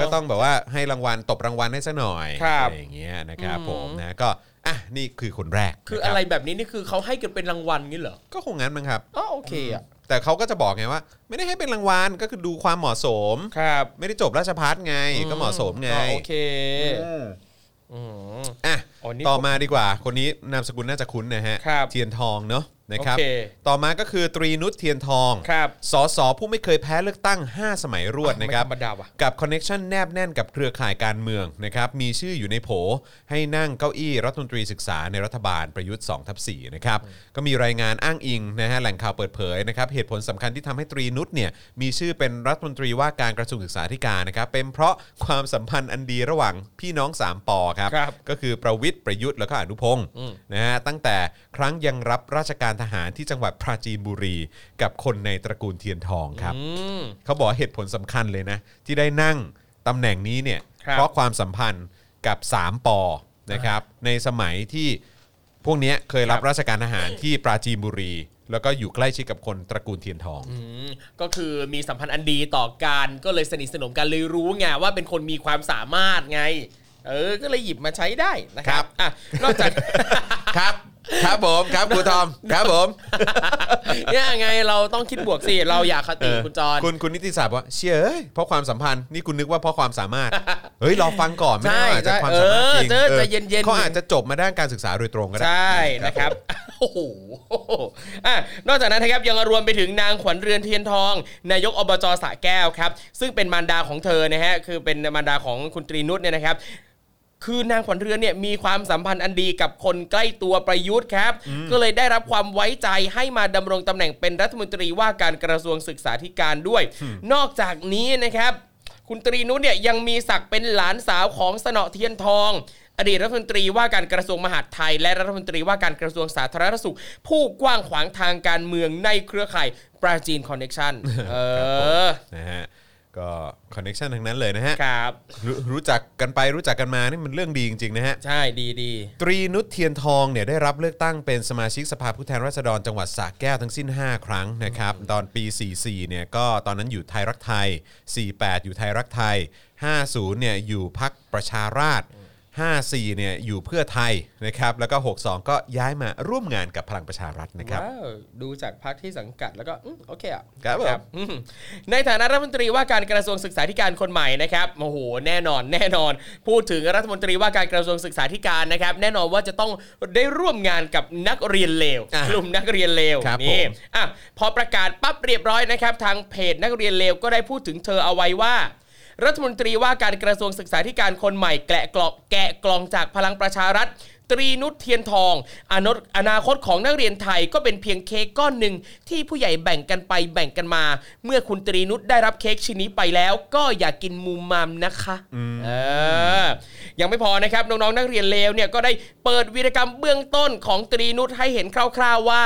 ก็ต้องแบบว่าให้รางวัลตบรางวัลให้ซะหน่อยอะไรอย่างเงี้ยนะครับผมนะก็อ่ะนี่คือคนแรกคืออะไรแบบนี้นี่คือเขาให้กันเป็นรางวัลงี้เหรอก็คงงั้นมั้งครับอ๋อโอเคอ่ะแต่เขาก็จะบอกไงว่าไม่ได้ให้เป็นรางวัลก็คือดูความเหมาะสมครับไม่ได้จบราชภัฏไงก็เหมาะสมไงโอเคอ่ะต่อมาดีกว่าคนนี้นามสกุลน่าจะคุ้นนะฮะเทียนทองเนาะนะครับต่อมาก็คือตรีนุชเทียนทองสสผู้ไม่เคยแพ้เลือกตั้ง5สมัยรวดนะครับกับคอนเนคชั่นแนบแน่นกับเครือข่ายการเมืองนะครับมีชื่ออยู่ในโผให้นั่งเก้าอี้รัฐมนตรีศึกษาในรัฐบาลประยุทธ์ 2/4 นะครับก็มีรายงานอ้างอิงนะฮะแหล่งข่าวเปิดเผยนะครับเหตุผลสำคัญที่ทำให้ตรีนุชเนี่ยมีชื่อเป็นรัฐมนตรีว่าการกระทรวงศึกษาธิการนะครับเป็นเพราะความสัมพันธ์อันดีระหว่างพี่น้อง3ป.ครับก็คือประวิตรประยุทธ์แล้วก็อนุพงศ์นะฮะตั้งแต่ครั้งยังรับราชการทหารที่จังหวัดปราจีนบุรีกับคนในตระกูลเทียนทองครับเขาบอกเหตุผลสำคัญเลยนะที่ได้นั่งตำแหน่งนี้เนี่ยเพราะความสัมพันธ์กับ3ป.นะครับในสมัยที่พวกนี้เคยรับราชการทหารที่ปราจีนบุรีแล้วก็อยู่ใกล้ชิดกับคนตระกูลเทียนทองก็คือมีสัมพันธ์อันดีต่อกันก็เลยสนิทสนมกันเลยรู้ไงว่าเป็นคนมีความสามารถไงก็เลยหยิบมาใช้ได้นะครับอ่ะนอกจากครับ ครับผมครับครูทอมครับผมเนี่ยไงเราต้องคิดบวกสิเราอยากคติคุณจอนคุณนิติศาสตร์ว่าเชื่อเพราะความสัมพันธ์นี่คุณนึกว่าเพราะความสามารถเฮ้ยรอฟังก่อนไม่อาจจะความสามารถจริงเขาอาจจะจบมาด้านการศึกษาโดยตรงก็ได้ใช่นะครับโอ้โหนอกจากนั้นนะครับยังรวมไปถึงนางขวัญเรือนเทียนทองนายกอบจสระแก้วครับซึ่งเป็นมารดาของเธอนะฮะคือเป็นมารดาของคุณตรีนุชเนี่ยนะครับคือนางขวัญเรือนเนี่ยมีความสัมพันธ์อันดีกับคนใกล้ตัวประยุทธ์ครับก็เลยได้รับความไว้ใจให้มาดำรงตำแหน่งเป็นรัฐมนตรีว่าการกระทรวงศึกษาธิการด้วยนอกจากนี้นะครับคุณตรีนุชเนี่ยยังมีศักดิ์เป็นหลานสาวของสนอเทียนทองอดีตรัฐมนตรีว่าการกระทรวงมหาดไทยและรัฐมนตรีว่าการกระทรวงสาธารณสุขผู้กว้างขวางทางการเมืองในเครือข่ายปราจีนคอนเนคชั่นนะฮะก็คอนเนคชั่นทั้งนั้นเลยนะฮะครับรู้จักกันไปรู้จักกันมานี่มันเรื่องดีจริงๆนะฮะใช่ดีตรีนุชเทียนทองเนี่ยได้รับเลือกตั้งเป็นสมาชิกสภาผู้แทนราษฎรจังหวัดสระแก้วทั้งสิ้น5ครั้งนะครับตอนปี44เนี่ยก็ตอนนั้นอยู่ไทยรักไทย48อยู่ไทยรักไทย50เนี่ยอยู่พรรคประชาราษฎร์54เนี่ยอยู่เพื่อไทยนะครับแล้วก็62ก็ย้ายมาร่วมงานกับพลังประชารัฐนะครับดูจากพรรคที่สังกัดแล้วก็โอเคอ่ะครับในฐานะรัฐมนตรีว่าการกระทรวงศึกษาธิการคนใหม่นะครับโอ้โหแน่นอนพูดถึงรัฐมนตรีว่าการกระทรวงศึกษาธิการนะครับแน่นอนว่าจะต้องได้ร่วมงานกับนักเรียนเลวกลุ่มนักเรียนเลวนี่พอประกาศปั๊บเรียบร้อยนะครับทางเพจนักเรียนเลวก็ได้พูดถึงเธอเอาไว้ว่ารัฐมนตรีว่าการกระทรวงศึกษาธิการคนใหม่แกะกล่องจากพลังประชารัฐตรีนุชเทียนทองอนาคตของนักเรียนไทยก็เป็นเพียงเค้กก้อนหนึ่งที่ผู้ใหญ่แบ่งกันไปแบ่งกันมาเมื่อคุณตรีนุชได้รับเค้กชิ้นนี้ไปแล้วก็อย่ากินมุมมามนะคะยังไม่พอนะครับน้องๆนักเรียนเลวเนี่ยก็ได้เปิดวีรกรรมเบื้องต้นของตรีนุชให้เห็นคร่าวๆว่า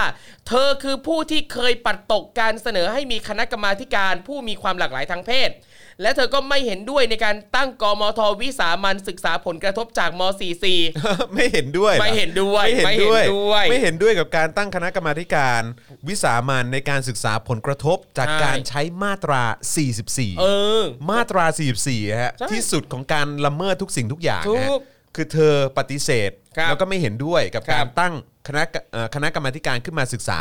เธอคือผู้ที่เคยปัดตกการเสนอให้มีคณะกรรมาธิการผู้มีความหลากหลายทางเพศและเธอก็ไม่เห็นด้วยในการตั้งกมท.วิสามัญศึกษาผลกระทบจากม.44 ไม่เห็นด้วยกับการตั้งคณะกรรมาธิการวิสามัญในการศึกษาผลกระทบจากการใช้มาตรา44มาตรา44ฮะที่สุดของการละเมิดทุกสิ่งทุกอย่างฮะคือเธอปฏิเสธแล้วก็ไม่เห็นด้วยกับการตั้งคณะกรรมาธิการขึ้นมาศึกษา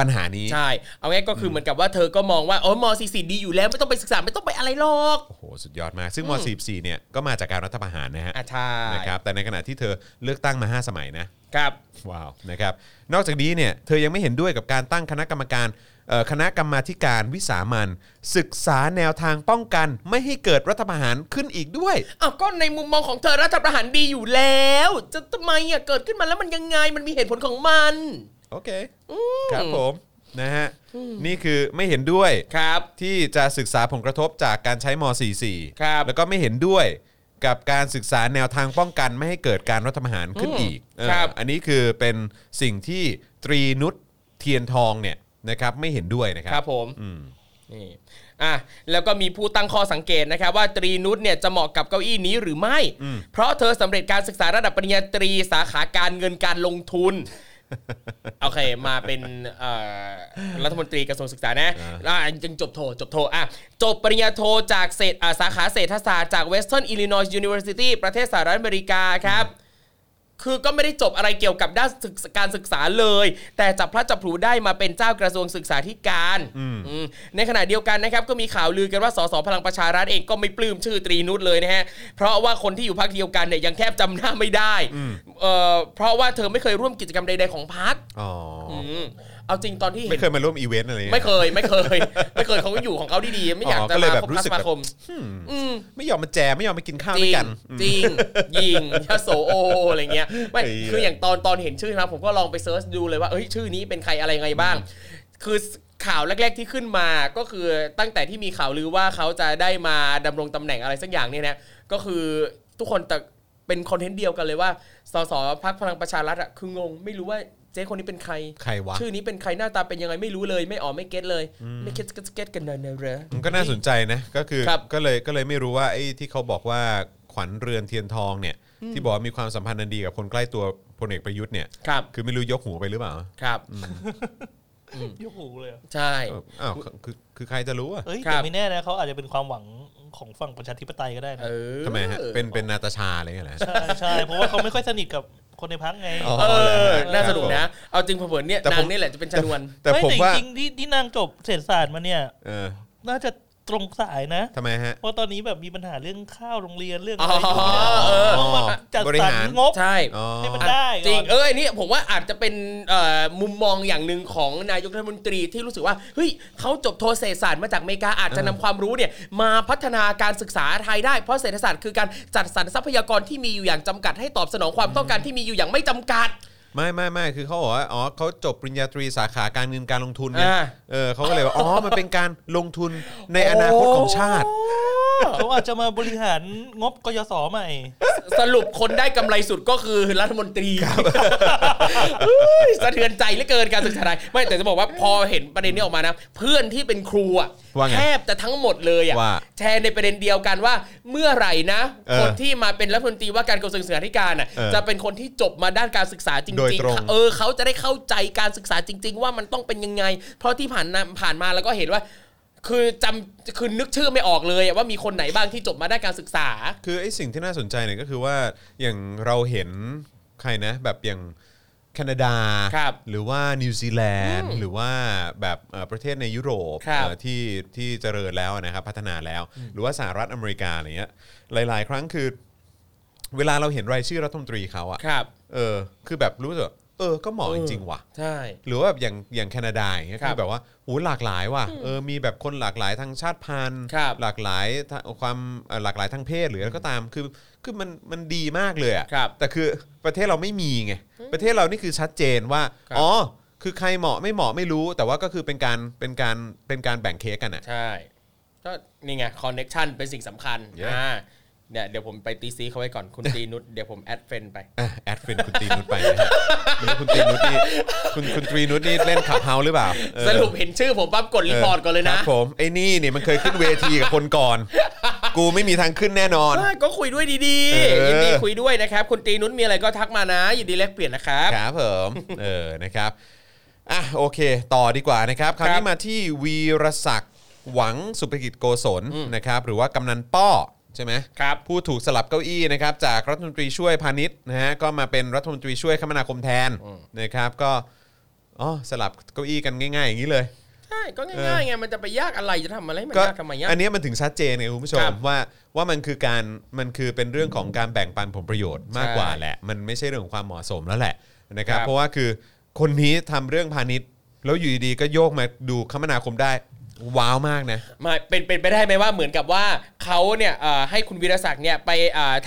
ปัญหานี้ใช่เอาง่ายก็คือเหมือนกับว่าเธอก็มองว่าอ๋อม.44ดีอยู่แล้วไม่ต้องไปศึกษาไม่ต้องไปอะไรหรอกโอ้โหสุดยอดมากซึ่งม.44เนี่ยก็มาจากการรัฐประหารนะฮะใช่นะครับแต่ในขณะที่เธอเลือกตั้งมา5สมัยนะครับว้าวนะครับนอกจากนี้เนี่ยเธอยังไม่เห็นด้วยกับการตั้งคณะกรรมาธิการวิสามัญศึกษาแนวทางป้องกันไม่ให้เกิดรัฐประหารขึ้นอีกด้วยอ้าวก็ในมุมมองของเธอรัฐประหารดีอยู่แล้วจะทำไมอ่ะเกิดขึ้นมาแล้วมันยังไงมันมีเหตุผลของมันโอเคครับผมนะฮะนี่คือไม่เห็นด้วยที่จะศึกษาผลกระทบจากการใช้ม.44แล้วก็ไม่เห็นด้วยกับการศึกษาแนวทางป้องกันไม่ให้เกิดการรัฐประหารขึ้นอีกอันนี้คือเป็นสิ่งที่ตรีนุชเทียนทองเนี่ยนะครับไม่เห็นด้วยนะครับครับผมนี่แล้วก็มีผู้ตั้งข้อสังเกตนะครับว่าตรีนุชเนี่ยจะเหมาะกับเก้าอี้นี้หรือไม่เพราะเธอสำเร็จการศึกษาระดับปริญญาตรีสาขาการเงินการลงทุนโอเคมาเป็นรัฐมนตรีกระทรวงศึกษานะยังจบโทจบปริญญาโทจากสาขาเศรษฐศาสตร์จาก Western Illinois University ประเทศสหรัฐอเมริกาครับคือก็ไม่ได้จบอะไรเกี่ยวกับด้านการศึกษาเลยแต่จับพลัดจับผลูได้มาเป็นเจ้ากระทรวงศึกษาธิการในขณะเดียวกันนะครับก็มีข่าวลือกันว่าสสพลังประชารัฐเองก็ไม่ปลื้มชื่อตรีนุชเลยนะฮะเพราะว่าคนที่อยู่พรรคเดียวกันเนี่ยยังแทบจำหน้าไม่ได้เพราะว่าเธอไม่เคยร่วมกิจกรรมใดๆของพรรคเอาจริงตอนที่ไม่เคยมาร่วมอีเวนต์อะไรไม่เคย ไม่เคยเขาอยู่ของเขาดีๆไม่อยากจะมาแบบรู้สึกแบบไม่ยอมมาแจมไม่ยอมมากินข้าวด้วยกันจริงยิงยาโสโออะไรเงี้ยไม่คืออย่างตอนเห็นชื่อนะผมก็ลองไปเซิร์ชดูเลยว่าเอ้ยชื่อนี้เป็นใครอะไรไงบ้างคือข่าวแรกๆที่ขึ้นมาก็คือตั้งแต่ที่มีข่าวลือว่าเขาจะได้มาดำรงตำแหน่งอะไรสักอย่างเนี่ยนะก็คือทุกคนแต่เป็นคอนเทนต์เดียวกันเลยว่าสสพรรคพลังประชารัฐอ่ะคืองงไม่รู้ว่าเจ๊คนนี้เป็นใครวะชื่อนี้เป็นใครหน้าตาเป็นยังไงไม่รู้เลยไม่อ๋อไม่เก็ตเลยไม่เก็ตกันเลยนะเร้อมันก็น่าสนใจนะก็คือก็เลยไม่รู้ว่าไอ้ที่เขาบอกว่าขวัญเรือนเทียนทองเนี่ยที่บอกมีความสัมพันธ์ดีกับคนใกล้ตัวพลเอกประยุทธ์เนี่ยคือไม่รู้ยกหูไปหรือเปล่าครับยกหูเลยใช่อ้าวคือใครจะรู้อ่ะแต่ไม่แน่นะเขาอาจจะเป็นความหวังของฝั่งประชาธิปไตยก็ได้นะทำไมฮะเป็นนาตาชาอะไรเงี้ยแหละใช่เพราะว่าเขาไม่ค่อยสนิทกับ คนในพรรคไงน่าสนุกนะเอาจริงเผื่อเนี่ยนางนี่แหละจะเป็นชนวนไม่แต่จริงที่นางจบเศรษฐศาสตร์มาเนี่ยน่าจะตรงสายนะทำไมฮะเพราะตอนนี้แบบมีปัญหาเรื่องข้าวโรงเรียนเรื่องอะไรต้องมาจัดสรรงบใช่ให้มันได้จริงอันนี้ผมว่าอาจจะเป็นมุมมองอย่างหนึ่งของนายกรัฐมนตรีที่รู้สึกว่าเฮ้ยเขาจบโทเศรษฐศาสตร์มาจากอเมริกาอาจจะนำความรู้เนี่ยมาพัฒนาการศึกษาไทยได้เพราะเศรษฐศาสตร์คือการจัดสรรทรัพยากรที่มีอยู่อย่างจำกัดให้ตอบสนองความต้องการที่มีอยู่อย่างไม่จำกัดไม่คือเขาบอกว่าอ๋อเขาจบปริญญาตรีสาขาการเงินการลงทุนเนี่ยเขาก็เลยว่าอ๋อมันเป็นการลงทุนในอนาคตของชาติเขาอาจจะมาบริหารงบกยศใหม่สรุปคนได้กำไรสุดก็คือรัฐมนตรีสะเทือนใจเหลือเกินการศึกษาไทยไม่แต่จะบอกว่าพอเห็นประเด็นนี้ออกมานะเพื่อนที่เป็นครูอ่ะแทบจะทั้งหมดเลยอ่ะแชร์ในประเด็นเดียวกันว่าเมื่อไหร่นะคนที่มาเป็นรัฐมนตรีว่าการกระทรวงศึกษาธิการอ่ะจะเป็นคนที่จบมาด้านการศึกษาจริงๆเขาจะได้เข้าใจการศึกษาจริงๆว่ามันต้องเป็นยังไงเพราะที่ผ่านมาแล้วก็เห็นว่าคือนึกชื่อไม่ออกเลยว่ามีคนไหนบ้างที่จบมาได้การศึกษาคือไอ้สิ่งที่น่าสนใจเนี่ยก็คือว่าอย่างเราเห็นใครนะแบบอย่างแคนาดาหรือว่านิวซีแลนด์หรือว่าแบบประเทศในยุโรปที่เจริญแล้วนะครับพัฒนาแล้วหรือว่าสหรัฐอเมริกาอะไรเงี้ยหลายๆครั้งคือเวลาเราเห็นรายชื่อรัฐมนตรีเขาอะคือแบบรู้สึกก็เหมาะจริงๆว่ะใช่หรือว่าแบบอย่างแคนาดาอย่างเงี้ยคือแบบว่าโหหลากหลายว่ะมีแบบคนหลากหลายทางชาติพันธุ์หลากหลายความหลากหลายทางเพศหรืออะไรก็ตามคือมันดีมากเลยอ่ะแต่คือประเทศเราไม่มีไงประเทศเรานี่คือชัดเจนว่าอ๋อคือใครเหมาะไม่เหมาะไม่รู้แต่ว่าก็คือเป็นการแบ่งเค้กกันอ่ะใช่ก็นี่ไงคอนเนคชั่นเป็นสิ่งสำคัญเนี่ยเดี๋ยวผมไปตีซีเขาไว้ก่อนคุณตีนุชเดี๋ยวผมแอดเฟรนไปแอดเฟรนคุณตีนุชไปนะฮะคุณตีนุชนี่คุณตีนุชนี่เล่นขับเฮาหรือเปล่าสรุปเห็นชื่อผมปั๊บกดรีพอร์ตก่อนเลยนะครับผมไอ้นี่เนี่ยมันเคยขึ้นเวทีกับคนก่อนกูไม่มีทางขึ้นแน่นอนก็คุยด้วยดีๆยินดีคุยด้วยนะครับคุณตีนุชมีอะไรก็ทักมานะยินดีแลกเปลี่ยนนะครับครับผมนะครับอ่ะโอเคต่อดีกว่านะครับคราวนี้มาที่วีรศักดิ์หวังสุภกิจโกศลนะครับหรือว่ากำนันป้อใช่ไหมครับผู้ถูกสลับเก้าอี้นะครับจากรัฐมนตรีช่วยพาณิชย์นะฮะก็มาเป็นรัฐมนตรีช่วยคมนาคมแทนนะครับก็สลับเก้าอี้กันง่ายๆอย่างนี้เลยใช่ก็ง่ายๆไงมันจะไปยากอะไรจะทำอะไรมันยากทำไมยากอันนี้มันถึงชัดเจนไงคุณผู้ชมว่ามันคือเป็นเรื่องของการแบ่งปันผลประโยชน์มากกว่าแหละมันไม่ใช่เรื่องของความเหมาะสมแล้วแหละนะครับเพราะว่าคือคนนี้ทำเรื่องพาณิชย์แล้วอยู่ดีๆก็โยกมาดูคมนาคมได้ว้าวมากนะมาเป็นไปได้ไหมว่าเหมือนกับว่าเขาเนี่ยให้คุณวีรศักดิ์เนี่ยไป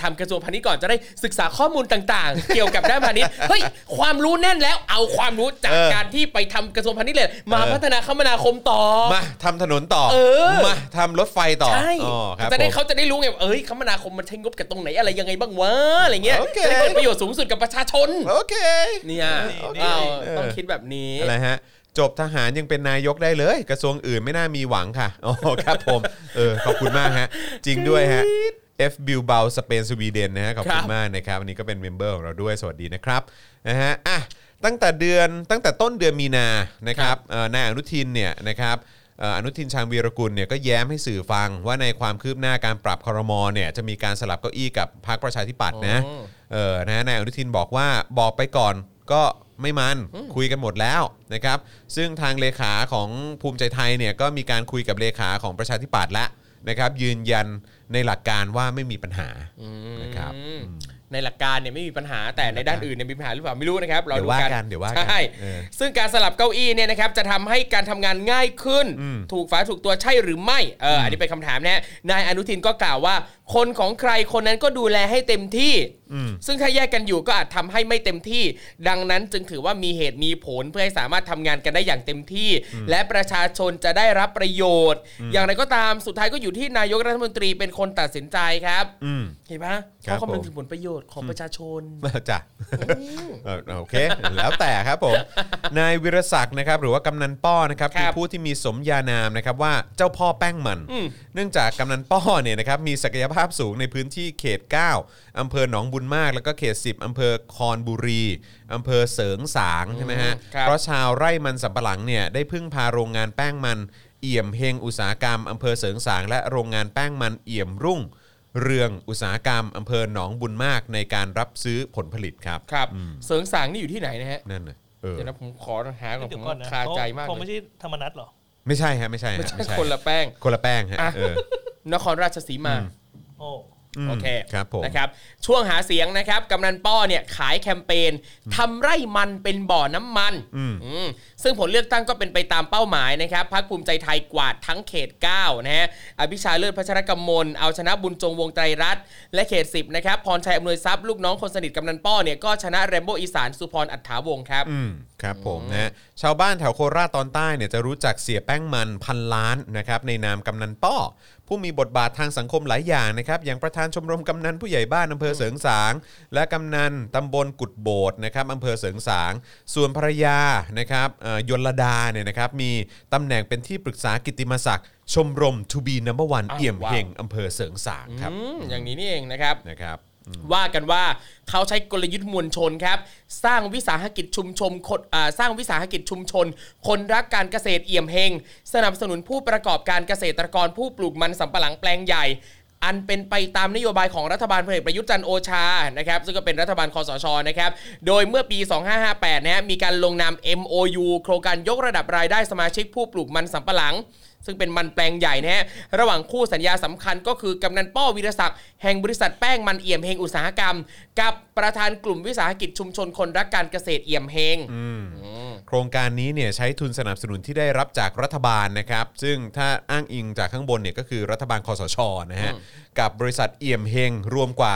ทำกระทรวงพาณิชย์ก่อนจะได้ศึกษาข้อมูลต่างๆ เกี่ยวกับด้านพาณิชย์เฮ้ยความรู้แน่นแล้วเอาความรู้จากการที่ไปทำกระทรวงพาณิชย์เลยมาพัฒนาคมนาคมต่อมาทำถนนต่อมาทำรถไฟต่อใช่จะได้เขาจะได้รู้ไงเอ้ยคมนาคมมันใช้งบกันตรงไหนอะไรยังไงบ้างวะอะไรเงี้ยจะได้ประโยชน์สูงสุดกับประชาชนโอเคเนี่ยต้องคิดแบบนี้อะไรฮะจบทหารยังเป็นนายกได้เลยกระทรวงอื่นไม่น่ามีหวังค่ะอ๋อครับผมขอบคุณมากฮะจริงด้วยฮะ F Bilbao สเปนสวีเดนนะฮะขอบคุณมากนะครับวันนี้ก็เป็นเมมเบอร์ของเราด้วยสวัสดีนะครับนะฮะอ่ะตั้งแต่ต้นเดือนมีนานะครับนายอนุทินเนี่ยนะครับอนุทินชาญวีรกุลเนี่ยก็แย้มให้สื่อฟังว่าในความคืบหน้าการปรับครม.เนี่ยจะมีการสลับเก้าอี้กับพรรคประชาธิปัตย์นะนะนายอนุทินบอกว่าบอกไปก่อนก็ไม่มันคุยกันหมดแล้วนะครับซึ่งทางเลขาของภูมิใจไทยเนี่ยก็มีการคุยกับเลขาของประชาธิปัตย์แล้วนะครับยืนยันในหลักการว่าไม่มีปัญหานะครับในหลักการเนี่ยไม่มีปัญหาแต่ในด้านอื่นเนี่ยมีปัญหาหรือเปล่าไม่รู้นะครับเราดูกันใช่ซึ่งการสลับเก้าอี้เนี่ยนะครับจะทำให้การทำงานง่ายขึ้นถูกฝาถูกตัวใช่หรือไม่อันนี้เป็นคำถามนะนายอนุทินก็กล่าวว่าคนของใครคนนั้นก็ดูแลให้เต็มที่ซึ่งถ้าแยกกันอยู่ก็อาจทำให้ไม่เต็มที่ดังนั้นจึงถือว่ามีเหตุมีผลเพื่อให้สามารถทำงานกันได้อย่างเต็มที่และประชาชนจะได้รับประโยชน์อย่างไรก็ตามสุดท้ายก็อยู่ที่นายกรัฐมนตรีเป็นคนตัดสินใจครับเห็นปะเพราะคำนึงถึงผลประโยชน์ของประชาชนจ้ะโอเคแล้วแต่ครับผมนายวีรศักดิ์นะครับหรือว่ากำนันป้อนะครับเป็นผู้ที่มีสมญานามนะครับว่าเจ้าพ่อแป้งมันเนื่องจากกำนันป้อเนี่ยนะครับมีศักยภาพสูงในพื้นที่เขต9อำเภอหนองบุญมากแล้วก็เขต10อำเภอคอนบุรีอำเภอเสริงสางใช่ไหมฮะเพราะชาวไร่มันสำปะหลังเนี่ยได้พึ่งพาโรงงานแป้งมันเอี่ยมเฮงอุตสาหกรรมอำเภอเสริงสางและโรงงานแป้งมันเอี่ยมรุ่ง เรืองอุตสาหกรรมอำเภอหนองบุญมากในการรับซื้อผลผลิตครับครับเสริงสางนี่อยู่ที่ไหนนะฮะนั่นน่ะเดี๋ยวนะผมขอหาของผมคาใจมากเลยผมไม่ใช่ธรรมนัสหรอไม่ใช่ฮะไม่ใช่ไม่ใช่คนละแป้งคนละแป้งฮะนครราชสีมาโอ้โอเคครับผมนะครับช่วงหาเสียงนะครับกำนันป้อเนี่ยขายแคมเปญทำไร่มันเป็นบ่อน้ำมันซึ่งผลเลือกตั้งก็เป็นไปตามเป้าหมายนะครับพรรคภูมิใจไทยกวาดทั้งเขต9นะฮะอภิชาเลิศพัชรกมลเอาชนะบุญจงวงไตรรัตน์และเขต10นะครับพรชัยอำนวยทรัพย์ลูกน้องคนสนิทกำนันป้อเนี่ยก็ชนะแรมโบ้อีสานสุพรอัฏฐาวงศ์ครับครับผมนะชาวบ้านแถวโคราชตอนใต้เนี่ยจะรู้จักเสียแป้งมันพันล้านนะครับในนามกำนันป้อผู้มีบทบาททางสังคมหลายอย่างนะครับอย่างประธานชมรมกำนันผู้ใหญ่บ้านอำเภอเสริงสางและกำนันตำบลกุดโบดนะครับอำเภอเสริงสางส่วนภรรยานะครับยลดาเนี่ยนะครับมีตำแหน่งเป็นที่ปรึกษากิตติมศักดิ์ชมรม To Be Number 1 เอี่ยมเฮงอำเภอเสริงสางครับอย่างนี้นี่เองนะครับนะครับว่ากันว่าเขาใช้กลยุทธ์มวลชนครับสร้างวิสาหกิจชุมชนคนรักการเกษตรเอี่ยมเฮงสนับสนุนผู้ประกอบการเกษตรกรผู้ปลูกมันสำปะหลังแปลงใหญ่อันเป็นไปตามนโยบายของรัฐบาลพลเอกประยุทธ์จันทร์โอชานะครับซึ่งก็เป็นรัฐบาลคสช.นะครับโดยเมื่อปี2558นะฮะมีการลงนาม MOU โครงการยกระดับรายได้สมาชิกผู้ปลูกมันสำปะหลังซึ่งเป็นมันแปลงใหญ่นะฮะระหว่างคู่สัญญาสำคัญก็คือกำนันป้อวีรศักดิ์แห่งบริษัทแป้งมันเอี่ยมเฮงอุตสาหกรรมกับประธานกลุ่มวิสาหกิจชุมชนคนรักการเกษตรเอี่ยมเฮงโครงการนี้เนี่ยใช้ทุนสนับสนุนที่ได้รับจากรัฐบาลนะครับซึ่งถ้าอ้างอิงจากข้างบนเนี่ยก็คือรัฐบาลคสช.นะฮะกับบริษัทเอี่ยมเฮงรวมกว่า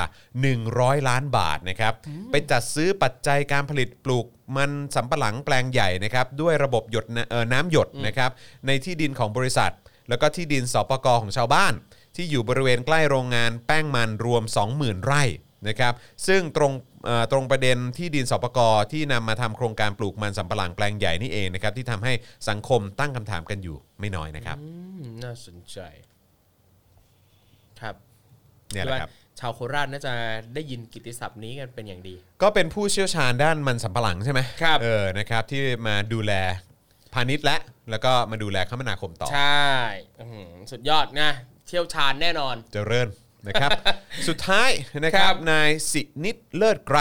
100ล้านบาทนะครับไปจัดซื้อปัจจัยการผลิตปลูกมันสำปะหลังแปลงใหญ่นะครับด้วยระบบหยดน้ำหยดนะครับในที่ดินของบริษัทแล้วก็ที่ดินสปก.ของชาวบ้านที่อยู่บริเวณใกล้โรงงานแป้งมันรวม 20,000 ไร่นะครับซึ่งตรงประเด็นที่ดินสปก.ที่นำมาทำโครงการปลูกมันสำปะหลังแปลงใหญ่นี่เองนะครับที่ทำให้สังคมตั้งคำถามกันอยู่ไม่น้อยนะครับน่าสนใจครับเนี่ยแหละครับชาวโคราชน่าจะได้ยินกิตติศัพท์นี้กันเป็นอย่างดีก็เป็นผู้เชี่ยวชาญด้านมันสำปะหลังใช่ไหมครับนะครับที่มาดูแลพาณิชย์แล้วก็มาดูแลคมนาคมต่อใช่สุดยอดนะเชี่ยวชาญแน่นอนเจริญนะครับสุดท้ายนะครับนายสินิตเลิศไกร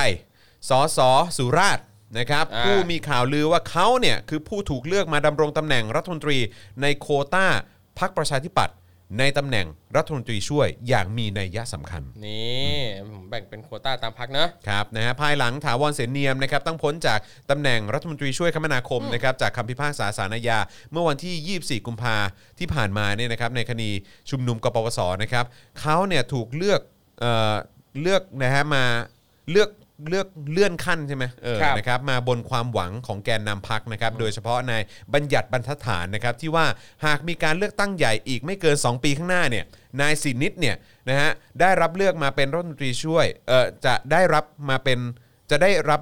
สสสุราษฎร์นะครับผู้มีข่าวลือว่าเขาเนี่ยคือผู้ถูกเลือกมาดำรงตำแหน่งรัฐมนตรีในโควต้าพรรคประชาธิปัตย์ในตำแหน่งรัฐมนตรีช่วยอย่างมีนัยยะสำคัญนี่ผมแบ่งเป็นโควต้าตามพรรคนะครับนะฮะภายหลังถาวรเสนเนียมนะครับต้องพ้นจากตำแหน่งรัฐมนตรีช่วยคมนาคมนะครับจากคำพิพากษาศาลอาญาเมื่อวันที่24กุมภาพันธ์ที่ผ่านมาเนี่ยนะครับในคดีชุมนุมกปปสนะครับเขาเนี่ยถูกเลือกนะฮะมาเลื่อนขั้นใช่ไหมนะครับมาบนความหวังของแกนนำพรรคนะครับโดยเฉพาะนายบัญญัติบรรทัดฐานนะครับที่ว่าหากมีการเลือกตั้งใหญ่อีกไม่เกิน2ปีข้างหน้าเนี่ยนายสินิตเนี่ยนะฮะได้รับเลือกมาเป็นรัฐมนตรีช่วยจะได้รับ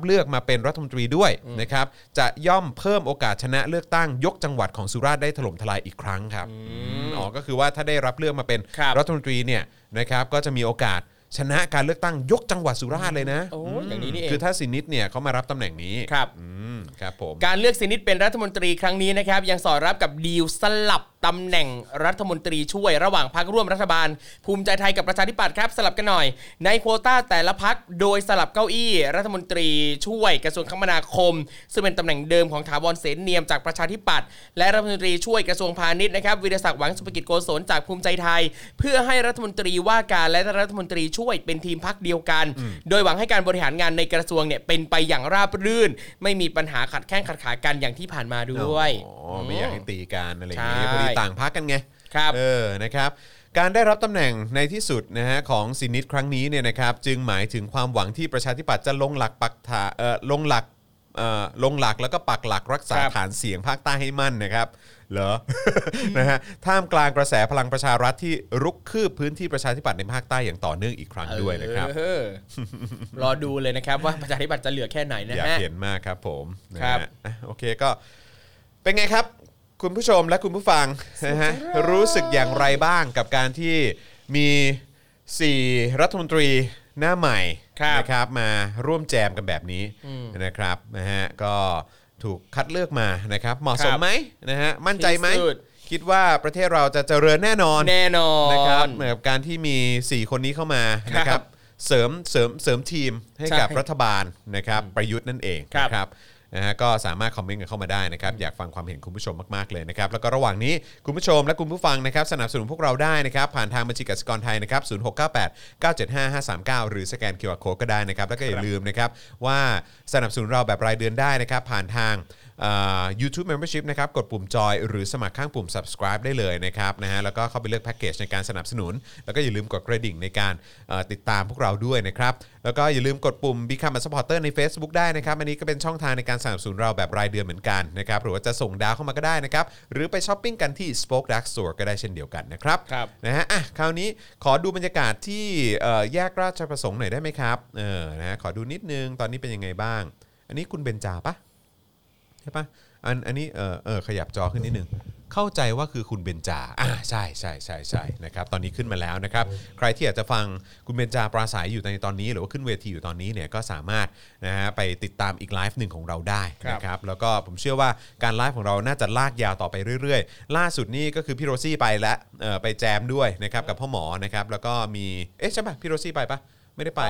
เลือกมาเป็นรัฐมนตรีด้วยนะครับจะย่อมเพิ่มโอกาสชนะเลือกตั้งยกจังหวัดของสุราษฎร์ได้ถล่มทลายอีกครั้งครับอ๋อก็คือว่าถ้าได้รับเลือกมาเป็นรัฐมนตรีเนี่ยนะครับก็จะมีโอกาสชนะการเลือกตั้งยกจังหวัดสุราษฎร์เลยนะอย่างนี้นี่เองคือถ้าสินิตเนี่ยเขามารับตำแหน่งนี้ครับครับผมการเลือกสินิตเป็นรัฐมนตรีครั้งนี้นะครับยังสอดรับกับดีลสลับตำแหน่งรัฐมนตรีช่วยระหว่างพรรคร่วมรัฐบาลภูมิใจไทยกับประชาธิปัตย์ครับสลับกันหน่อยในโควต้าแต่ละพรรคโดยสลับเก้าอี้รัฐมนตรีช่วยกระทรวงคมนาคมซึ่งเป็นตำแหน่งเดิมของถาวรเสนเนียมจากประชาธิปัตย์และรัฐมนตรีช่วยกระทรวงพาณิชย์นะครับวีรศักดิ์หวังสุภกิจโกศลจากภูมิใจไทยเพื่อให้รัฐมนตรีว่าการและรัฐมนตรีช่วยเป็นทีมพรรคเดียวกันโดยหวังให้การบริหารงานในกระทรวงเนี่ยเป็นไปอย่างราบรื่นไม่มีปัญหาขัดแข้งขัดขากันอย่างที่ผ่านมาด้วยไม่อยากให้ตีกันอะไรอย่างนี้พอดีต่างพรรคกันไงครับนะครับการได้รับตำแหน่งในที่สุดนะฮะของสินิตครั้งนี้เนี่ยนะครับจึงหมายถึงความหวังที่ประชาธิปัตย์จะลงหลักแล้วก็ปักหลักรักษาฐานเสียงภาคใต้ให้มั่นนะครับเหรอนะฮะท่ามกลางกระแสพลังประชารัฐที่รุกคืบพื้นที่ประชาธิปัตย์ในภาคใต้อย่างต่อเนื่องอีกครั้งด้วยนะครับรอดูเลยนะครับว่าประชาธิปัตย์จะเหลือแค่ไหนนะฮะอยากเห็นมากครับผมครับโอเคก็เป็นไงครับคุณผู้ชมและคุณผู้ฟังนะฮะรู้สึกอย่างไรบ้างกับการที่มี4รัฐมนตรีหน้าใหม่นะครับมาร่วมแจมกันแบบนี้นะครับนะฮะก็ถูกคัดเลือกมานะครับเหมาะสมไหมนะฮะมั่นใจไหม คิดว่าประเทศเราจะเจริญแน่นอนนะครับเหมือนกับการที่มี4คนนี้เข้ามานะครับเสริมทีมให้กับรัฐบาลนะครับประยุทธ์นั่นเองนะครับนะฮะก็สามารถคอมเมนต์กันเข้ามาได้นะครับอยากฟังความเห็นคุณผู้ชมมากๆเลยนะครับแล้วก็ระหว่างนี้คุณผู้ชมและคุณผู้ฟังนะครับสนับสนุนพวกเราได้นะครับผ่านทางบัญชีกสิกรไทยนะครับ0698975539หรือสแกน QR Code ก็ได้นะครับแล้วก็อย่าลืมนะครับว่าสนับสนุนเราแบบรายเดือนได้นะครับผ่านทางYouTube Membership นะครับกดปุ่มจอยหรือสมัครข้างปุ่ม Subscribe ได้เลยนะครับนะฮะแล้วก็เข้าไปเลือกแพ็กเกจในการสนับสนุนแล้วก็อย่าลืมกดกระดิ่งในการติดตามพวกเราด้วยนะครับแล้วก็อย่าลืมกดปุ่ม Become a Supporter ใน Facebook ได้นะครับอันนี้ก็เป็นช่องทางในการสนับสนุนเราแบบรายเดือนเหมือนกันนะครับหรือว่าจะส่งดาวเข้ามาก็ได้นะครับหรือไปช้อปปิ้งกันที่ Spoke Dark Store ก็ได้เช่นเดียวกันนะครับนะฮะอ่ะคราวนี้ขอดูบรรยากาศที่แยกราชประสงค์หน่อยได้มั้ยครับนะขอดูนิดนึงตอนนี้เป็นยังไงบ้างอันนี้คุณเบญจาปะใช่ป่ะอันนี้ขยับจอขึ้นนิดนึงเข้าใจว่าคือคุณเบญจาใช่ๆๆๆนะครับตอนนี้ขึ้นมาแล้วนะครับใครที่อยากจะฟังคุณเบญจาปราศัยอยู่ในตอนนี้หรือว่าขึ้นเวทีอยู่ตอนนี้เนี่ยก็สามารถนะฮะไปติดตามอีกไลฟ์หนึ่งของเราได้นะครับแล้วก็ผมเชื่อว่าการไลฟ์ของเราน่าจะลากยาวต่อไปเรื่อยๆล่าสุดนี่ก็คือพี่โรซี่ไปและไปแจมด้วยนะครับกับพ่อหมอนะครับแล้วก็มีเอ๊ะใช่ป่ะพี่โรซี่ไปป่ะไม่ได้ไป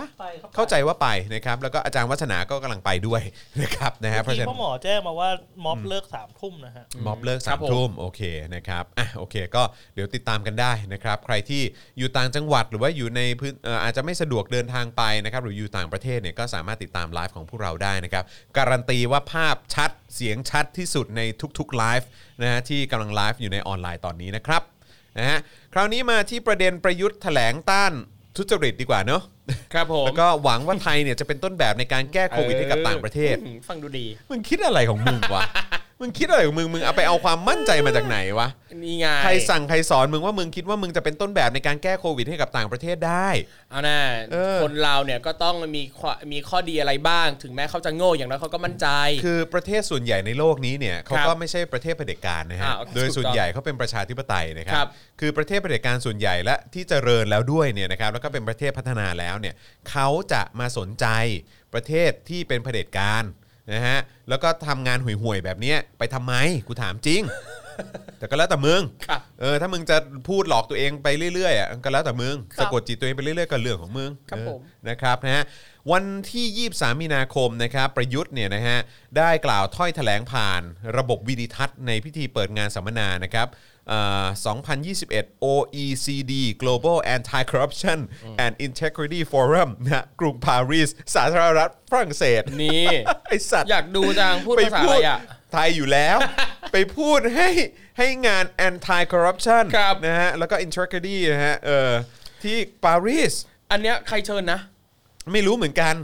ป่ะเข้าใจว่าไปนะครับแล้วก็อาจารย์วัฒนาก็กำลังไปด้วยนะครับนะฮะเพราะฉะนั้นพ่อหมอแจ้งมาว่าม็อบเลิก 3 ทุ่มนะฮะม็อบเลิก 3 ทุ่มโอเคนะครับอ่ะโอเคก็เดี๋ยวติดตามกันได้นะครับใครที่อยู่ต่างจังหวัดหรือว่าอยู่ในพื้นอาจจะไม่สะดวกเดินทางไปนะครับหรืออยู่ต่างประเทศเนี่ยก็สามารถติดตามไลฟ์ของพวกเราได้นะครับการันตีว่าภาพชัดเสียงชัดที่สุดในทุกๆไลฟ์นะฮะที่กำลังไลฟ์อยู่ในออนไลน์ตอนนี้นะครับนะฮะคราวนี้มาที่ประเด็นประยุทธ์แถลงต้านทุจริตดีกว่าเนาะครับผมแล้วก็หวังว่าไทยเนี่ยจะเป็นต้นแบบในการแก้โควิดให้กับต่างประเทศฟังดูดีมึงคิดอะไรของมึงวะมึงคิดอะไรของมึงเอาไปเอาความมั่นใจมาจากไหนวะนี่ไงใครสั่งใครสอนมึงว่ามึงคิดว่ามึงจะเป็นต้นแบบในการแก้โควิดให้กับต่างประเทศได้เอานะคนเราเนี่ยก็ต้องมีข้อดีอะไรบ้างถึงแม้เขาจะโง่อย่างนั้นเขาก็มั่นใจคือประเทศส่วนใหญ่ในโลกนี้เนี่ยเขาก็ไม่ใช่ประเทศเผด็จการนะฮะโดยส่วนใหญ่เขาเป็นประชาธิปไตยนะครับคือประเทศเผด็จการส่วนใหญ่และที่เจริญแล้วด้วยเนี่ยนะครับแล้วก็เป็นประเทศพัฒนาแล้วเนี่ยเขาจะมาสนใจประเทศที่เป็นเผด็จการนะฮะแล้วก็ทำงานห่วยๆแบบนี้ไปทำไมกูถามจริง แต่ก็แล้วแต่มึงถ้ามึงจะพูดหลอกตัวเองไปเรื่อยๆอ่ะก็แล้วแต่มึงสะกดจิตตัวเองไปเรื่อยๆก็เรื่องของมึงนะครับนะฮะวันที่23มีนาคมนะครับประยุทธ์เนี่ยนะฮะได้กล่าวถ้อยแถลงผ่านระบบวิดิทัศน์ในพิธีเปิดงานสัมมนานะครับ2021 OECD Global Anti-Corruption and Integrity Forum นะกรุงปารีสสาธารณรัฐฝรั่งเศสนี่ไอสัตว์อยากดูจังพูดภาษาอะไรอ่ะไทยอยู่แล้ว ไปพูดให้งาน Anti-Corruption นะฮะแล้วก็ Integrity นะฮะที่ปารีสอันเนี้ยใครเชิญนะไม่รู้เหมือนกัน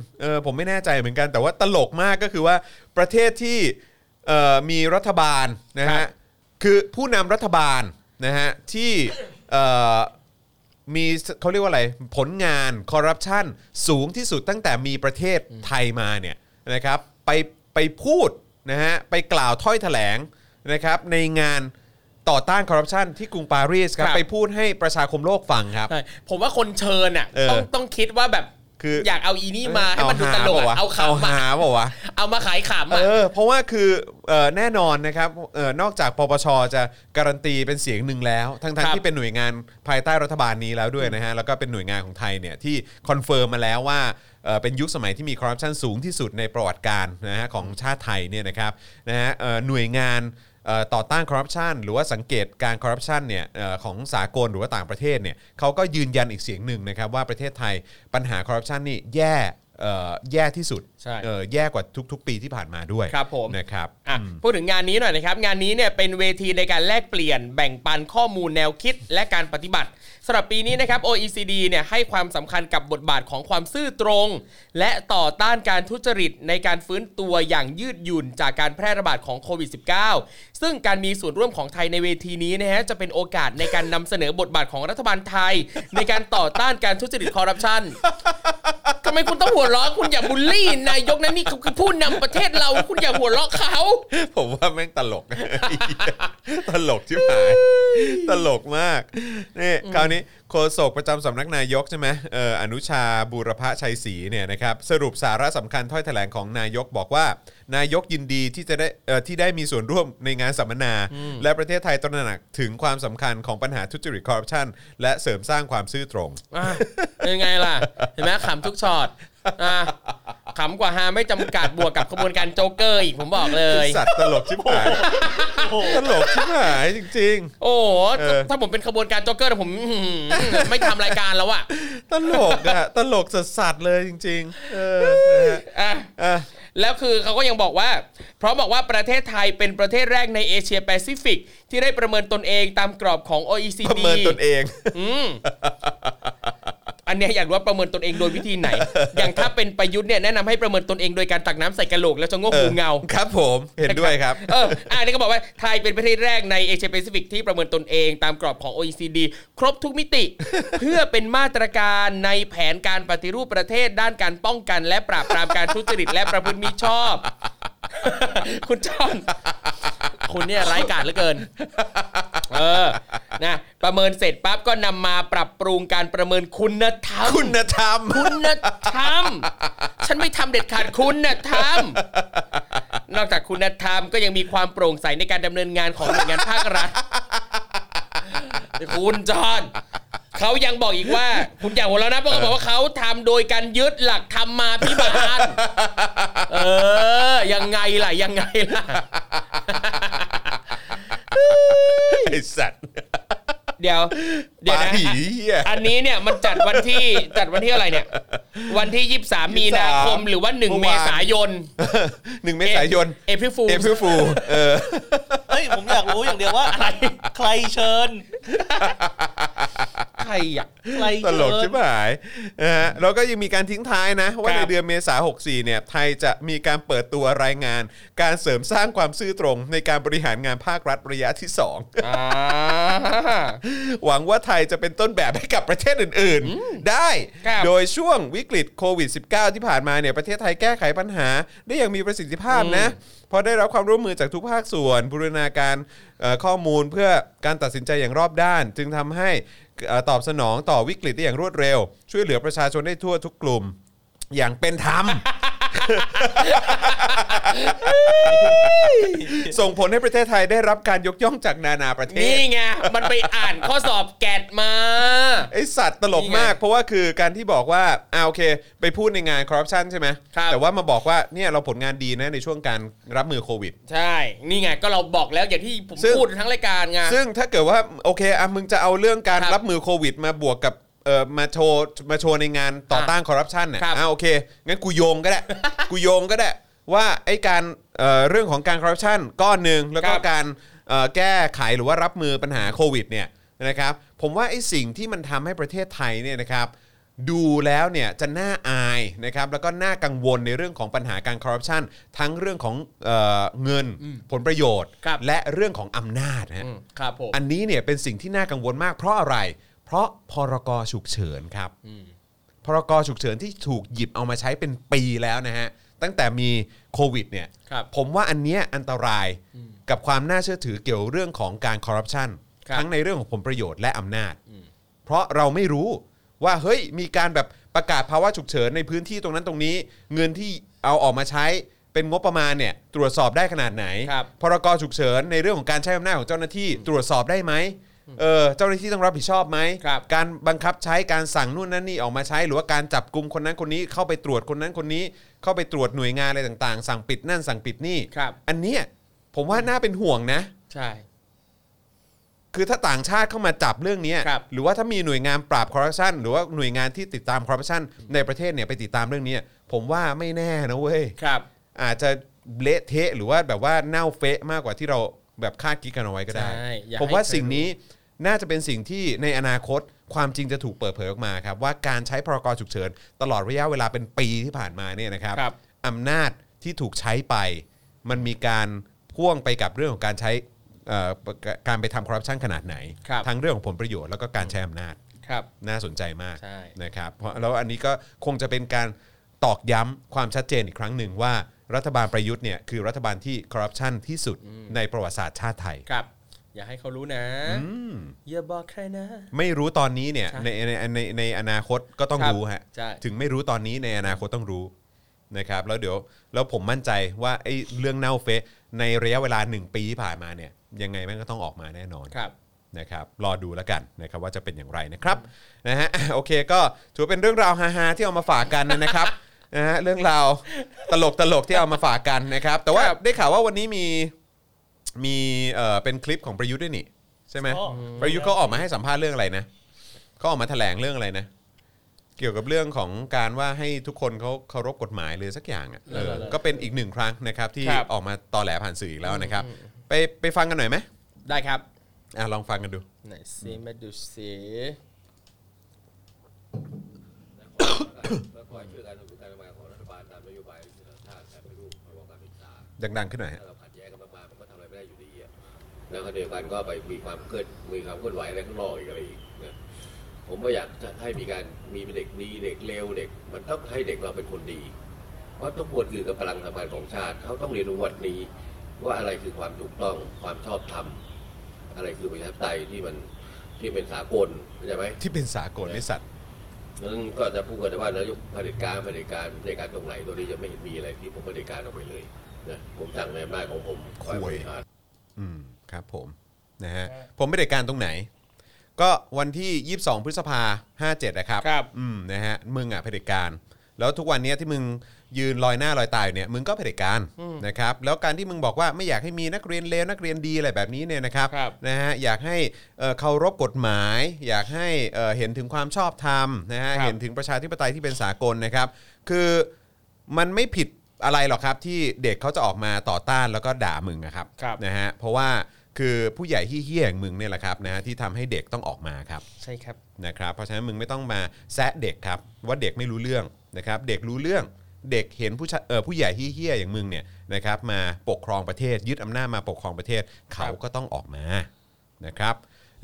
ผมไม่แน่ใจเหมือนกันแต่ว่าตลกมากก็คือว่าประเทศที่มีรัฐบาลนะฮะคือผู้นำรัฐบาลนะฮะที่มีเขาเรียกว่าอะไรผลงานคอร์รัปชันสูงที่สุดตั้งแต่มีประเทศไทยมาเนี่ยนะครับไปพูดนะฮะไปกล่าวถ้อยแถลงนะครับในงานต่อต้านคอร์รัปชันที่กรุงปารีสครับไปพูดให้ประชาคมโลกฟังครับผมว่าคนเชิญอ่ะต้องคิดว่าแบบคืออยากเอาอีนี่มาให้มันดูตลกเอาข่าวมาเอามาขายข่าวมาเพราะว่าคือแน่นอนนะครับนอกจากปปชจะการันตีเป็นเสียงหนึ่งแล้วทั้งที่เป็นหน่วยงานภายใต้รัฐบาลนี้แล้วด้วยนะฮะแล้วก็เป็นหน่วยงานของไทยเนี่ยที่คอนเฟิร์มมาแล้วว่าเป็นยุคสมัยที่มีคอร์รัปชันสูงที่สุดในประวัติการนะฮะของชาติไทยเนี่ยนะครับนะฮะหน่วยงานต่อต้านคอร์รัปชันหรือว่าสังเกตการคอร์รัปชันเนี่ยของสากลหรือว่าต่างประเทศเนี่ยเขาก็ยืนยันอีกเสียงหนึ่งนะครับว่าประเทศไทยปัญหาคอร์รัปชันนี่แย่ที่สุดแย่กว่าทุกๆปีที่ผ่านมาด้วยครับผมนะครับพูดถึงงานนี้หน่อยนะครับงานนี้เนี่ยเป็นเวทีในการแลกเปลี่ยนแบ่งปันข้อมูลแนวคิดและการปฏิบัติสำหรับปีนี้นะครับ OECD เนี่ยให้ความสำคัญกับบทบาทของความซื่อตรงและต่อต้านการทุจริตในการฟื้นตัวอย่างยืดหยุ่นจากการแพร่ระบาดของโควิด -19 ซึ่งการมีส่วนร่วมของไทยในเวทีนี้นะฮะจะเป็นโอกาสในการนำเสนอบทบาทของรัฐบาลไทย ในการต่อต้านการทุจริตคอร์รัปชันทำไมคุณต้องหัวเราะคุณอย่าบูลลี่นายกนั้นนี่คือผู้นำประเทศเราคุณอย่าหัวเราะเขาผมว่าแม่งตลกตลกชิบหายตลกมากนี่คราวนี้ โฆษกประจำสำนักนายกใช่ไหมอนุชาบูรพชัยศรีเนี่ยนะครับสรุปสาระสำคัญถ้อยแถลงของนายกบอกว่านายกยินดีที่จะได้มีส่วนร่วมในงานสัมมนาและประเทศไทยตระหนักถึงความสำคัญของปัญหาทุจริตคอร์รัปชันและเสริมสร้างความซื่อตรงเป็นไงล่ะเห็นไหมขำทุกช็อตขำกว่าฮาไม่จำกัดบวกกับขบวนการโจ๊กเกอร์อีกผมบอกเลยสัตว์ตลกชิบหายตลกชิบหายจริงๆโอ้ถ้าผมเป็นขบวนการโจ๊กเกอร์ผมไม่ทำรายการแล้วอะตลกอะตลกสัตว์เลยจริงๆแล้วคือเขาก็ยังบอกว่าเพราะบอกว่าประเทศไทยเป็นประเทศแรกในเอเชียแปซิฟิกที่ได้ประเมินตนเองตามกรอบของ OECD ประเมินตนเองอันนี้อยากรู้ว่าประเมินตนเองโดยวิธีไหนอย่างถ้าเป็นประยุทธ์เนี่ยแนะนำให้ประเมินตนเองโดยการตักน้ำใส่กะโหลกแล้วจะโง่หูเงาครับผมเห็นด้วยครับอันนี้ก็บอกว่าไทยเป็นประเทศแรกในเอเชียแปซิฟิกที่ประเมินตนเองตามกรอบของ OECD ครบทุกมิติ เพื่อเป็นมาตรการในแผนการปฏิรูปประเทศด้านการป้องกันและปราบปรามการทุจริตและประพฤติมิชอบ คุณจอนคุณเนี่ยไร้กาจเหลือเกินนะประเมินเสร็จปั๊บก็นำมาปรับปรุงการประเมินคุณธรรมฉันไม่ทำเด็ดขาดคุณธรรมนอกจากคุณธรรมก็ยังมีความโปร่งใสในการดำเนินงานของหน่วยงานภาครัฐคุณจอนเขายังบอกอีกว่าคุณอย่างหัวเราะนะเพราะเขาบอกว่าเขาทำโดยการยึดหลักธรรมมาพิบาลยังไงล่ะไอ้สัตว์เดี๋ยวนะอันนี้เนี่ยมันจัดวันที่อะไรเนี่ยวันที่ 23 มีนาคมหรือว่า1 เมษายนเอพิฟูเฮ้ยผมอยากรู้อย่างเดียวว่าอะไรใครเชิญใครอ่ะตลกใช่ไหมนะฮะแล้วก็ยังมีการทิ้งท้ายนะว่าในเดือนเมษายน 64เนี่ยไทยจะมีการเปิดตัวรายงานการเสริมสร้างความซื่อตรงในการบริหารงานภาครัฐระยะที่ 2หวังว่าไทยจะเป็นต้นแบบให้กับประเทศอื่นๆได้โดยช่วงวิกฤตโควิด -19 ที่ผ่านมาเนี่ยประเทศไทยแก้ไขปัญหาได้อย่างมีประสิทธิภาพนะพอได้รับความร่วมมือจากทุกภาคส่วนบูรณาการข้อมูลเพื่อการตัดสินใจอย่างรอบด้านจึงทำให้ตอบสนองต่อวิกฤตได้อย่างรวดเร็วช่วยเหลือประชาชนได้ทั่วทุกกลุ่มอย่างเป็นธรรม ส่งผลให้ประเทศไทยได้รับการยกย่องจากนานาประเทศนี่ไงมันไปอ่านข้อสอบแกดมาไอสัตว์ตลกมากเพราะว่าคือการที่บอกว่าโอเคไปพูดในงานคอร์รัปชันใช่ไหมแต่ว่ามาบอกว่าเนี่ยเราผลงานดีนะในช่วงการรับมือโควิดใช่นี่ไงก็เราบอกแล้วอย่างที่ผมพูดทั้งรายการไงซึ่งถ้าเกิดว่าโอเคอ่ะมึงจะเอาเรื่องการรับมือโควิดมาบวกกับมาโชว์ในงานต่อต้านคอร์รัปชันเนี่ยโอเคงั้นกูโยงก็ได้ว่าไอ้การเรื่องของการคอร์รัปชันก้อนหนึ่งแล้วก็การแก้ไขหรือว่ารับมือปัญหาโควิดเนี่ยนะครับผมว่าไอ้สิ่งที่มันทำให้ประเทศไทยเนี่ยนะครับดูแล้วเนี่ยจะน่าอายนะครับแล้วก็น่ากังวลในเรื่องของปัญหาการคอร์รัปชันทั้งเรื่องของเงินผลประโยชน์และเรื่องของอำนาจนะครับผมอันนี้เนี่ยเป็นสิ่งที่น่ากังวลมากเพราะอะไรเพราะพรกฉุกเฉินครับพรกฉุกเฉินที่ถูกหยิบเอามาใช้เป็นปีแล้วนะฮะตั้งแต่มีโควิดเนี่ยผมว่าอันเนี้ยอันตรายกับความน่าเชื่อถือเกี่ยวเรื่องของการคอร์รัปชันทั้งในเรื่องของผลประโยชน์และอำนาจเพราะเราไม่รู้ว่าเฮ้ยมีการแบบประกาศภาวะฉุกเฉินในพื้นที่ตรงนั้นตรงนี้เงินที่เอาออกมาใช้เป็นงบประมาณเนี่ยตรวจสอบได้ขนาดไหนพรกฉุกเฉินในเรื่องของการใช้อำนาจของเจ้าหน้าที่ตรวจสอบได้ไหมเจ้าหน้าที่ต้องรับผิดชอบไหมการบังคับใช้การสั่งนู่นนั่นนี่ออกมาใช้หรือว่าการจับกุมคนนั้นคนนี้เข้าไปตรวจคนนั้นคนนี้เข้าไปตรวจหน่วยงานอะไรต่างๆสั่งปิดนั่นสั่งปิดนี่อันเนี้ยผมว่าน่าเป็นห่วงนะใช่คือถ้าต่างชาติเข้ามาจับเรื่องนี้หรือว่าถ้ามีหน่วยงานปราบคอร์รัปชันหรือว่าหน่วยงานที่ติดตามคอร์รัปชันในประเทศเนี่ยไปติดตามเรื่องนี้ผมว่าไม่แน่นะเว้ยอาจจะเละเทะหรือว่าแบบว่าเน่าเฟะมากกว่าที่เราแบบคาดคิดกันเอาไว้ก็ได้ผมว่าสิ่งนี้น่าจะเป็นสิ่งที่ในอนาคตความจริงจะถูกเปิดเผยออกมาครับว่าการใช้พรกฉุกเฉินตลอดระยะเวลาเป็นปีที่ผ่านมาเนี่ยนะครับอำนาจที่ถูกใช้ไปมันมีการพ่วงไปกับเรื่องของการใช้การไปทำคอร์รัปชันขนาดไหนทั้งเรื่องของผลประโยชน์แล้วก็การใช้อำนาจน่าสนใจมากนะครับเพราะแล้วอันนี้ก็คงจะเป็นการตอกย้ำความชัดเจนอีกครั้งหนึ่งว่ารัฐบาลประยุทธ์เนี่ยคือรัฐบาลที่คอร์รัปชันที่สุดในประวัติศาสตร์ชาติไทย อย่าให้เขารู้นะอย่าบอกใครนะไม่รู้ตอนนี้เนี่ยในอนาคตก็ต้องรู้ฮะถึงไม่รู้ตอนนี้ในอนาคตต้องรู้นะครับแล้วเดี๋ยวแล้วผมมั่นใจว่าไอ้เรื่องเน่าเฟะในระยะเวลา1ปีที่ผ่านมาเนี่ยยังไงมันก็ต้องออกมาแน่นอนนะครับรอดูแล้วกันนะครับว่าจะเป็นอย่างไรนะครับนะฮะโอเคก็ถือเป็นเรื่องราวฮาๆที่เอามาฝากกันนะครับนะฮะเรื่องราวตลกที่เอามาฝากกันนะครับแต่ว่าได้ข่าวว่าวันนี้มีเป็นคลิปของประยุทธ์ด้วยนี่ใช่ไหมประยุทธ์เขาออกมาให้สัมภาษณ์เรื่องอะไรนะเขาออกมาแถลงเรื่องอะไรนะเกี่ยวกับเรื่องของการว่าให้ทุกคนเขาเคารพกฎหมายเลยสักอย่างอ่ะก็เป็นอีก1ครั้งนะครับที่ออกมาตอแหลผ่านสื่ออีกแล้วนะครับไปฟังกันหน่อยไหมได้ครับอ่ะลองฟังกันดูไหนสิมาดูสิดังๆขึ้นหน่อยฮะแล้วก็เดียวกันก็ไปมีความเคลื่อนไหวอะไรข้างนอกอีกอะไรอีกนะผมก็อยากจะให้มีการมีเด็กดีเด็กเลวเด็กมันต้องให้เด็กเราเป็นคนดีเพราะทุกคนคือกับพลังทำงานของชาติเขาต้องเรียนรู้วันนี้ว่าอะไรคือความถูกต้องความชอบธรรมอะไรคือประชาธิปไตยที่เป็นสากลเข้าใจไหมที่เป็นสากลในสัตว์นั่นก็จะพูดกันว่านายกเผด็จการตรงไหนตัวนี้จะไม่เห็นมีอะไรที่ผมเผด็จการออกไปเลยนะผมสั่งในบ้านของผมคอยครับผมนะฮะผมไม่ได้การตรงไหนก็วันที่22พฤษภา57นะครับนะฮะมึงอ่ะเผด็จการแล้วทุกวันนี้ที่มึงยืนลอยหน้าลอยตาอยู่เนี่ยมึงก็เผด็จการนะครับแล้วการที่มึงบอกว่าไม่อยากให้มีนักเรียนเลวนักเรียนดีอะไรแบบนี้เนี่ยนะครับนะฮะอยากให้เคารพกฎหมายอยากให้เห็นถึงความชอบธรรมนะฮะเห็นถึงประชาธิปไตยที่เป็นสากลนะครับคือมันไม่ผิดอะไรหรอกครับที่เด็กเขาจะออกมาต่อต้านแล้วก็ด่ามึงนะครับนะฮะเพราะว่าคือผู้ใหญ่ที่เหี้ยอย่างมึงเนี่ยแหละครับนะที่ทำให้เด็กต้องออกมาครับใช่ครับนะครับเพราะฉะนั้นมึงไม่ต้องมาแซะเด็กครับว่าเด็กไม่รู้เรื่องนะครับเด็กรู้เรื่องเด็กเห็นผู้ใหญ่ที่เหี้ยอย่างมึงเนี่ยนะครับมาปกครองประเทศยึดอำนาจมาปกครองประเทศเขาก็ต้องออกมานะครับ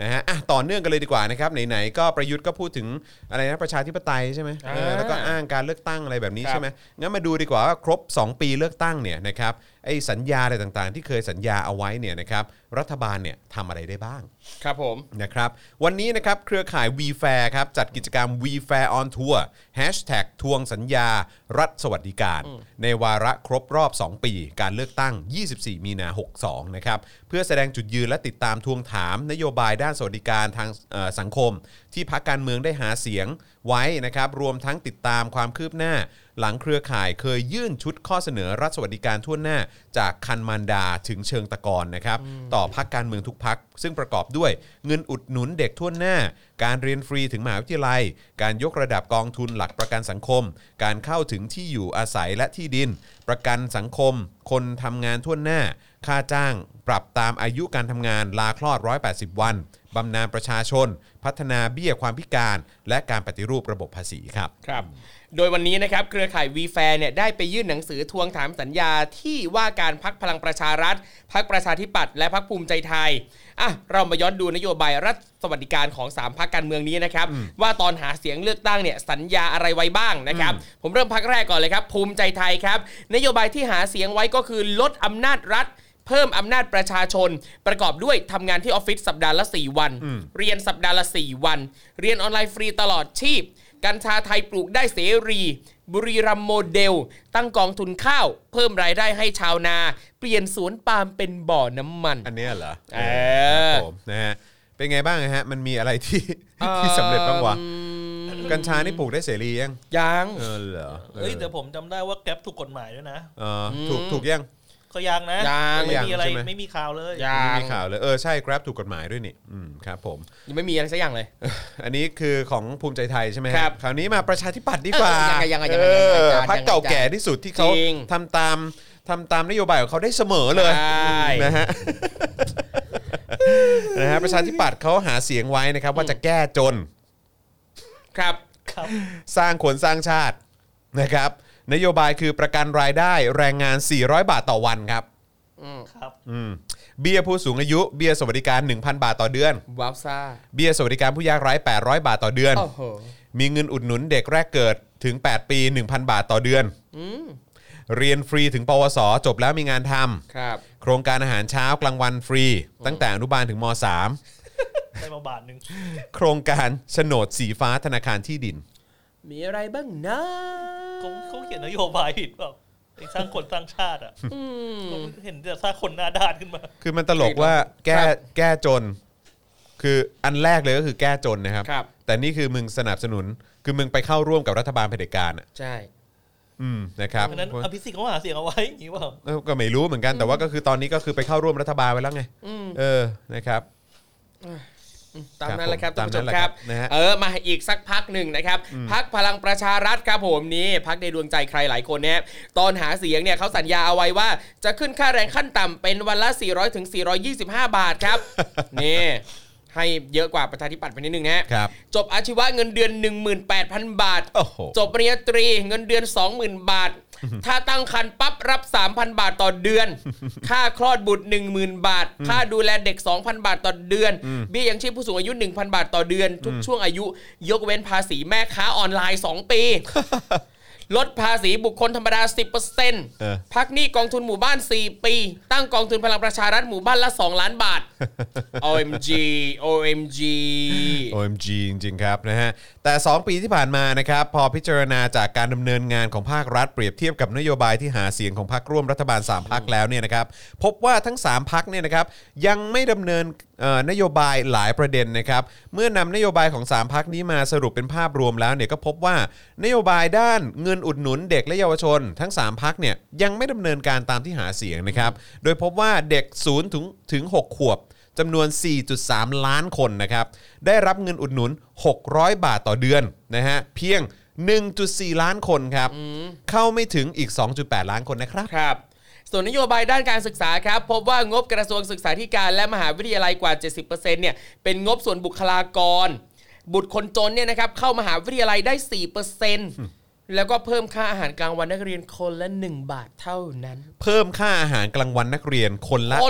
นะฮะต่อเนื่องกันเลยดีกว่านะครับไหนๆก็ประยุทธ์ก็พูดถึงอะไรนะประชาธิปไตยใช่ไหมแล้วก็อ้างการเลือกตั้งอะไรแบบนี้ใช่ไหมงั้นมาดูดีกว่าว่าครบ2ปีเลือกตั้งเนี่ยนะครับไอ้สัญญาอะไรต่างๆที่เคยสัญญาเอาไว้เนี่ยนะครับรัฐบาลเนี่ยทำอะไรได้บ้างครับผมนะครับวันนี้นะครับเครือข่าย WeFair ครับจัดกิจกรรม WeFair on Tour # ทวงสัญญารัฐสวัสดิการในวาระครบรอบ2ปีการเลือกตั้ง24มีนา62นะครับเพื่อแสดงจุดยืนและติดตามทวงถามนโยบายด้านสวัสดิการทางสังคมที่พรรคการเมืองได้หาเสียงไว้นะครับรวมทั้งติดตามความคืบหน้าหลังเครือข่ายเคยยื่นชุดข้อเสนอรัฐสวัสดิการทั่วหน้าจากคันมารดาถึงเชิงตะกอนนะครับต่อพรรคการเมืองทุกพรรคซึ่งประกอบด้วยเงินอุดหนุนเด็กทั่วหน้าการเรียนฟรีถึงมหาวิทยาลัยการยกระดับกองทุนหลักประกันสังคมการเข้าถึงที่อยู่อาศัยและที่ดินประกันสังคมคนทำงานทั่วหน้าค่าจ้างปรับตามอายุการทำงานลาคลอด180วันบำนาญประชาชนพัฒนาเบี้ยความพิการและการปฏิรูประบบภาษีครับครับโดยวันนี้นะครับเครือข่าย WeFair เนี่ยได้ไปยื่นหนังสือทวงถามสัญญาที่ว่าการพรรคพลังประชารัฐพรรคประชาธิปัตย์และพรรคภูมิใจไทยเรามาย้อนดูนโยบายรัฐสวัสดิการของ3พรรคการเมืองนี้นะครับว่าตอนหาเสียงเลือกตั้งเนี่ยสัญญาอะไรไว้บ้างนะครับผมเริ่มพรรคแรกก่อนเลยครับภูมิใจไทยครับนโยบายที่หาเสียงไว้ก็คือลดอำนาจรัฐเพิ่มอำนาจประชาชนประกอบด้วยทำงานที่ออฟฟิศสัปดาห์ละ4วันเรียนสัปดาห์ละ4วันเรียนออนไลน์ฟรีตลอดชีพกัญชาไทยปลูกได้เสรีบุรีรัมย์โมเดลตั้งกองทุนข้าวเพิ่มรายได้ให้ชาวนาเปลี่ยนสวนปาล์มเป็นบ่อน้ำมันอันนี้เหรอผมนะฮะเป็นไงบ้างฮะมันมีอะไรที่สำเร็จบ้างวะกัญชานี่ปลูกได้เสรียังเหรอเดี๋ยวผมจำได้ว่าแก๊ปถูกกฎหมายด้วยนะถูกยังก็ยังนะไม่มีอะไรไม่มีข่าวเลยไม่มีข่าวเลยใช่ Grab ถูกกฎหมายด้วยนี่ครับผมยังไม่มีอะไรสักอย่างเลย อันนี้คือของภูมิใจไทยใช่ไหมครับคราวนี้มาประชาธิปัตย์ดีกว่าพรรคเก่าแก่ที่สุดที่เขาทำตามนโยบายของเขาได้เสมอเลยนะฮะนะฮะประชาธิปัตย์เขาหาเสียงไว้นะครับว่าจะแก้จนครับสร้างคนสร้างชาตินะครับนโยบายคือประกันรายได้แรงงาน400บาทต่อวันครับเบี้ยผู้สูงอายุเบี้ยสวัสดิการ 1,000 บาทต่อเดือนว้าวซ่าเบี้ยสวัสดิการผู้ยากไร้800บาทต่อเดือนมีเงินอุดหนุนเด็กแรกเกิดถึง8ปี 1,000 บาทต่อเดือน เรียนฟรีถึงปวสจบแล้วมีงานทำโครงการอาหารเช้ากลางวันฟรีตั้งแต่อนุบาลถึงม.3 ได้มาบาทนึงโครงการโฉนดสีฟ้าธนาคารที่ดินมีอะไรบ้างนะเขาเขียนนโยบายผิดเปล่าไอ้สร้างคนสร้างชาติอ่ะเห็นจะสร้างคนหน้าด้านขึ้นมาคือมันตลกว่าแก้จนคืออันแรกเลยก็คือแก้จนนะครับแต่นี่คือมึงสนับสนุนคือมึงไปเข้าร่วมกับรัฐบาลเผด็จการอ่ะใช่นะครับเพราะนั้นอภิสิทธิ์เขาหาเสียงเอาไว้อย่างนี้ว่าก็ไม่รู้เหมือนกันแต่ว่าก็คือตอนนี้ก็คือไปเข้าร่วมรัฐบาลไว้แล้วไงนะครับตามนั้นแหละครับท่านผู้ชมครับมาอีกสักพักหนึ่งนะครับพรรคพลังประชารัฐครับผมนี่พรรคในดวงใจใครหลายคนเนี่ยตอนหาเสียงเนี่ยเขาสัญญาเอาไว้ว่าจะขึ้นค่าแรงขั้นต่ำเป็นวันละ400ถึง425บาทครับนี่ให้เยอะกว่าประชาธิปัตย์ไปนิดนึงนะครับจบอาชีวะเงินเดือน 18,000 บาทจบปริญญาตรีเงินเดือน 20,000 บาทถ้าตั้งครรภ์ปั๊บรับ 3,000 บาทต่อเดือนค่าคลอดบุตร 10,000 บาทค่าดูแลเด็ก 2,000 บาทต่อเดือนเบี้ยยังชีพผู้สูงอายุ 1,000 บาทต่อเดือนทุกช่วงอายุยกเว้นภาษีแม่ค้าออนไลน์ 2 ปีลดภาษีบุคคลธรรมดา 10% พักหนี้กองทุนหมู่บ้าน 4 ปีตั้งกองทุนพลังประชารัฐหมู่บ้านละ 2 ล้านบาท OMG จริงๆครับนะฮะแต่2ปีที่ผ่านมานะครับพอพิจารณาจากการดำเนินงานของภาครัฐเปรียบเทียบกับนโยบายที่หาเสียงของพรรคร่วมรัฐบาล3พรรคแล้วเนี่ยนะครับพบว่าทั้ง3พรรคเนี่ยนะครับยังไม่ดำเนินนโยบายหลายประเด็นนะครับเมื่อนำนโยบายของ3พรรคนี้มาสรุปเป็นภาพรวมแล้วเนี่ยก็พบว่านโยบายด้านเงินอุดหนุนเด็กและเยาวชนทั้ง3พรรคเนี่ยยังไม่ดำเนินการตามที่หาเสียงนะครับโดยพบว่าเด็ก0ถึง6ขวบจำนวน 4.3 ล้านคนนะครับได้รับเงินอุดหนุน600บาทต่อเดือนนะฮะเพียง 1.4 ล้านคนครับเข้าไม่ถึงอีก 2.8 ล้านคนนะครับส่วนนโยบายด้านการศึกษาครับพบว่างบกระทรวงศึกษาธิการและมหาวิทยาลัยกว่า 70% เนี่ยเป็นงบส่วนบุคลากรบุตรคนจนเนี่ยนะครับเข้ามหาวิทยาลัยได้ 4% แล้วก็เพิ่มค่าอาหารกลางวันนักเรียนคนละ1บาทเท่านั้นเพิ่มค่าอาหารกลางวันนักเรียนคนละ1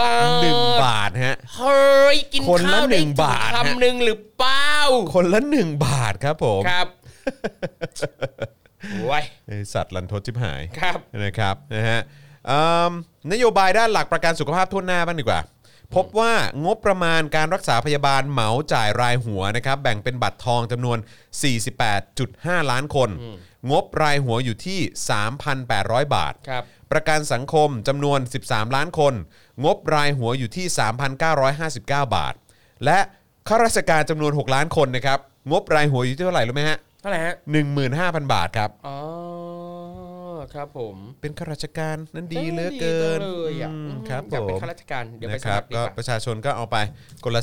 บาท1บาทฮะเฮ้ยกินข้าวได้บาทคำนึงหรือเปล่าคนละ1บาทครับผมครับโว้ยสัตว์ลันทดชิบหายครับนะครับนะฮะนโยบายด้านหลักประกันสุขภาพทั่วหน้าบ้างดีกว่าพบว่างบประมาณการรักษาพยาบาลเหมาจ่ายรายหัวนะครับแบ่งเป็นบัตรทองจำนวน 48.5 ล้านคนงบรายหัวอยู่ที่ 3,800 บาทประกันสังคมจำนวน 13 ล้านคนงบรายหัวอยู่ที่ 3,959 บาทและข้าราชการจำนวน 6 ล้านคนนะครับงบรายหัวอยู่ที่เท่าไหร่รู้ไหมฮะเท่าไหร่ฮะ 15,000 บาทครับอ๋อครับผมเป็นข้าราชการนั้นดีเหลือเกินครับผมอยากเป็นข้าราชการเดี๋ยวไปสมัครดีกว่าก็ประชาชนก็เอาไปคนละ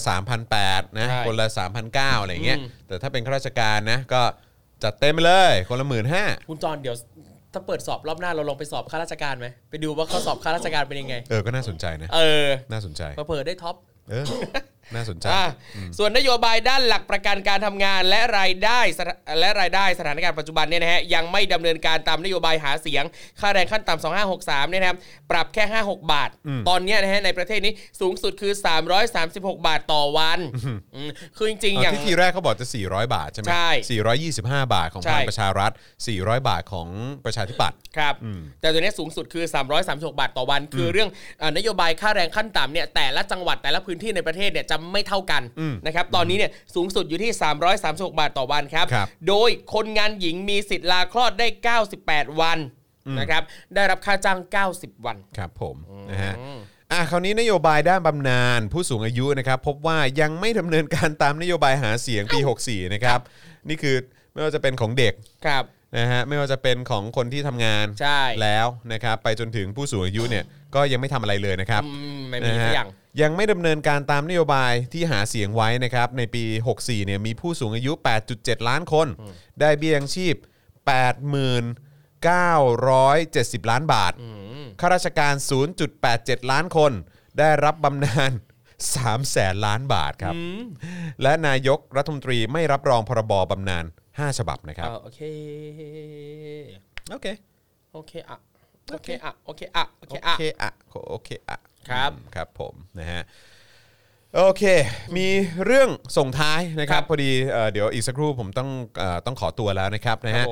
3,800 นะคนละ 3,900 อะไรอย่างเงี้ยแต่ถ้าเป็นข้าราชการนะก็จัดเต็มไปเลยคนละ 15,000 คุณจอนเดี๋ยวถ้าเปิดสอบรอบหน้าเราลองไปสอบข้าราชการมั้ยไปดูว่าเขาสอบข้าราชการเป็นยังไงก็น่าสนใจนะน่าสนใจเปิดได้ท็อปน่าสนใจส่วนนโยบายด้านหลักประกันการทำงานและรายได้สถานการณ์ปัจจุบันเนี่ยนะฮะยังไม่ดำเนินการตามนโยบายหาเสียงค่าแรงขั้นต่ำ2563เนี่ยนะครับปรับแค่56บาทตอนนี้นะฮะในประเทศนี้สูงสุดคือ336บาทต่อวันคือจริงๆอย่างที่ทีแรกเขาบอกจะ400บาทใช่ไหม425บาทของพลังประชารัฐ400บาทของประชาธิปัตย์ครับแต่ตัวนี้สูงสุดคือ336บาทต่อวันคือเรื่องนโยบายค่าแรงขั้นต่ำเนี่ยแต่ละจังหวัดแต่ละพื้นที่ในประเทศเนี่ยจะไม่เท่ากันนะครับตอนนี้เนี่ยสูงสุดอยู่ที่336บาทต่อวันครับโดยคนงานหญิงมีสิทธิ์ลาคลอดได้98วันนะครับได้รับค่าจ้าง90วันครับผมนะฮะคราวนี้นโยบายด้านบำนาญผู้สูงอายุนะครับพบว่ายังไม่ดำเนินการตามนโยบายหาเสียงปี64นะครับนี่คือไม่ว่าจะเป็นของเด็กนะฮะไม่ว่าจะเป็นของคนที่ทำงานแล้วนะครับไปจนถึงผู้สูงอายุเนี่ยก็ยังไม่ทำอะไรเลยนะครับไม่มีสักอย่างยังไม่ดำเนินการตามนโยบายที่หาเสียงไว้นะครับในปี64เนี่ยมีผู้สูงอายุ 8.7 ล้านคนได้เบี้ยยังชีพ 89,70 ล้านบาทข้าราชการ 0.87 ล้านคนได้รับบำนาญ 300,000 ล้านบาทครับและนายกรัฐมนตรีไม่รับรองพรบบำนาญ5ฉบับนะครับโอเคครับผมนะฮะโอเคมีเรื่องส่งท้ายนะครับพอดีเดี๋ยวอีกสักครู่ผมต้องขอตัวแล้วนะครับนะฮะ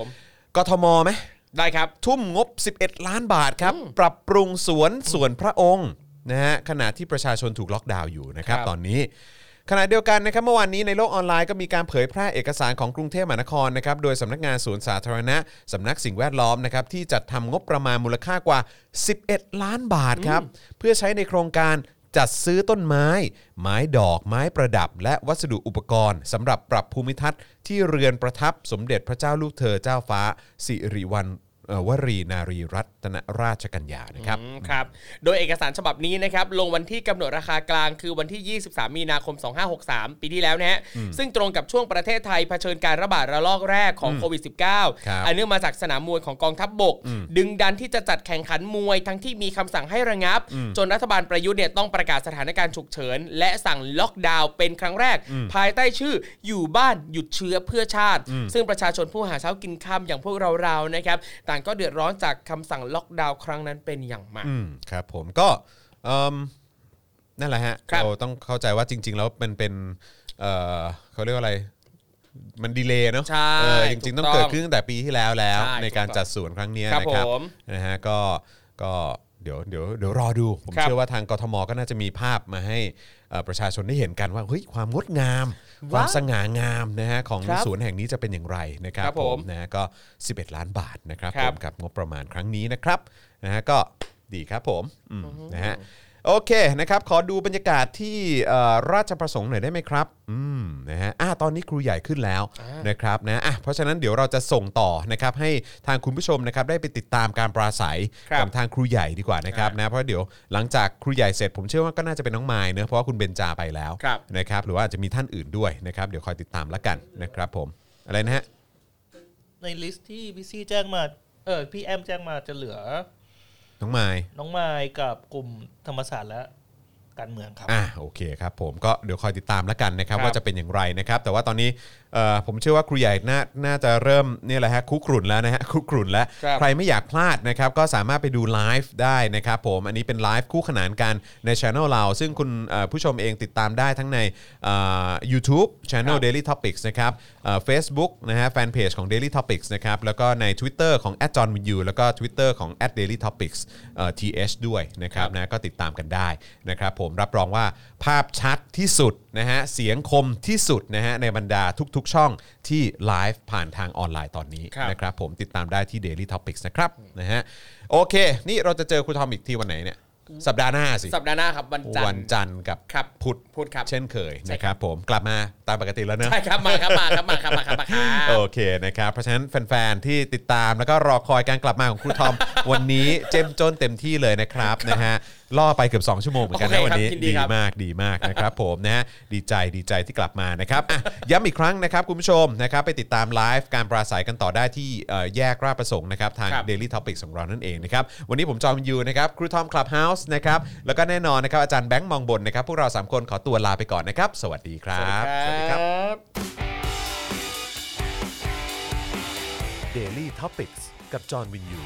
กทมมั้ย ได้ครับทุ่มงบ11ล้านบาทครับปรับปรุงสวนส่วนพระองค์นะฮะขณะที่ประชาชนถูกล็อกดาวน์อยู่นะครับตอนนี้ขณะเดียวกันนะครับเมื่อวานนี้ในโลกออนไลน์ก็มีการเผยแพร่เอกสารของกรุงเทพมหานครนะครับโดยสำนักงานสวนสาธารณะสำนักสิ่งแวดล้อมนะครับที่จัดทำงบประมาณมูลค่ากว่า11ล้านบาทครับเพื่อใช้ในโครงการจัดซื้อต้นไม้ไม้ดอกไม้ประดับและวัสดุอุปกรณ์สำหรับปรับภูมิทัศน์ที่เรือนประทับสมเด็จพระเจ้าลูกเธอเจ้าฟ้าสิริวัณวรีนารีรัตนราชกัญญานะครับครับโดยเอกสารฉบับนี้นะครับลงวันที่กำหนดราคากลางคือวันที่23มีนาคม2563ปีที่แล้วนะฮะซึ่งตรงกับช่วงประเทศไทยเผชิญการระบาดระลอกแรกของโควิด -19 อันเนื่องมาจากสนามมวยของกองทัพบกดึงดันที่จะจัดแข่งขันมวยทั้งที่มีคำสั่งให้ระงับจนรัฐบาลประยุทธ์เนี่ยต้องประกาศสถานการณ์ฉุกเฉินและสั่งล็อกดาวน์เป็นครั้งแรกภายใต้ชื่ออยู่บ้านหยุดเชื้อเพื่อชาติซึ่งประชาชนผู้หาเช้ากินค่ำอย่างพวกเราๆนะครับก็เดือดร้อนจากคำสั่งล็อกดาวน์ครั้งนั้นเป็นอย่างมากครับผมก็นั่นแหละฮะเราต้องเข้าใจว่าจริงๆแล้วมันเป็นเขาเรียกว่าอะไรมันดีเลย์เนาะจริงๆต้องเกิดขึ้นตั้งแต่ปีที่แล้วในการจัดสวนครั้งนี้นะครับนะฮะก็เดี๋ยวรอดูผมเชื่อว่าทางกทมก็น่าจะมีภาพมาให้ประชาชนได้เห็นกันว่าเฮ้ยความงดงามความสง่างามนะฮะของสวนแห่งนี้จะเป็นอย่างไรนะครับผมนะก็11ล้านบาทนะครับผมกับงบประมาณครั้งนี้นะครับนะฮะก็ดีครับผมนะฮะโอเคนะครับขอดูบรรยากาศที่ราชประสงค์หน่อยได้ไหมครับนะฮะตอนนี้ครูใหญ่ขึ้นแล้วนะครับนะเพราะฉะนั้นเดี๋ยวเราจะส่งต่อนะครับให้ทางคุณผู้ชมนะครับได้ไปติดตามการปราศัยของทางครูใหญ่ดีกว่านะครับนะเพราะเดี๋ยวหลังจากครูใหญ่เสร็จผมเชื่อว่าก็น่าจะเป็นน้องมายเนอะเพราะว่าคุณเบญจาไปแล้วนะครับหรือว่าจะมีท่านอื่นด้วยนะครับเดี๋ยวคอยติดตามละกันนะครับผมอะไรนะฮะในลิสต์ที่พี่ซีแจ้งมาพี่แอมแจ้งมาจะเหลือน้องไม้กับกลุ่มธรรมศาสตร์และการเมืองครับโอเคครับผมก็เดี๋ยวคอยติดตามแล้วกันนะครับว่าจะเป็นอย่างไรนะครับแต่ว่าตอนนี้ผมเชื่อว่าครูใหญ่น่าจะเริ่มนี่แหละฮะคุกรุ่นแล้วใครไม่อยากพลาดนะครับก็สามารถไปดูไลฟ์ได้นะครับผมอันนี้เป็นไลฟ์คู่ขนานกันใน Channel เราซึ่งคุณผู้ชมเองติดตามได้ทั้งใน YouTube Channel Daily Topics นะครับFacebook นะฮะแฟนเพจของ Daily Topics นะครับแล้วก็ใน Twitter ของ @johnwinyu แล้วก็ Twitter ของ @dailytopics th ด้วยนะครับนะก็ติดตามกันได้นะครับผมรับรองว่าภาพชัดที่สุดนะฮะเสียงคมที่สุดนะฮะในบรรดาทุกช่องที่ไลฟ์ผ่านทางออนไลน์ตอนนี้นะครับผมติดตามได้ที่ Daily Topics นะครับนะฮะโอเคนี่เราจะเจอครูทอมอีกทีวันไหนเนี่ยสัปดาห์หน้าครับวันจันทร์กับพุธครับเช่นเคยนะครับผมกลับมาตามปกติแล้วเนอะใช่ครับมาครับโอเคนะครับเพราะฉะนั้นแฟนๆที่ติดตามแล้วก็รอคอยการกลับมาของครูทอมวันนี้เจ้มจนเต็มที่เลยนะครับนะฮะล่อไปเกือบ2ชั่วโมงเหมือนกันนะวันนี้ดีมากนะครับผมนะฮะดีใจที่กลับมานะครับย้ำอีกครั้งนะครับคุณผู้ชมนะครับไปติดตามไลฟ์การปราศัยกันต่อได้ที่แยกราชประสงค์นะครับทาง Daily Topics ของเรานั่นเองนะครับวันนี้ผมจอมยูนะครับครูทอมคลับเฮาส์นะครับแล้วก็แน่นอนนะครับอาจารย์แบงค์มองบนนะครับพวกเรา3คนขอตัวลาไปก่อนนะครับสวัสดีครับสวัสดีครับ Daily Topics กับจอห์นวินยู